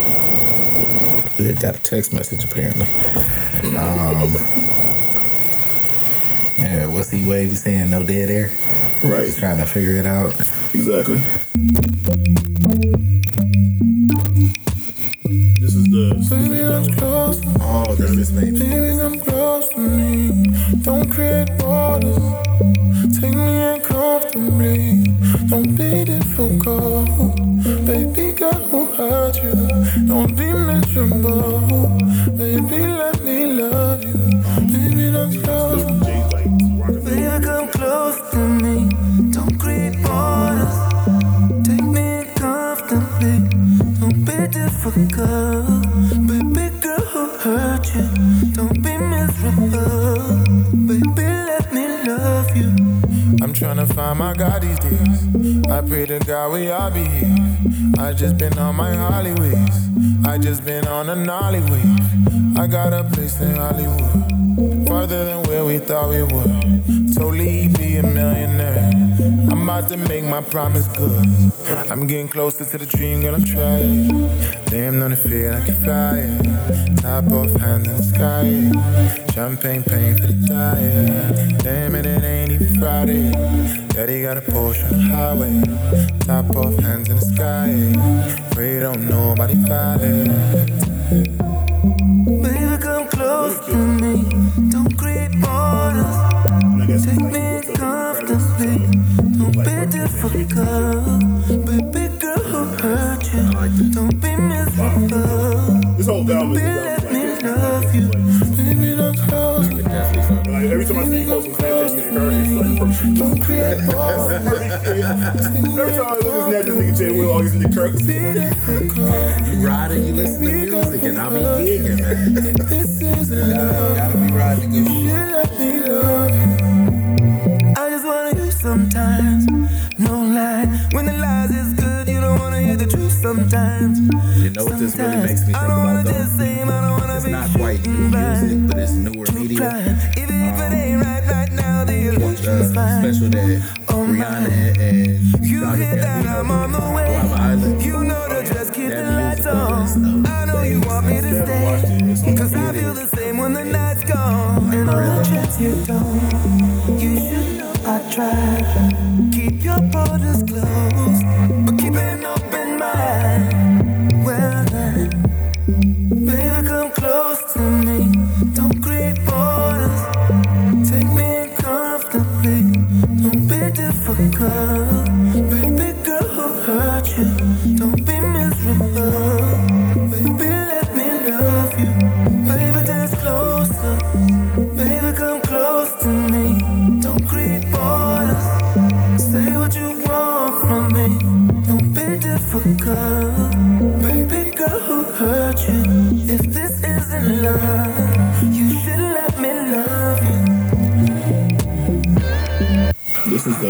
We got a text message apparently. Um, yeah, what's he wavy saying? No dead air. Right. He's trying to figure it out. Exactly. This is the. Baby, I'm close. Oh, this is me. Baby, I'm close to me. Don't create borders. Take me and comfortably. Don't be difficult. Baby girl, who hurt you? Don't be miserable. Baby, let me love you. Baby, don't close. Baby, come close to me. Don't create borders. Take me comfortably. Don't be difficult. Baby girl, who hurt you? Don't be miserable. Baby, let me love you. I'm trying to find my God these days. I pray to God we all be here. I just been on my Hollyways. I just been on a Nolly wave. I got a place in Hollywood, farther than where we thought we would. Totally be a millionaire. I'm about to make my promise good. I'm getting closer to the dream, girl, I'm trying. Damn, don't it feel like you're flying? Top off, hands in the sky. Champagne paying for the diet. Damn it, it ain't even Friday. Daddy got a Porsche on the highway. Top off, hands in the sky. Pray don't nobody find it. Baby, come close to me. Don't create borders. Take me comfortably. Don't be difficult. Baby girl, who hurt you? Don't be miserable. This whole album is about let me love you. Baby, don't close. Like every time I see you post on Snapchat, you get encouraged. Don't create borders. Every time I look at this nigga, this nigga Jay Will always in the curse. You riding, you listen to music, and I be gigging, man. This is love. Gotta be riding good shit. I just wanna hear sometimes, no lie. When the lies is good, you don't wanna hear the truth sometimes. You know what this really makes me think about though? It's not quite new music, but it's newer media. Um, The special that Rihanna had and Logic had, you know, you know the dress, keep the lights on. I know you want me to stay, cause I feel the same when the night's gone. And all the tricks you don't, you should know I tried. Keep your borders closed, but keep an open mind. Well then, baby, come close to me. Don't create borders. Girl, baby girl, who hurt you? Don't be miserable. Baby, let me love you. Baby, dance closer. Baby, come close to me. Don't create borders. Say what you want from me. Don't be difficult. Baby girl, who hurt you? If this isn't love, you should let me love you.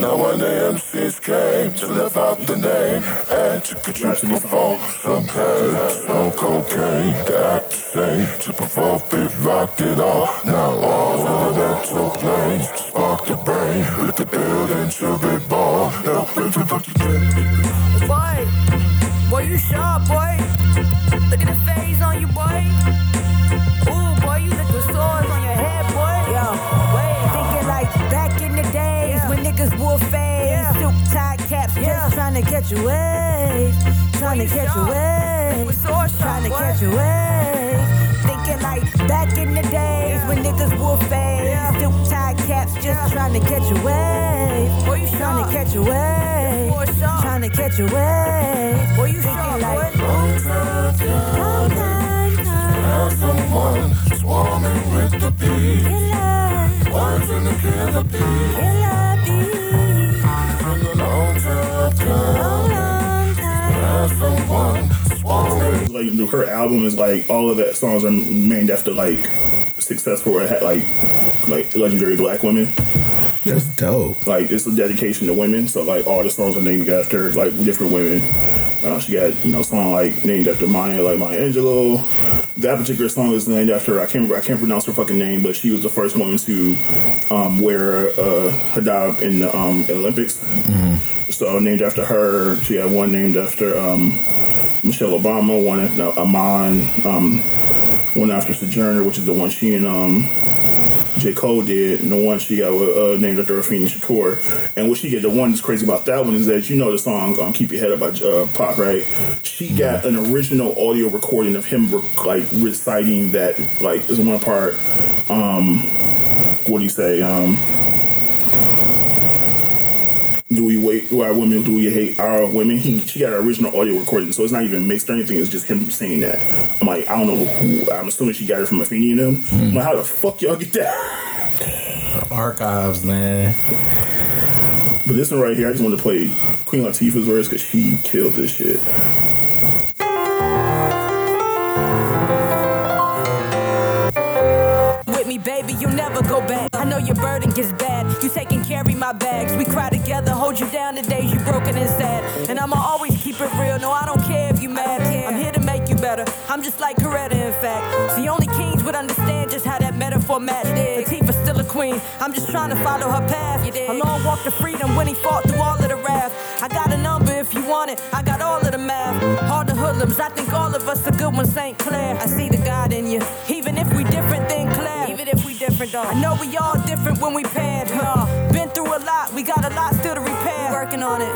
Now when the M Cs came to live out the name and to contribute to perform some pain, no cocaine, that say to perform big rock it all. Now all the mental planes spark the brain, let the building to be born. Now everybody get. Boy, boy you sharp boy, look at the face on you boy. Ooh boy you look with swords on your head boy. Yo, wait, thinking like back in the day. When niggas wore fades, yeah. Silk tie caps, yeah. Just trying to catch a wave, trying to catch a wave, trying to catch a wave, thinking like back in the days when niggas wore fades, still tied caps just trying to catch a wave. Boy, you trying to catch a wave, trying to catch a wave. Boy, you thinking like long time, long time, now someone swarming with the bees, words in the killer bees. From the long time, long now someone. Like her album is like all of that songs are named after like successful or like like legendary black women. That's dope. Like it's a dedication to women, so like all the songs are named after like different women. Uh, she got you know song like named after Maya, like Maya Angelou. That particular song is named after I can't I can't pronounce her fucking name, but she was the first woman to um, wear a hijab in the um, Olympics. Mm-hmm. So named after her. She had one named after. Um, Michelle Obama, one after no, Amon, um, one after Sojourner, which is the one she and um, J. Cole did, and the one she got uh, named after Afeni Shakur. And what she did, the one that's crazy about that one is that you know the song um, Keep Your Head Up by uh, Pac, right? She got an original audio recording of him rec- like reciting that, like, there's one part, um, what do you say, um, Do we wait? Do our women? Do we hate our women? He, she got an original audio recording, so it's not even mixed or anything. It's just him saying that. I'm like, I don't know who. I'm assuming she got it from Afeni and them. Mm. I'm like, how the fuck y'all get that? Archives, man. But this one right here, I just want to play Queen Latifah's verse because she killed this shit. With me, baby, you never go back. I know your burden gets bad. You take and carry my bags. We cry together, hold you down the days you broken and sad. And I'ma always keep it real. No, I don't care if you mad. I'm here to make you better. I'm just like Coretta, in fact. See, only kings would understand just how that metaphor matched. Latifah's still a queen. I'm just trying to follow her path. A long walk to freedom when he fought through all of the wrath. I got a number if you want it. I got all of the math. All the hoodlums. I think all of us are good ones, Saint Clair. I see the God in you. Even if we different than Claire. Even if we different, though. I know we all different when we paired. Huh? Been through a lot. We got a lot still to repair. Working on it.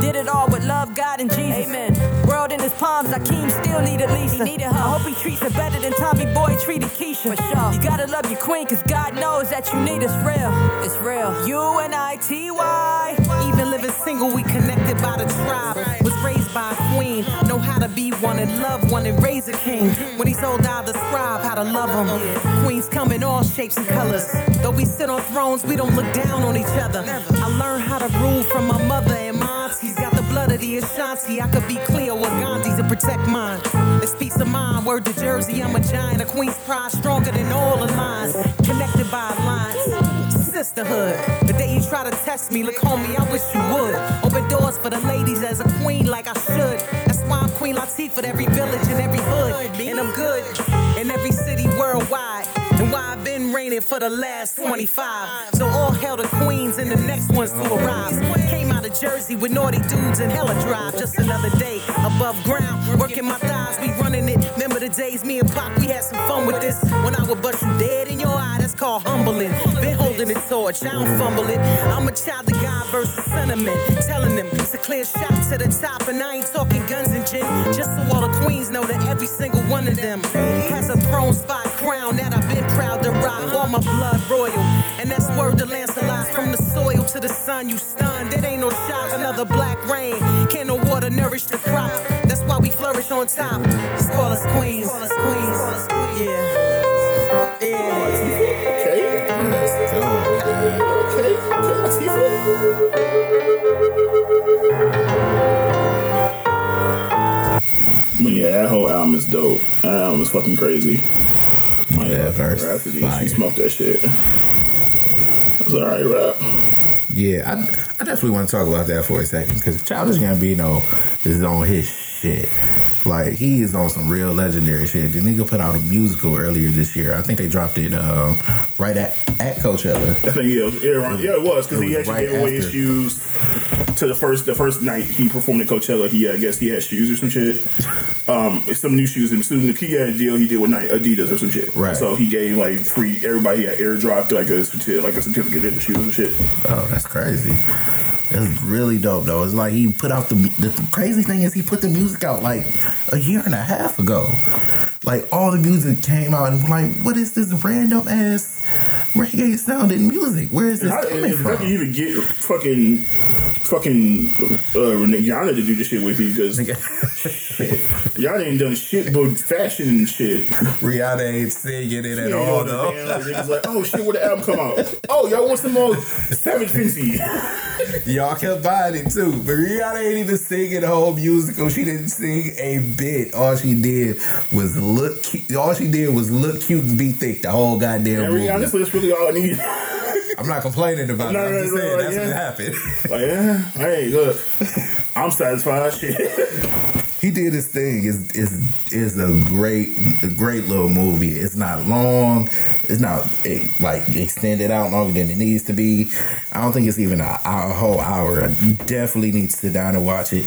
Did it all with love, God, and Jesus. Amen. World in his palms. Akeem still needed Lisa. He needed her. I hope he treats her better than Tommy Boy treated Keisha. For sure. You gotta love your queen, cause God knows that you need us real. It's real. You and I, T Y. Even living single, we connected by the tribe. Was raised by a queen. Know how to be one and love one and raise a king. When he's old, I'll describe how to love him. Queens come in all shapes and colors. Though we sit on thrones, we don't look down on each other. I learned how to rule from my mother and my auntie's got the blood of the Ashanti. I could be clear with Gandhi to protect mine. It's peace of mind, word to Jersey, I'm a giant. A queen's pride, stronger than all the lines. Connected by lines. Sisterhood. The day you try to test me, look homie, I wish you would. Open doors for the ladies as a queen like I should. That's why I'm Queen Latifah in every village and every hood. And I'm good in every city worldwide. And why I've been reigning for the last twenty-five. So all hell to Queens and the next ones to arrive. Came out of Jersey with naughty dudes and hella drive. Just another day above ground, working my thighs, we running it. Remember the days me and Pop, we had some fun with this. When I would bust you dead in your eye, that's called humbling. Been holding it torch, I don't fumble it. I'm a child of God versus sentiment. Telling them it's a clear shot to the top. And I ain't talking guns and gin. Just so all the queens know that every single one of them has a throne spot crown that I've been proud to rock, all my blood royal. And that's word to Lancelot. From the soil to the sun, you stunned. It ain't no shock, another black rain. Can't no water nourish the crop. That's why we flourish on top. Squallers Queens. Yeah. Yeah. Yeah, that whole album is dope. That album is fucking crazy. Yeah, verse. Rapsody, she smoked that shit. That's all right, rap. Yeah, I, I definitely want to talk about that for a second because Childish Gambino is on his shit. Like, he is on some real legendary shit. The nigga put out a musical earlier this year. I think they dropped it uh, right at, at Coachella. I think yeah, it was, yeah, it was because he actually right gave away his shoes to the first the first night he performed at Coachella. He I guess he had shoes or some shit. Um, some new shoes. And Susan He had a deal he did with Adidas or some shit. Right. So he gave like free everybody. He had airdropped like a certificate, like a certificate in the shoes and shit. Oh, that's crazy. That's really dope, though. It's like he put out the, the... The crazy thing is he put the music out, like, a year and a half ago. Like, all the music came out and like, what is this random ass reggae sounding music? Where is this how, coming from? How can you even get fucking fucking uh, Rihanna to do this shit with you? Because y'all ain't done shit but fashion and shit. Rihanna ain't singing it at all though. Niggas like, oh shit, where the album come out? Oh, y'all want some more Savage Fenty? Y'all can find it too, but Rihanna ain't even singing the whole musical. She didn't sing a bit. All she did was. Look, all she did was look cute and be thick the whole goddamn movie. Honestly, that's really all I need. I'm not complaining about no, it. I'm no, just no, saying no, that's yeah. what happened. Like, yeah, hey, look, I'm satisfied. Shit. He did his thing. It's it's is a great a great little movie. It's not long. It's not it, like extended out longer than it needs to be. I don't think it's even a, a whole hour. I definitely need to sit down and watch it.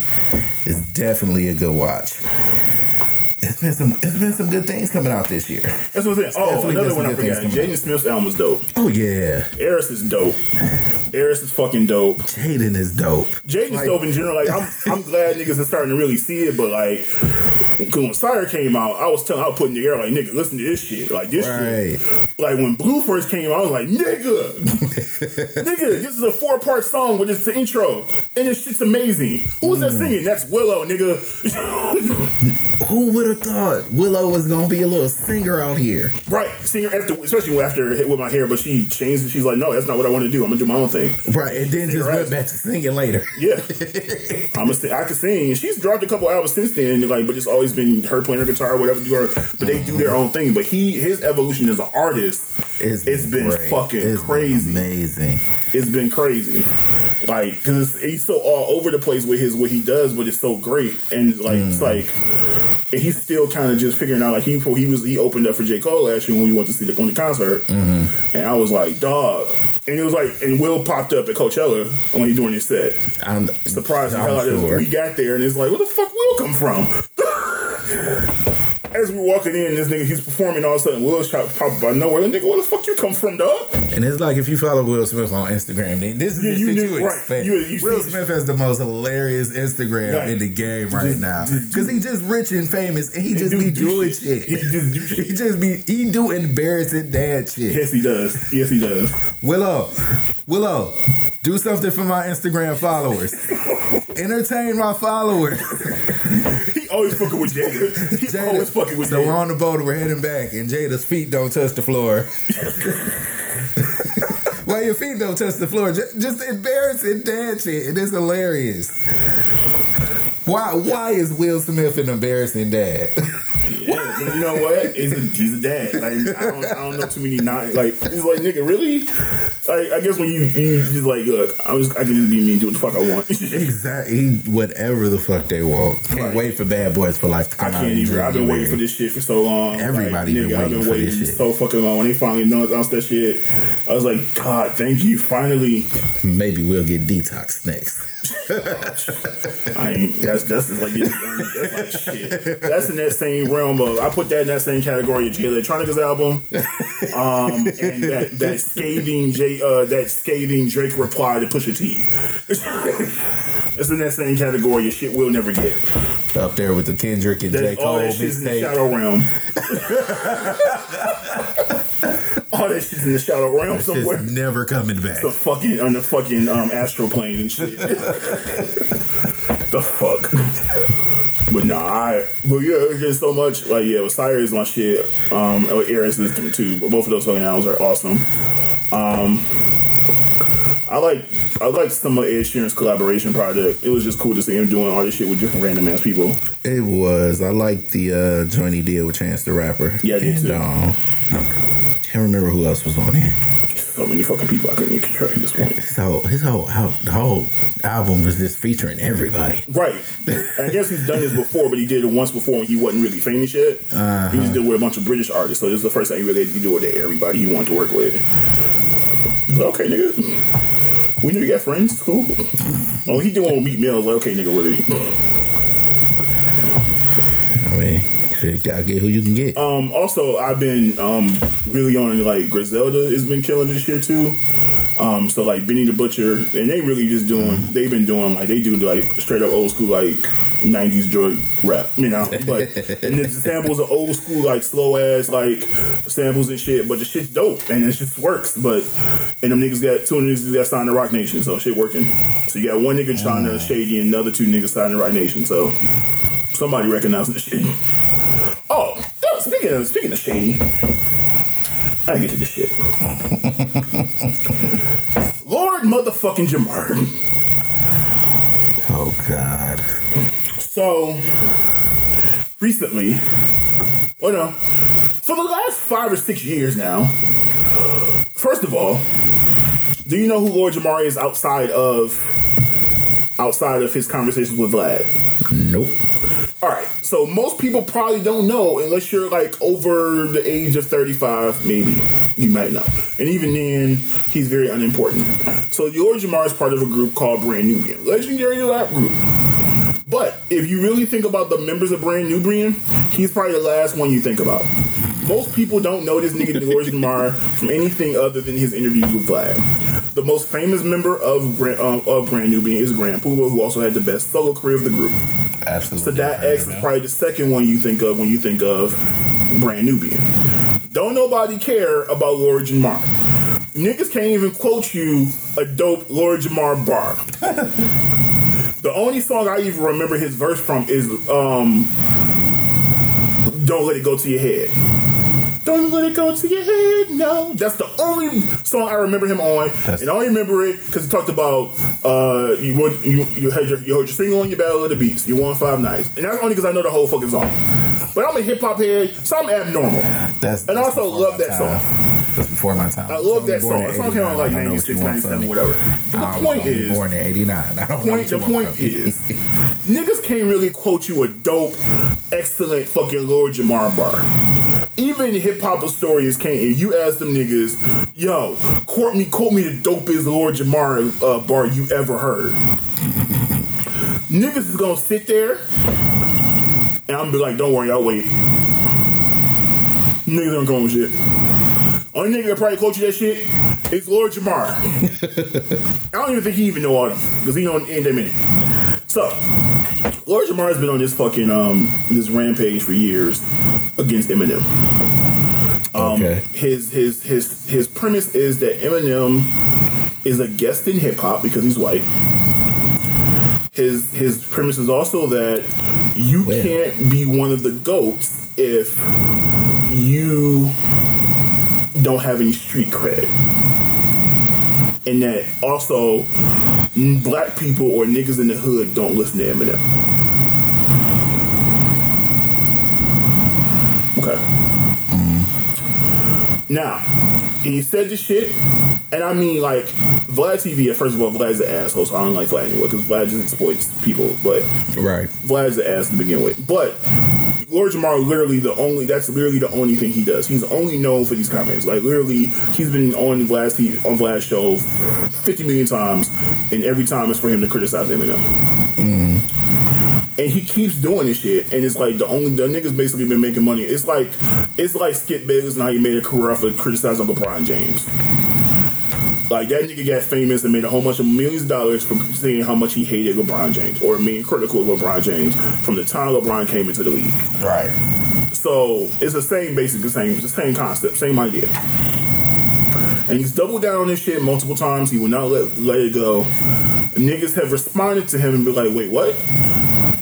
It's definitely a good watch. It's been some. It's been some good things coming out this year. That's what I'm saying. Oh, another one I forgot. Jaden Smith's album is dope. Oh yeah, Eris is dope. Eris is fucking dope. Jaden is dope. Jaden's like, dope in general. Like I'm, I'm glad niggas are starting to really see it. But like, when Sire came out, I was telling, I was putting the air like, nigga, listen to this shit. Like this right. shit. Like when Blue first came out, I was like, nigga, nigga, this is a four part song with just the intro, and this shit's amazing. Who's mm. that singing? That's Willow, nigga. Who would have thought Willow was gonna be a little singer out here? Right, singer after, especially after with my hair, but she changed and she's like, no, that's not what I want to do. I'm gonna do my own thing. Right, and then just went back to singing later. Yeah, I'm a, I can sing. She's dropped a couple albums since then, like, but it's always been her playing her guitar, or whatever. Do her, but they do their own thing. But he, his evolution as an artist, it's, it's been great. fucking it's crazy, been amazing. It's been crazy, like because he's so all over the place with his what he does, but it's so great and like mm. it's like. And he's still kind of just figuring out. Like he he was he opened up for J. Cole last year when we went to see the on the concert, mm-hmm. and I was like, dog. And it was like, and Will popped up at Coachella when he doing his set. I'm surprised I'm how sure. we got there, and it's like, where the fuck Will come from? As we're walking in, this nigga he's performing. All of a sudden, Will popped up out of nowhere. Nigga, where the fuck you come from, dog? And it's like if you follow Will Smith on Instagram, then this is yeah, you, you right. expect. You, you Will Smith has the most hilarious Instagram like, in the game right just, now because he just rich and famous, and he just do, be do doing shit. shit. He just do shit. He just be he do embarrassing dad shit. Yes, he does. Yes, he does. Willow, Willow, do something for my Instagram followers. Entertain my followers. Always fucking with Jada. He's Jada, always fucking with so Jada. So we're on the boat, we're heading back, and Jada's feet don't touch the floor. Well, your feet don't touch the floor. Just, just embarrassing dad shit, and it's hilarious. Why Why is Will Smith an embarrassing dad? Yeah, but you know what? He's a, he's a dad. Like I don't, I don't know too many not like. He's like nigga, really? Like I guess when you you just like look, I was I can just be me and do what the fuck I want. Exactly, whatever the fuck they want. Can't like, wait for Bad Boys for like. I can't even. I've been waiting way. for this shit for so long. Everybody like, nigga, been waiting, I've been waiting for this shit so fucking long. When they finally announced that shit, I was like, God, thank you, finally. Maybe we'll get Detox next. I ain't. That's that's like that's like shit. That's in that same realm. I put that in that same category of Jay Electronica's album, um, and that, that scathing Jay, uh, that scathing Drake reply to Pusha T. It's in that same category of shit we'll never get. Up there with the Kendrick and J. Cole. All that shit's in the shadow realm. All that shit's in the shadow realm that somewhere. Shit's never coming back. The fucking on the fucking um, astral plane and shit. The fuck. But nah, I, but yeah, it's just so much. Like, yeah, Sire is my shit. Um, Eris is them too. But both of those fucking albums are awesome. Um, I like, I like some of Ed Sheeran's collaboration project. It was just cool to see him doing all this shit with different random ass people. It was. I liked the uh, joint he did with Chance the Rapper. Yeah, I did and, too. Um, can't remember who else was on it. So many fucking people I couldn't even control at this point. So his whole the whole album was just featuring everybody. Right. I guess he's done this before, but he did it once before when he wasn't really famous yet. Uh-huh. He just did it with a bunch of British artists, so this is the first time he really had to do it to everybody he wanted to work with. Like, okay, nigga. We knew you got friends. Cool. Oh, he did one with Meek Mill. I was like, okay, nigga, really. I mean, you gotta get who you can get. Um, also, I've been um, really on like Griselda has been killing this year too. Um, so like Benny the Butcher, and they really just doing. They've been doing like they do like straight up old school like nineties Drake rap, you know. But and then the samples are old school, like slow ass like samples and shit. But the shit's dope and it just works. But and them niggas got two niggas got signed to Roc Nation, so shit working. So you got one nigga signed to Shady and another two niggas signed to Roc Nation. So somebody recognizing the shit. Oh, speaking of speaking of Shady, I get to this shit. Lord motherfucking Jamar. Oh God. So recently, oh no, for the last five or six years now. First of all, do you know who Lord Jamar is outside of outside of his conversations with Vlad? Nope. All right. So most people probably don't know unless you're like over the age of thirty-five, maybe. You might know. And even then, he's very unimportant. So Lord Jamar is part of a group called Brand Nubian. Legendary rap group. But if you really think about the members of Brand Nubian, he's probably the last one you think about. Most people don't know this nigga Lord Jamar from anything other than his interviews with Vlad. The most famous member of Brand, um, of Brand Nubian is Grand Poobah, who also had the best solo career of the group. Absolutely. So that X is probably the second one you think of when you think of Brand Nubian. Don't nobody care about Lord Jamar. Niggas can't even quote you a dope Lord Jamar bar. The only song I even remember his verse from is um, Don't Let It Go To Your Head. Don't let it go to your head, no. That's the only song I remember him on. That's and I only remember it because he talked about uh, you, want, you you had your, you hold your single on your Battle of the Beats. You won five nights. And that's only because I know the whole fucking song. But I'm a hip-hop head, so I'm abnormal. That's, and I also love that time. song. That's before my time. I love so that song. That song came out like ninety-six, ninety-seven, whatever. But the point is... born in eighty-nine. I don't the point, the point is, niggas can't really quote you a dope, excellent fucking Lord Jamar bar. Even hip-hop historians can't. If you ask them niggas, yo, quote me, quote me the dopest Lord Jamar uh, bar you ever heard. Niggas is gonna sit there, and I'm gonna be like, don't worry, I'll wait. Niggas don't come with shit. Only nigga that probably quote you that shit is Lord Jamar. I don't even think he even know all them, because he don't end that minute. So, Lord Jamar's been on this fucking um this rampage for years against Eminem. Um okay. his his his his premise is that Eminem is a guest in hip hop because he's white. His his premise is also that you Wait. can't be one of the GOATs if you don't have any street cred. And that also black people or niggas in the hood don't listen to Eminem. Okay. Mm-hmm. Now, he said this shit, and I mean, like, Vlad T V, first of all, Vlad's an asshole, so I don't like Vlad anyway, because Vlad just exploits people, but right. Vlad's an ass to begin with. But Lord Jamar, literally the only, that's literally the only thing he does. He's only known for these comments. Like, literally, he's been on Vlad's, T V, on Vlad's show fifty million times, and every time it's for him to criticize Eminem. Mm-hmm. And he keeps doing this shit, and it's like the only, the niggas basically been making money. It's like, it's like Skip Bayless and how he made a career off of criticizing LeBron James. Like, that nigga got famous and made a whole bunch of millions of dollars for saying how much he hated LeBron James or being critical of LeBron James from the time LeBron came into the league. Right. So, it's the same, basically the same, the same concept, same idea. And he's doubled down on this shit multiple times. He will not let, let it go. Niggas have responded to him and be like, wait, what?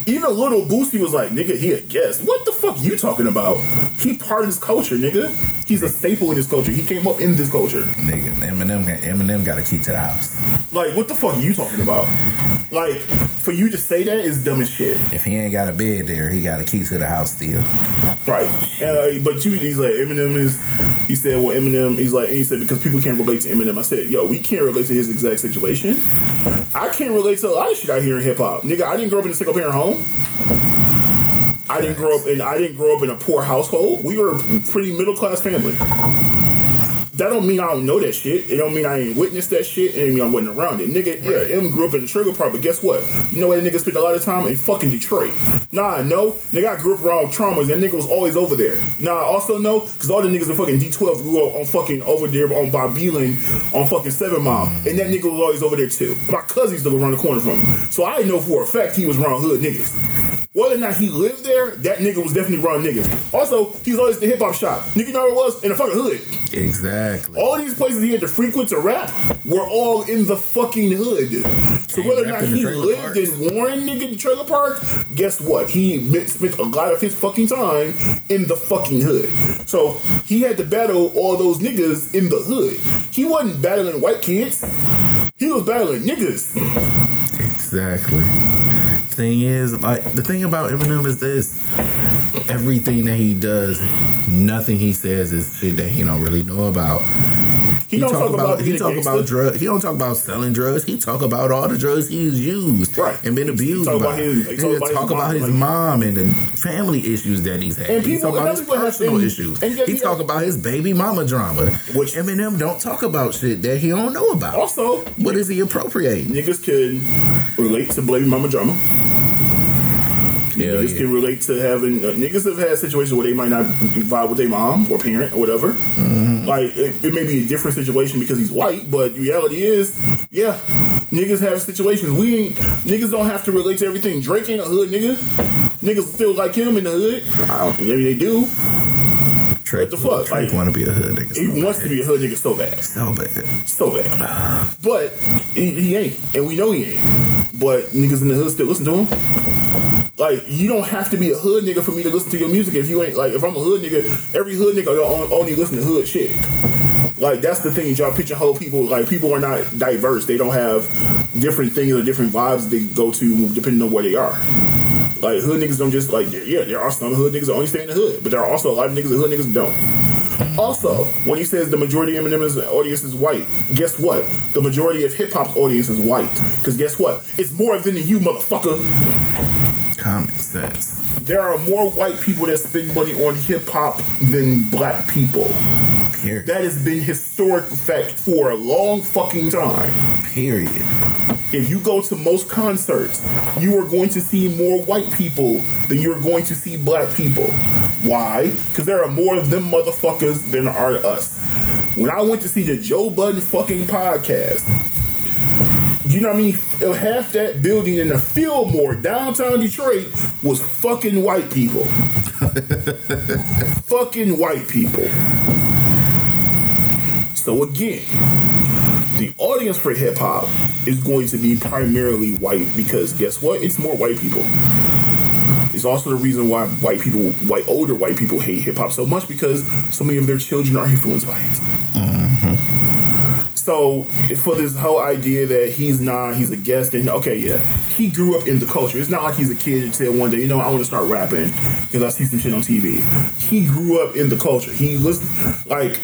Even Little Boosie was like, nigga, he a guest. What the fuck you talking about? He part of this culture, nigga. He's a staple in this culture. He came up in this culture. Nigga, Eminem, Eminem got a key to the house. Like, what the fuck are you talking about? Like, for you to say that is dumb as shit. If he ain't got a bed there, he got a key to the house still. Right. Uh, but you, he's like, Eminem is, he said, well, Eminem, he's like, and he said, because people can't relate to Eminem. I said, yo, we can't relate to his exact situation. I can't relate to a lot of shit out here in hip hop. Nigga, I didn't grow up in a single parent home. I didn't grow up in I didn't grow up in a poor household. We were a pretty middle class family. That don't mean I don't know that shit. It don't mean I ain't witnessed that shit. It don't mean I wasn't around it. Nigga, yeah, M grew up in the Trigger Park, but guess what? You know where that nigga spent a lot of time? In fucking Detroit. Nah, I know. Nigga, I grew up around traumas. That nigga was always over there. Nah, I also know, because all the niggas in fucking D twelve grew up on fucking over there on Bob Beeland on fucking seven mile. And that nigga was always over there too. My cousin used to live around the corner from him. So I know for a fact he was around hood niggas. Whether or not he lived there, that nigga was definitely raw nigga. Also, he's always at the hip hop shop. Nigga, you know where it was? In the fucking hood. Exactly. All these places he had to frequent to rap were all in the fucking hood. So whether or not he lived park. in Warren, nigga, the trailer park, guess what? He spent a lot of his fucking time in the fucking hood. So he had to battle all those niggas in the hood. He wasn't battling white kids. He was battling niggas. Exactly. Thing is, like, the thing about Eminem is this: everything that he does, nothing he says is shit that he don't really know about. He, he don't talk, talk about, about he talk about drugs. He don't talk about selling drugs. He talk about all the drugs he's used right. and been abused he by. His, he he talk about, talk about his, mom, his like, mom and the family issues that he's had. And he people, talk about his personal and, issues. And, and, he yeah, talk yeah. about his baby mama drama, which Eminem don't talk about shit that he don't know about. Also, what is he appropriating? Niggas can relate to baby mama drama. Hell niggas yeah. can relate to having uh, niggas have had situations where they might not vibe with their mom or parent or whatever. Mm-hmm. Like it, it may be a different situation because he's white, but the reality is, yeah, niggas have situations. We ain't niggas don't have to relate to everything. Drake ain't a hood nigga. Niggas feel like him in the hood. I don't, maybe they do. Drake, what the fuck? Drake like, want to be a hood nigga. So he bad. wants to be a hood nigga so bad, so bad, so bad. But he, he ain't, and we know he ain't. But niggas in the hood still listen to him. Like, you don't have to be a hood nigga for me to listen to your music if you ain't, like, if I'm a hood nigga, every hood nigga y'all only listen to hood shit. Like, that's the thing, y'all pigeonhole people, like, people are not diverse. They don't have different things or different vibes they go to depending on where they are. Like, hood niggas don't just, like, yeah, there are some hood niggas that only stay in the hood, but there are also a lot of niggas that hood niggas don't. Also, when he says the majority of Eminem's audience is white, guess what? The majority of hip-hop's audience is white. Because guess what? It's more of them than you, motherfucker. Common sense. There are more white people that spend money on hip hop than black people. Period. That has been historic fact for a long fucking time. Period. If you go to most concerts, you are going to see more white people than you're going to see black people. Why? Because there are more of them motherfuckers than are us. When I went to see the Joe Budden fucking podcast, you know what I mean? Half that building in the Fillmore, downtown Detroit, was fucking white people. Fucking white people. So again, the audience for hip hop is going to be primarily white because guess what? It's more white people. It's also the reason why white people, white older white people hate hip hop so much because so many of their children are influenced by it. Mm-hmm. So for this whole idea that he's not, he's a guest, and okay, yeah, he grew up in the culture. It's not like he's a kid and said one day, you know, I want to start rapping because I see some shit on T V. He grew up in the culture. He was like,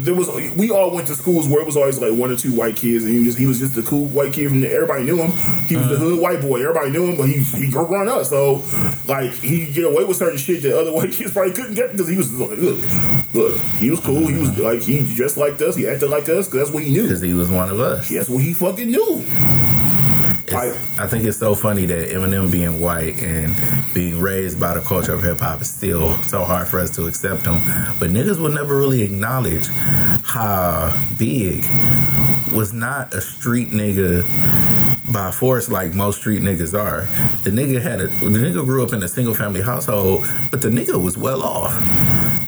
there was, we all went to schools where it was always like one or two white kids, and he was just, he was just the cool white kid from the, everybody knew him. He was uh, the hood white boy. Everybody knew him, but he he grew up on us. So like he could get away with certain shit that other white kids probably couldn't get because he was like, look, look, he was cool. He was like, he dressed like us. He acted like us. That's what he knew. Because he was one of us. That's what he fucking knew. Like, I think it's so funny that Eminem being white and being raised by the culture of hip hop is still so hard for us to accept him. But niggas will never really acknowledge how Big was not a street nigga by force like most street niggas are. The nigga had a, the nigga grew up in a single family household, but the nigga was well off.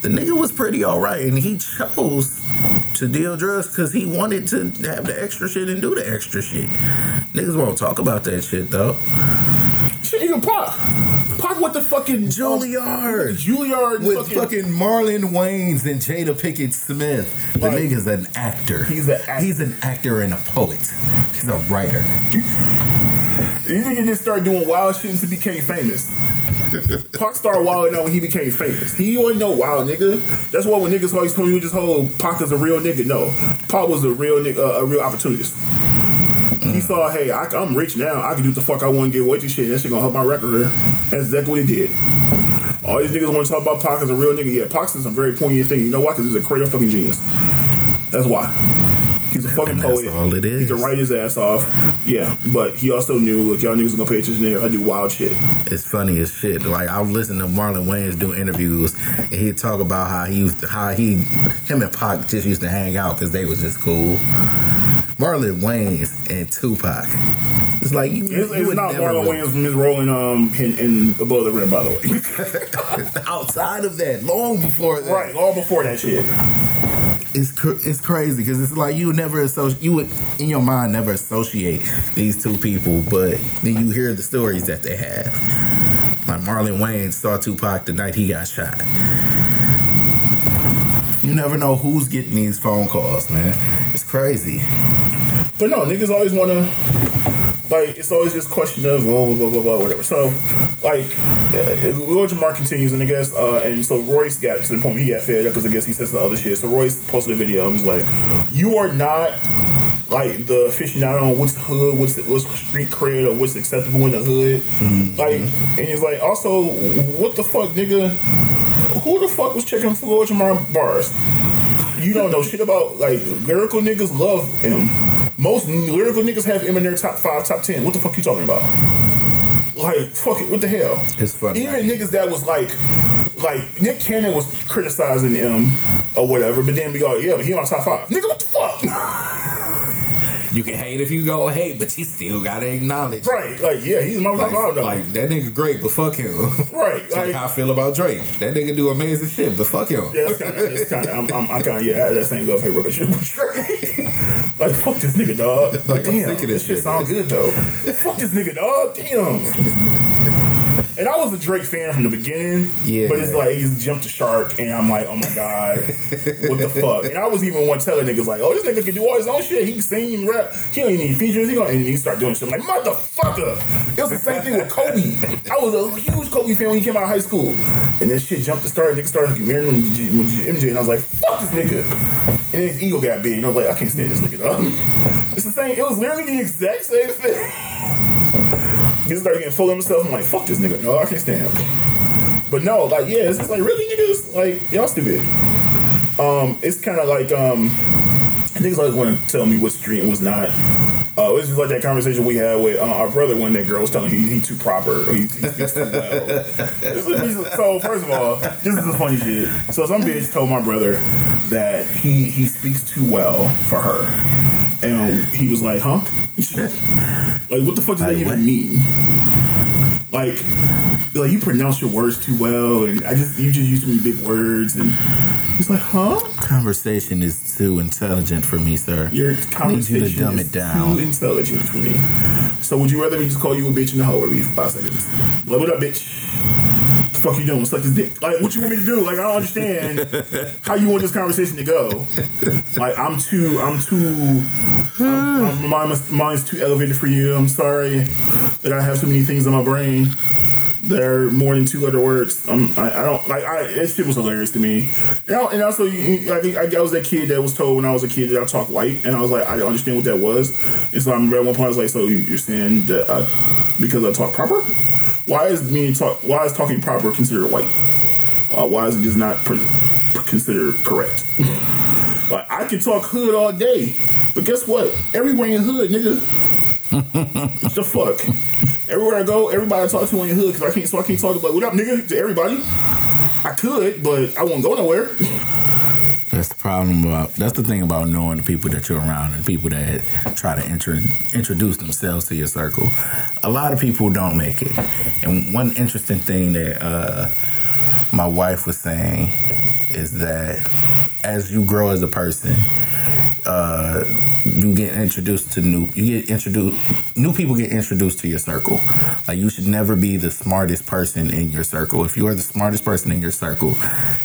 The nigga was pretty all right, and he chose to deal drugs because he wanted to have the extra shit and do the extra shit. Niggas won't talk about that shit though. Shit, even Pac. Pac with the fucking Juilliard. Um, Juilliard with fucking, fucking Marlon Wayans and Jada Pinkett Smith. The like, nigga's an actor. He's an actor. He's an actor and a poet. He's a writer. These niggas just started doing wild shit until he became famous. Pac started wilding out when he became famous. He wasn't no wild nigga. That's why when niggas always told me this whole Pac is a real nigga. No, Pac was a real nigga, uh, a real opportunist. He saw, hey, I, I'm rich now. I can do what the fuck I want to get away with this shit. That shit gonna help my record. That's exactly what he did. All these niggas want to talk about Pac as a real nigga. Yeah, Pac is a very poignant thing. You know why? Because he's a creative fucking genius. That's why. He's a fucking poet. That's all it is. He can write his ass off. Yeah, but he also knew, look, y'all niggas gonna pay attention there. I do wild shit. It's funny as shit. Like, I've listened to Marlon Wayans do interviews, and he'd talk about how he, used to, how he, him and Pac just used to hang out because they was just cool. Marlon Wayans and Tupac It's like you, it's, you it's not Marlon Wayans from his role in um in, in Above the Rim, by the way. Outside of that, long before that, right? Long before that shit. It's cr- it's crazy because it's like you never associate you would in your mind never associate these two people, but then you hear the stories that they have. Like Marlon Wayans saw Tupac the night he got shot. You never know who's getting these phone calls, man. It's crazy. But no, niggas always want to, like, it's always this question of blah, blah, blah, blah, whatever. So, like, Lord Jamar continues, and I guess, uh, and so Royce got to the point where he got fed up because I guess he said some other shit. So Royce posted a video and was like, you are not, like, the aficionado on what's hood, what's, what's street cred, or what's acceptable in the hood. Mm-hmm. Like, and he's like, also, what the fuck, nigga? Who the fuck was checking for Lord Jamar bars? You don't know shit about, like, lyrical niggas love him. Most lyrical niggas have him in their top five, top ten. What the fuck you talking about? Like, fuck it, what the hell? It's funny. Even niggas that was like, like, Nick Cannon was criticizing him or whatever, but then we go, yeah, but he on top five. Nigga, what the fuck? You can hate if you go hate, but you still gotta acknowledge. Right, like, yeah, he's my like, top five, though. Like, that nigga great, but fuck him. Right. Like, like how I feel about Drake. That nigga do amazing shit, but fuck him. Yeah, that's kinda, that's kinda, I'm, I'm, I kinda, yeah, that's ain't go hate relationship with Drake. Like, fuck this nigga, dog. Like, like damn, I'm sick of this, this shit nigga. Sound good, though. Fuck this nigga, dog. Damn. And I was a Drake fan from the beginning. Yeah. But it's like, he's jumped the shark, and I'm like, oh, my God. What the fuck? And I was even one telling niggas, like, oh, this nigga can do all his own shit. He can sing, he can rap. He don't even need features. He gonna, and he start doing shit. I'm like, motherfucker. It was the same thing with Kobe. I was a huge Kobe fan when he came out of high school. And that shit jumped the shark. Nigga started comparing him with M J, and I was like, fuck this nigga. And his ego got big, and I was like, I can't stand this nigga, dog. It's the same, it was literally the exact same thing. He started getting full of himself, I'm like, fuck this nigga, no, I can't stand him. But no, like, yeah, it's just like, really, niggas? Like, y'all stupid. Um, it's kind of like, um, niggas always want to tell me what's street and what's not. Uh, it's just like that conversation we had with uh, our brother when that girl was telling him he, he too proper or he, he speaks too loud. So first of all, this is the funny shit. So some bitch told my brother that he he speaks too well for her, and he was like, "Huh? Like what the fuck does that even mean? Like, like you pronounce your words too well, and I just you just use too many big words and." He's like, huh? Conversation is too intelligent for me, sir. Your conversation I need you to dumb it down. Is too intelligent for me. So would you rather me just call you a bitch in the hallway for five seconds? Like, what up, bitch? What the fuck you doing? Suck this dick. Like, what you want me to do? Like, I don't understand how you want this conversation to go. Like, I'm too, I'm too, I'm, I'm, my mind's too elevated for you. I'm sorry that I have so many things in my brain. There are more than two other words. Um, I, I don't like. I that shit was hilarious to me. And, I, and also, you, I, I, I was that kid that was told when I was a kid that I talk white, and I was like, I didn't understand what that was. And so I remember at one point I was like, so you're saying that I, because I talk proper? Why is me talk? Why is talking proper considered white? Uh, why is it just not pre- considered correct? Like I can talk hood all day, but guess what? Everywhere in hood, nigga. What the fuck? Everywhere I go, everybody I talk to in your hood, because I can't, so I can't talk about what up, nigga, to everybody. I could, but I won't go nowhere. That's the problem about. That's the thing about knowing the people that you're around and people that try to inter, introduce themselves to your circle. A lot of people don't make it. And one interesting thing that uh, my wife was saying is that as you grow as a person. Uh, you get introduced to new you get introduced new people get introduced to your circle. Like you should never be the smartest person in your circle. If you are the smartest person in your circle,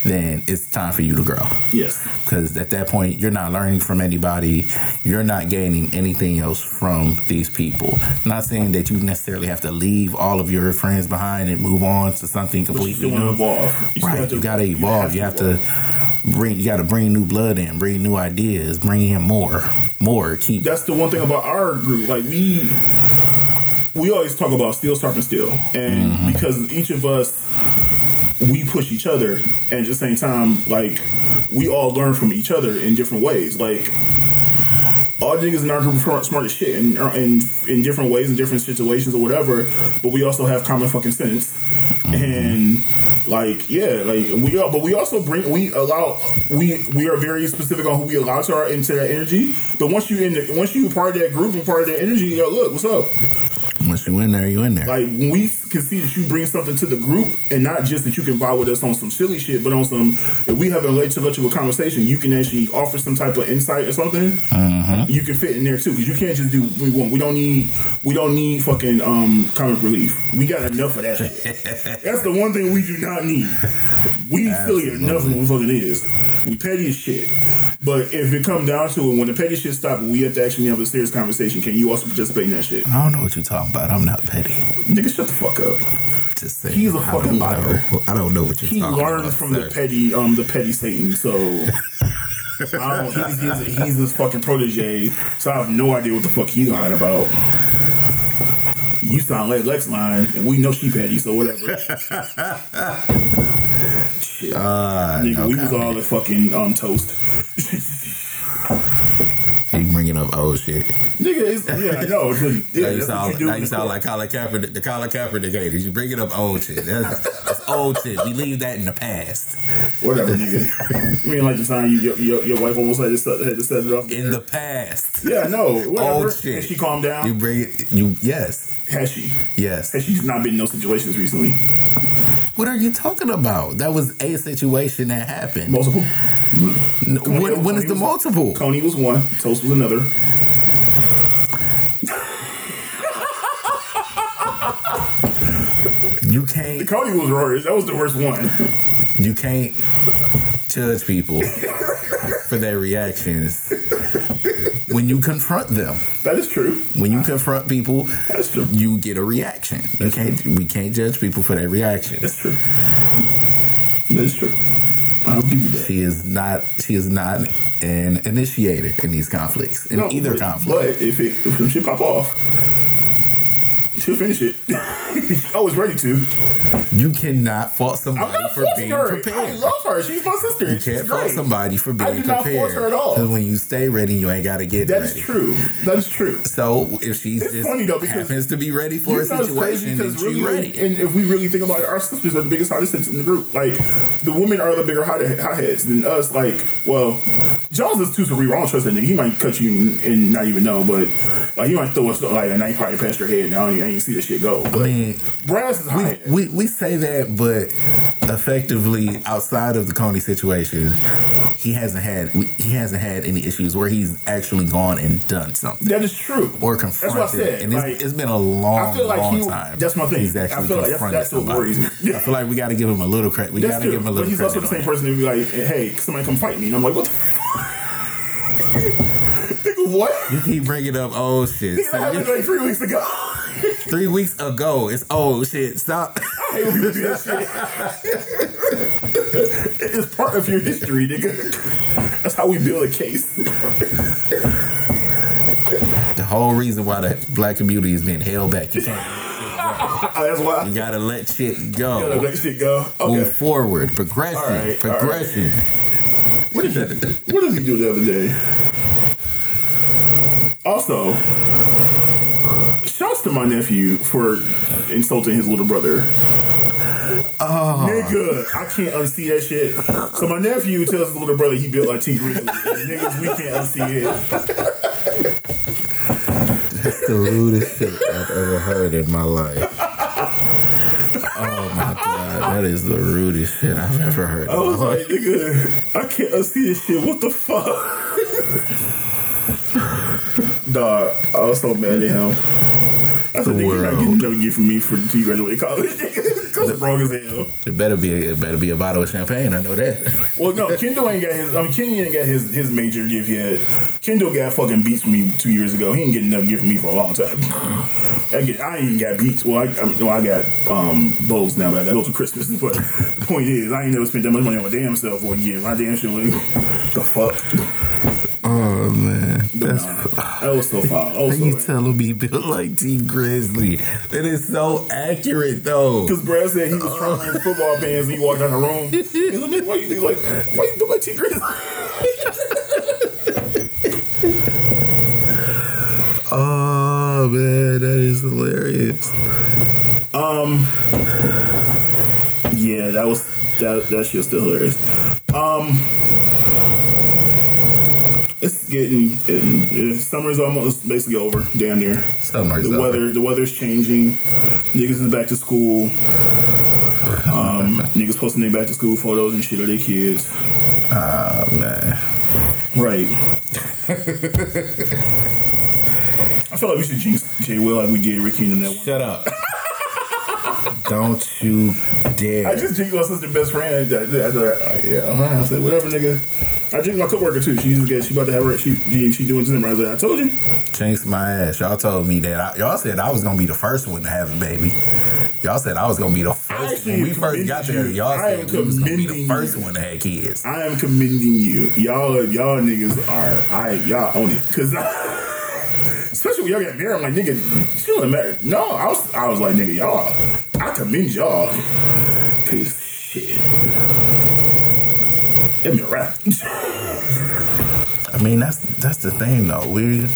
then it's time for you to grow. Yes. Because at that point you're not learning from anybody. You're not gaining anything else from these people. Not saying that you necessarily have to leave all of your friends behind and move on to something completely new. Evolve. You right. You gotta evolve. You have to, you have to bring you gotta bring new blood in, bring new ideas, bring in more, more. Keep. That's the one thing about our group. Like we, we always talk about steel, sharpen steel, and mm-hmm. because each of us, we push each other, and at the same time, like we all learn from each other in different ways. Like all niggas in our group are smart as shit, and in, in, in different ways, in different situations or whatever. But we also have common fucking sense, mm-hmm. and. Like yeah, like we are, but we also bring we allow we we are very specific on who we allow to our into that energy. But once you in the, once you part of that group and part of that energy, yo, look, what's up? once you in there, you in there. Like, when we can see that you bring something to the group, and not just that you can vibe with us on some silly shit, but on some, if we have an intellectual conversation, you can actually offer some type of insight or something. Uh-huh. You can fit in there too, because you can't just do what we want. We don't need, we don't need fucking um, comic relief. We got enough of that shit. That's the one thing we do not need. We Absolutely. Silly enough what fucking is. We petty as shit. But if it comes down to it, when the petty shit stops, we have to actually have a serious conversation. Can you also participate in that shit? I don't know what you're talking about. I'm not petty. Nigga, shut the fuck up. Just saying. He's a fucking liar. I don't know what you're he talking about. He learned from sir. the petty, um, the petty Satan. So I don't, he's, he's, he's this fucking protege. So I have no idea what the fuck he's lying about. You sound like Lex lying, and we know she petty, so whatever. Shit. Uh, Nigga, no we was all at fucking um, toast. You bringing up old shit. Nigga, it's, yeah, I know. Yeah, now you sound, you now you sound like Colin Kaepernick, the Colin Kaepernick haters. You bringing up old shit. That's, that's old shit. We leave that in the past. Whatever, nigga. You mean like the time you, your, your wife almost had to, set, had to set it off? In the past. Yeah, I know. Old shit. Has she calmed down? You bring it, you, yes. Has she? Yes. Has she not been in those situations recently? What are you talking about? That was a situation that happened. Multiple. No, when was, when is the was, multiple? Coney was one. Toast was another. You can't. The Coney was worse. That was the worst one. You can't judge people for their reactions when you confront them. That is true. When you confront people, that's true. You get a reaction. You can't. We can't judge people for their reactions. That's true. That's true. I'll give you that. She is not. She is not an initiator in these conflicts. In no, either but, conflict. But if it, if she pop off, she'll finish it. I was ready to. You cannot fault somebody for being her. prepared. I love her. She's my sister. You can't She's fault great. somebody for being prepared. I do prepared. not fault her at all. Because when you stay ready, you ain't got to get That's ready. That's true. That's true. So if she it's just funny though, happens to be ready for a situation, then she's really, ready. And if we really think about it, our sisters are the biggest hotheads in the group. Like, the women are the bigger hotheads than us. Like, well, Jones is too cerebral. I don't trust that nigga. He might cut you and not even know, but like, he might throw us like a knife probably past your head and I don't even see the shit go. But I mean, Brass is high. We, we, we say that, but effectively outside of the Coney situation, he hasn't had he hasn't had any issues where he's actually gone and done something. That is true. Or confronted. That's what I said. And it's, like, it's been a long, I feel like long he, time. That's my thing. He's actually I feel like confronted that's, that's what worries me. I feel like we got to give him a little credit. We got to give him a little credit. But he's also the same person to be like, "Hey, somebody come fight me," and I'm like, "What the fuck?" What? You keep bringing up old shit. Nigga, that happened like three weeks ago. Three weeks ago. It's old shit. Stop. I hate when you do that shit. It is part of your history, nigga. That's how we build a case. The whole reason why the black community is being held back. You can't. That's why you gotta let shit go. You gotta let shit go. Okay. Move forward. Progression. All right. Progression. All right. What did that? What did he do the other day? Also, shouts to my nephew for insulting his little brother. Oh. Nigga, I can't unsee that shit. So my nephew tells his little brother he built like T Grizzly. Niggas, we can't unsee it. That's the rudest shit I've ever heard in my life. Oh my god, that is the rudest shit I've ever heard. I was like, nigga, I can't unsee this shit. What the fuck? Dog, I was so mad at him. That's the a nigga world. Not getting a gift from me for until you graduate college. That's wrong as hell. It better be, it better be a bottle of champagne. I know that. Well, no, Kendall ain't got his. I mean, Kenny ain't got his his major gift yet. Kendall got fucking beats from me two years ago. He ain't getting enough gift from me for a long time. I, get, I ain't got beats. Well, I, I no, I got um Bose now, but I got those for Christmas. But the point is, I ain't never spent that much money on my damn self for a year. My damn shit was the fuck. Oh man, that's nah, that was so foul. How you right. telling me built like T Grizzly? That is so accurate though. Because Brad said he was uh. trying his football pants and he walked down the room. He's like, "Why you like? Why you built like T Grizzly?" Oh man, that is hilarious. Um, yeah, that was that. That shit's still hilarious. Um. It's getting it, it, summer's almost basically over, damn near. Summer's the weather, over. The weather's changing. Niggas is back to school. Um, niggas posting their back to school photos and shit of their kids. Oh man, right. I feel like we should jinx Jay Will like we did Ricky and that one. Shut up. Don't you dare. I just jinxed my sister's best friend. I, I, I, yeah, I said, whatever, nigga. I jinxed my coworker, too. She used to get, she about to have her, she, she doing December. I was like, I told you. Jinxed my ass. Y'all told me that. I, y'all said I was going to be the first one to have a baby. Y'all said I was going to be the first. When we first got there, y'all said I was going to be the first you. one to have kids. I am commending you. Y'all y'all niggas are, I y'all own it. Because I... Especially when y'all got there, I'm like, nigga, she don't matter. No, I was, I was like, nigga, y'all, I commend y'all, cause shit, give me a rap. I mean, that's that's the thing though. We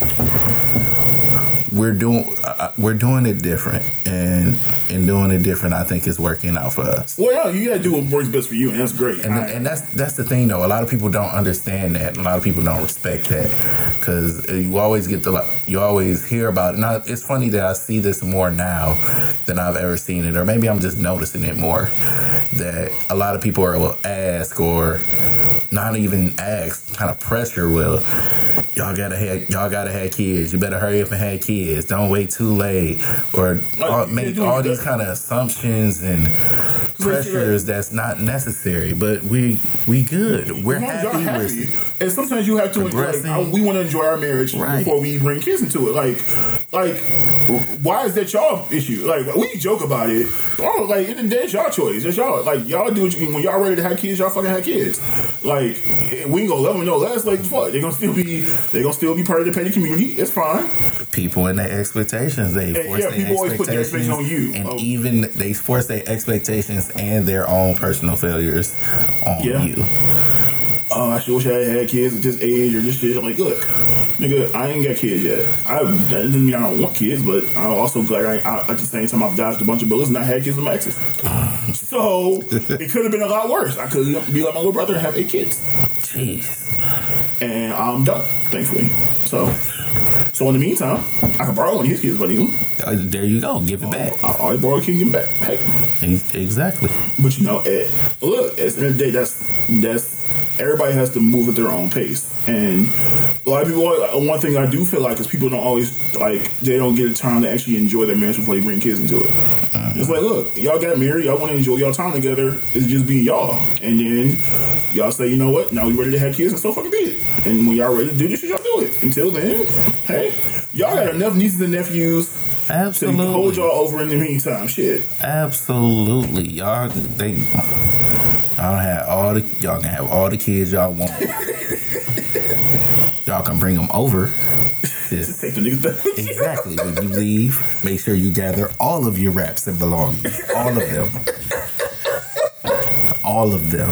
we're, we're doing uh, we're doing it different, and and doing it different, I think, is working out for us. Well, you gotta do what works best for you, and that's great. And, the, and that's that's the thing though. A lot of people don't understand that. A lot of people don't respect that. Because you always get the, you always hear about it. Now, it's funny that I see this more now than I've ever seen it, or maybe I'm just noticing it more, that a lot of people are, will ask or not even ask, kind of pressure will, y'all gotta have, y'all gotta have kids. You better hurry up and have kids. Don't wait too late, or all, make all these kind of assumptions and pressures that's not necessary. But we we good. We're happy. happy. We're and sometimes you have to enjoy. Like, we want to enjoy our marriage right. before we bring kids into it. Like, like, why is that y'all issue? Like, we joke about it. Oh, like it, that's y'all choice. That's y'all. Like, y'all do what you, when y'all ready to have kids. Y'all fucking have kids. Like, we ain't gonna love them no less. Like, fuck, they gonna still be they gonna still be part of the painted community. It's fine. People and their expectations. They and, force yeah, their people always put their expectations on you, and oh. even they force their expectations and their own personal failures on yeah. you. Oh, I sure wish I had kids at this age or this shit. I'm like, look, nigga, I ain't got kids yet. I, that doesn't mean I don't want kids, but I'm also glad I, I, at the same time I've dodged a bunch of bullets and I had kids with my exes. So it could have been a lot worse. I could be like my little brother and have eight kids. Jeez. And I'm done, thankfully. So, so in the meantime, I can borrow one of his kids' money. Uh, there you go. Give it uh, back. I always borrow a kid and give it back. Hey. Exactly. But you know, it, look, at the end of the day, that's that's. Everybody has to move at their own pace. And a lot of people, one thing I do feel like is people don't always, like, they don't get a time to actually enjoy their marriage before they bring kids into it. Uh-huh. It's like, look, y'all got married, y'all want to enjoy y'all time together, it's just being y'all. And then y'all say, you know what, now we ready to have kids, and so fucking be it. And when y'all ready to do this shit, y'all do it. Until then, hey, y'all got enough nieces and nephews. Absolutely. To hold y'all over in the meantime. Shit. Absolutely. Y'all, they... Y'all have all the y'all can have all the kids y'all want. Y'all can bring them over. Just, Just take the niggas back. Exactly. When you leave, make sure you gather all of your wraps and belongings, all of them, all of them.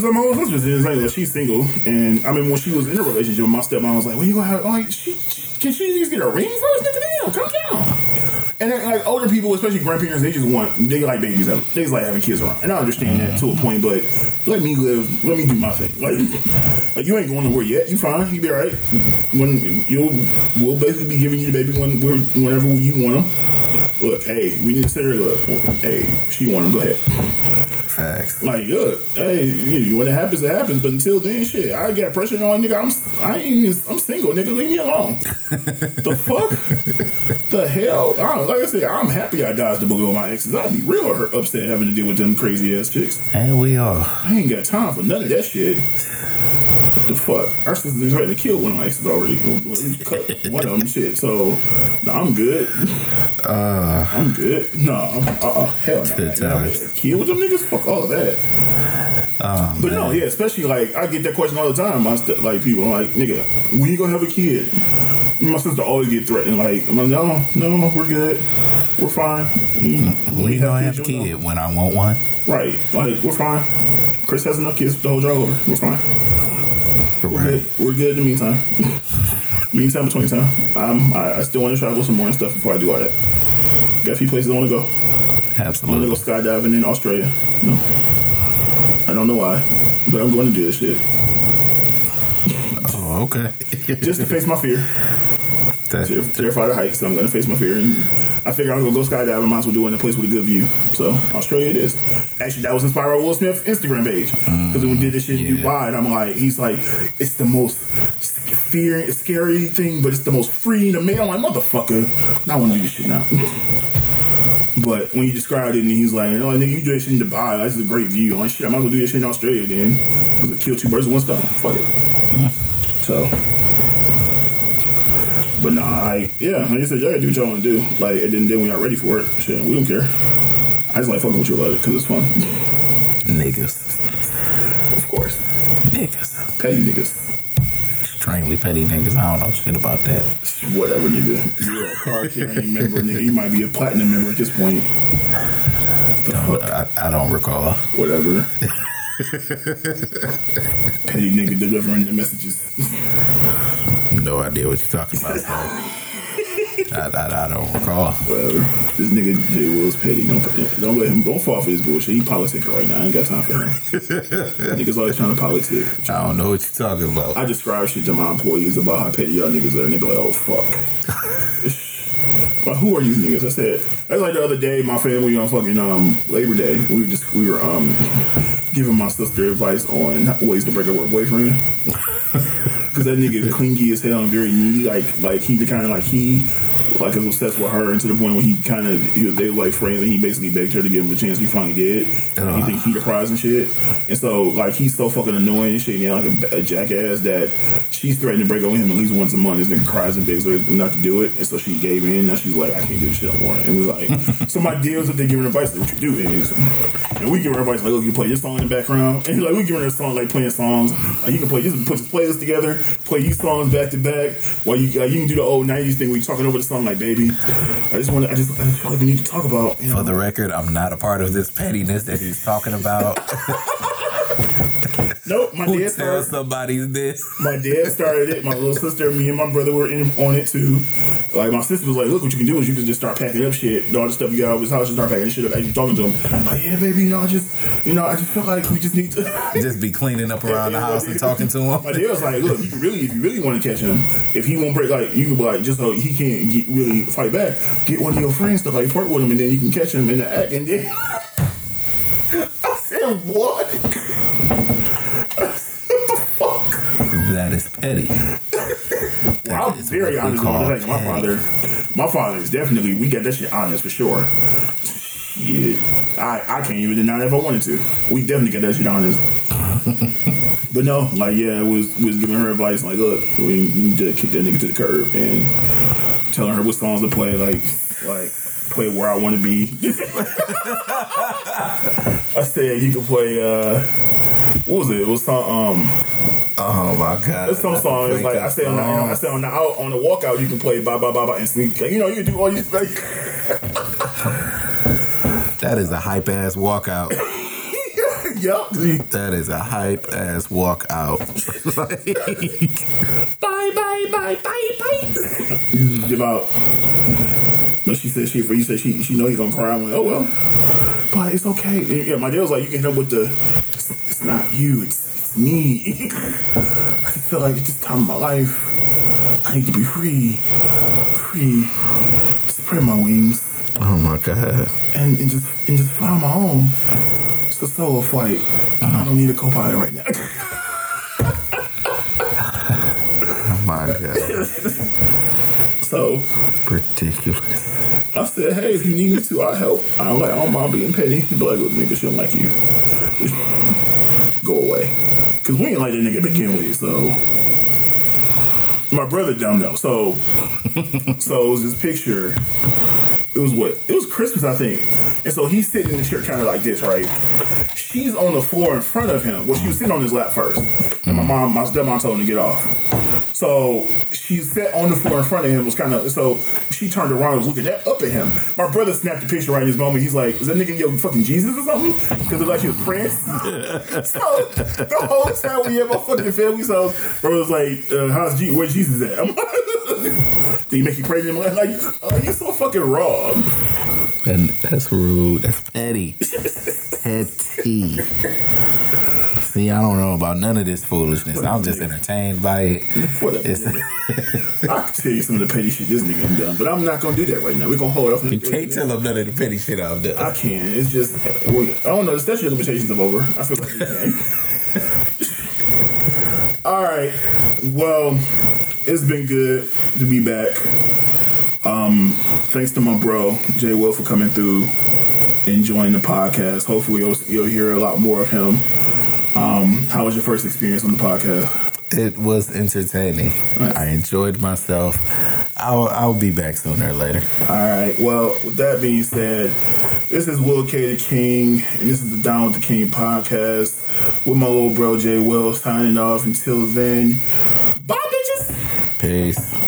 So my old husband is like, she's single, and I mean when she was in a relationship, my stepmom was like, "Well, you gonna have? I'm like, she, she, can she just get a ring first? Get the damn, come down." And then, like, older people, especially grandparents, they just want, they like babies. They just like having kids around. And I understand that to a point, but let me live, let me do my thing. Like, like you ain't going nowhere yet. You fine. You be all right. When you'll, we'll basically be giving you the baby when, whenever you want them. Look, hey, we need to set her up. Hey, she want them. Go ahead. Facts. Like, look, hey, when it happens, it happens. But until then, shit, I got pressure on, nigga. I'm, I ain't, I'm single, nigga. Leave me alone. The fuck? The hell? I like I said, I'm happy I dodged the bullet on my exes. I'd be real upset having to deal with them crazy ass chicks. And we are. I ain't got time for none of that shit. What the fuck? Our sister's ready to kill one of my exes already. Cut one of them shit. So, nah, I'm good. Uh, I'm good. Nah, I'm, uh, hell no. Nah. Kill with them niggas? Fuck all of that. Oh, but man. No, yeah, especially like, I get that question all the time. I st- like, people are like, nigga, when you gonna have a kid? My sister always get threatened. Like, I'm like, no, no, we're good, we're fine. We don't have a kid know. When I want one, right? Like, we're fine. Chris has enough kids to hold y'all over. We're fine. Right. We're good. We're good in the meantime. meantime, between time, I'm. I, I still want to travel some more and stuff before I do all that. Got a few places I want to go. Absolutely. I want to go skydiving in Australia. No, I don't know why, but I'm going to do this shit. Oh, okay. Just to face my fear. That, Ter- terrified of heights, so I'm going to face my fear. And I figured I was going to go skydiving. I might as well do it in a place with a good view. So Australia it is. Actually, that was inspired by Will Smith's Instagram page, because um, we did this shit yeah. in Dubai, and I'm like, he's like, it's the most fear, scary thing, but it's the most freeing to me. I'm like, motherfucker, I want to do this shit now. But when he described it, and he's like, oh, nigga, you do this shit in Dubai. This is a great view. I'm like, shit, I might as well do this shit in Australia then. I was like, kill two birds with one stone. Fuck it. Mm-hmm. So. But nah, I, yeah, like I said, y'all gotta do what y'all wanna do. Like, and then, then we not ready for it. Shit, we don't care. I just like fucking with you about it, cause it's fun. Niggas. Of course. Niggas. Petty niggas. Extremely petty niggas. I don't know shit about that. Whatever, nigga. You're a car carrying member, nigga. You might be a platinum member at this point. The don't, fuck? I, I don't recall. Whatever. Petty nigga delivering the messages. No idea what you're talking about. I, I, I don't recall. Whatever. This nigga J. Will's petty. Don't, don't let him. Don't fall for his bullshit. He politicking right now. I ain't got time for him. Niggas always trying to politic. I don't know what you're talking about. I describe shit to my employees about how petty y'all niggas are, and they be like, "Oh fuck." But who are you niggas? I said. That's like the other day. My family on fucking um Labor Day. We were just we were um giving my sister advice on ways to break up with a boyfriend. Cause that nigga is clingy as hell and very needy. Like, like he kind of like he like was obsessed with her, and to the point where he kind of he was they were like friends, and he basically begged her to give him a chance. He finally did. And uh. he think he the prize and shit. And so like he's so fucking annoying and shit, and yeah, like a, a jackass that she's threatening to break up with him at least once a month. This nigga cries and begs her not to do it, and so she gave in. Now she's like, I can't do this shit no more. And was like, so my deal is that they give her advice like, what you do is, and we give her advice like, look, you play this song in the background, and like we give her a song like playing songs. Like, you can play just put this playlist together. Play these songs back to back while you uh, you can do the old nineties thing where you're talking over the song like, baby, I just want to I just I just feel like we need to talk about, you know. For the record, I'm not a part of this pettiness that he's talking about. Nope, my Who dad started somebody's this. My dad started it. My little sister, me and my brother were in on it too. Like my sister was like, look, what you can do is you can just start packing up shit, all the stuff you got out of his house, just start packing shit up as you're talking to him. I'm like, yeah, baby, you know, I just you know, I just feel like we just need to just be cleaning up around the house and talking to him. My dad was like, look, you can really if you really want to catch him, if he won't break like you can be like just so he can't get, really fight back, get one of your friends to like flirt with him and then you can catch him in the act and then I said, what? That is petty. Well, I'm very honest with that. My father, my father is definitely, we got that shit honest for sure. Shit. I, I can't even deny that if I wanted to. We definitely got that shit honest. But no, like, yeah, we was, was giving her advice, like, look, we need to kick that nigga to the curb and telling her what songs to play, like, like, play Where I Want to Be. I said, you can play, uh, what was it? It was some, um, oh my God! There's some songs like I say on the, I say on the out on the walkout you can play bye bye bye bye and sneak. You know you do all these things. That is a hype ass walkout. Yep. That is a hype ass walkout. Like, bye bye bye bye bye. Give out. But she said she for you said she she know you gonna cry. I'm like, oh well, but it's okay. And, yeah, my dad was like, you can help with the. It's, it's not you. It's me. I feel like it's this time of my life I need to be free free spread my wings, oh my God, and, and just and just fly on my own. It's a solo flight. I don't need a co-pilot right now. Oh my God. So ridiculous. I said, hey, if you need me to, I'll help. I'm like, oh, mom being petty, but like, nigga, she don't like you, go away. Cause we ain't like that nigga to begin with, so my brother dumb though. So, so it was this picture. It was what? It was Christmas, I think. And so he's sitting in the chair, kind of like this, right? She's on the floor in front of him. Well, she was sitting on his lap first, and my mom, my stepmom, told him to get off. So she sat on the floor in front of him. Was kind of so she turned around and was looking that up at him. My brother snapped the picture right in his moment. He's like, "Is that nigga yo fucking Jesus or something?" Because it was like he was Prince. So the whole time we have our fucking family, so bro was like, uh, "How's G? Where's Jesus at?" I'm like, "Did he make you crazy?" I'm like, oh, "You're so fucking raw." And that's rude. That's petty. Petty. See, I don't know about none of this foolishness. I'm just entertained by it. I can tell you some of the petty shit this nigga done, but I'm not going to do that right now. We're going to hold off. You can't tell them none of the petty shit I've done. I can. It's just, I don't know. The statute of limitations is over. I feel like you can. All right. Well, it's been good to be back. Um, thanks to my bro, Jay Will, for coming through. Enjoying the podcast. Hopefully you'll, you'll hear a lot more of him. Um, how was your first experience on the podcast? It was entertaining. Nice. I enjoyed myself. I'll, I'll be back sooner or later. Alright, well, with that being said, this is Will K. the King, and this is the Down with the King podcast with my little bro Jay Will signing off. Until then, bye bitches. Peace.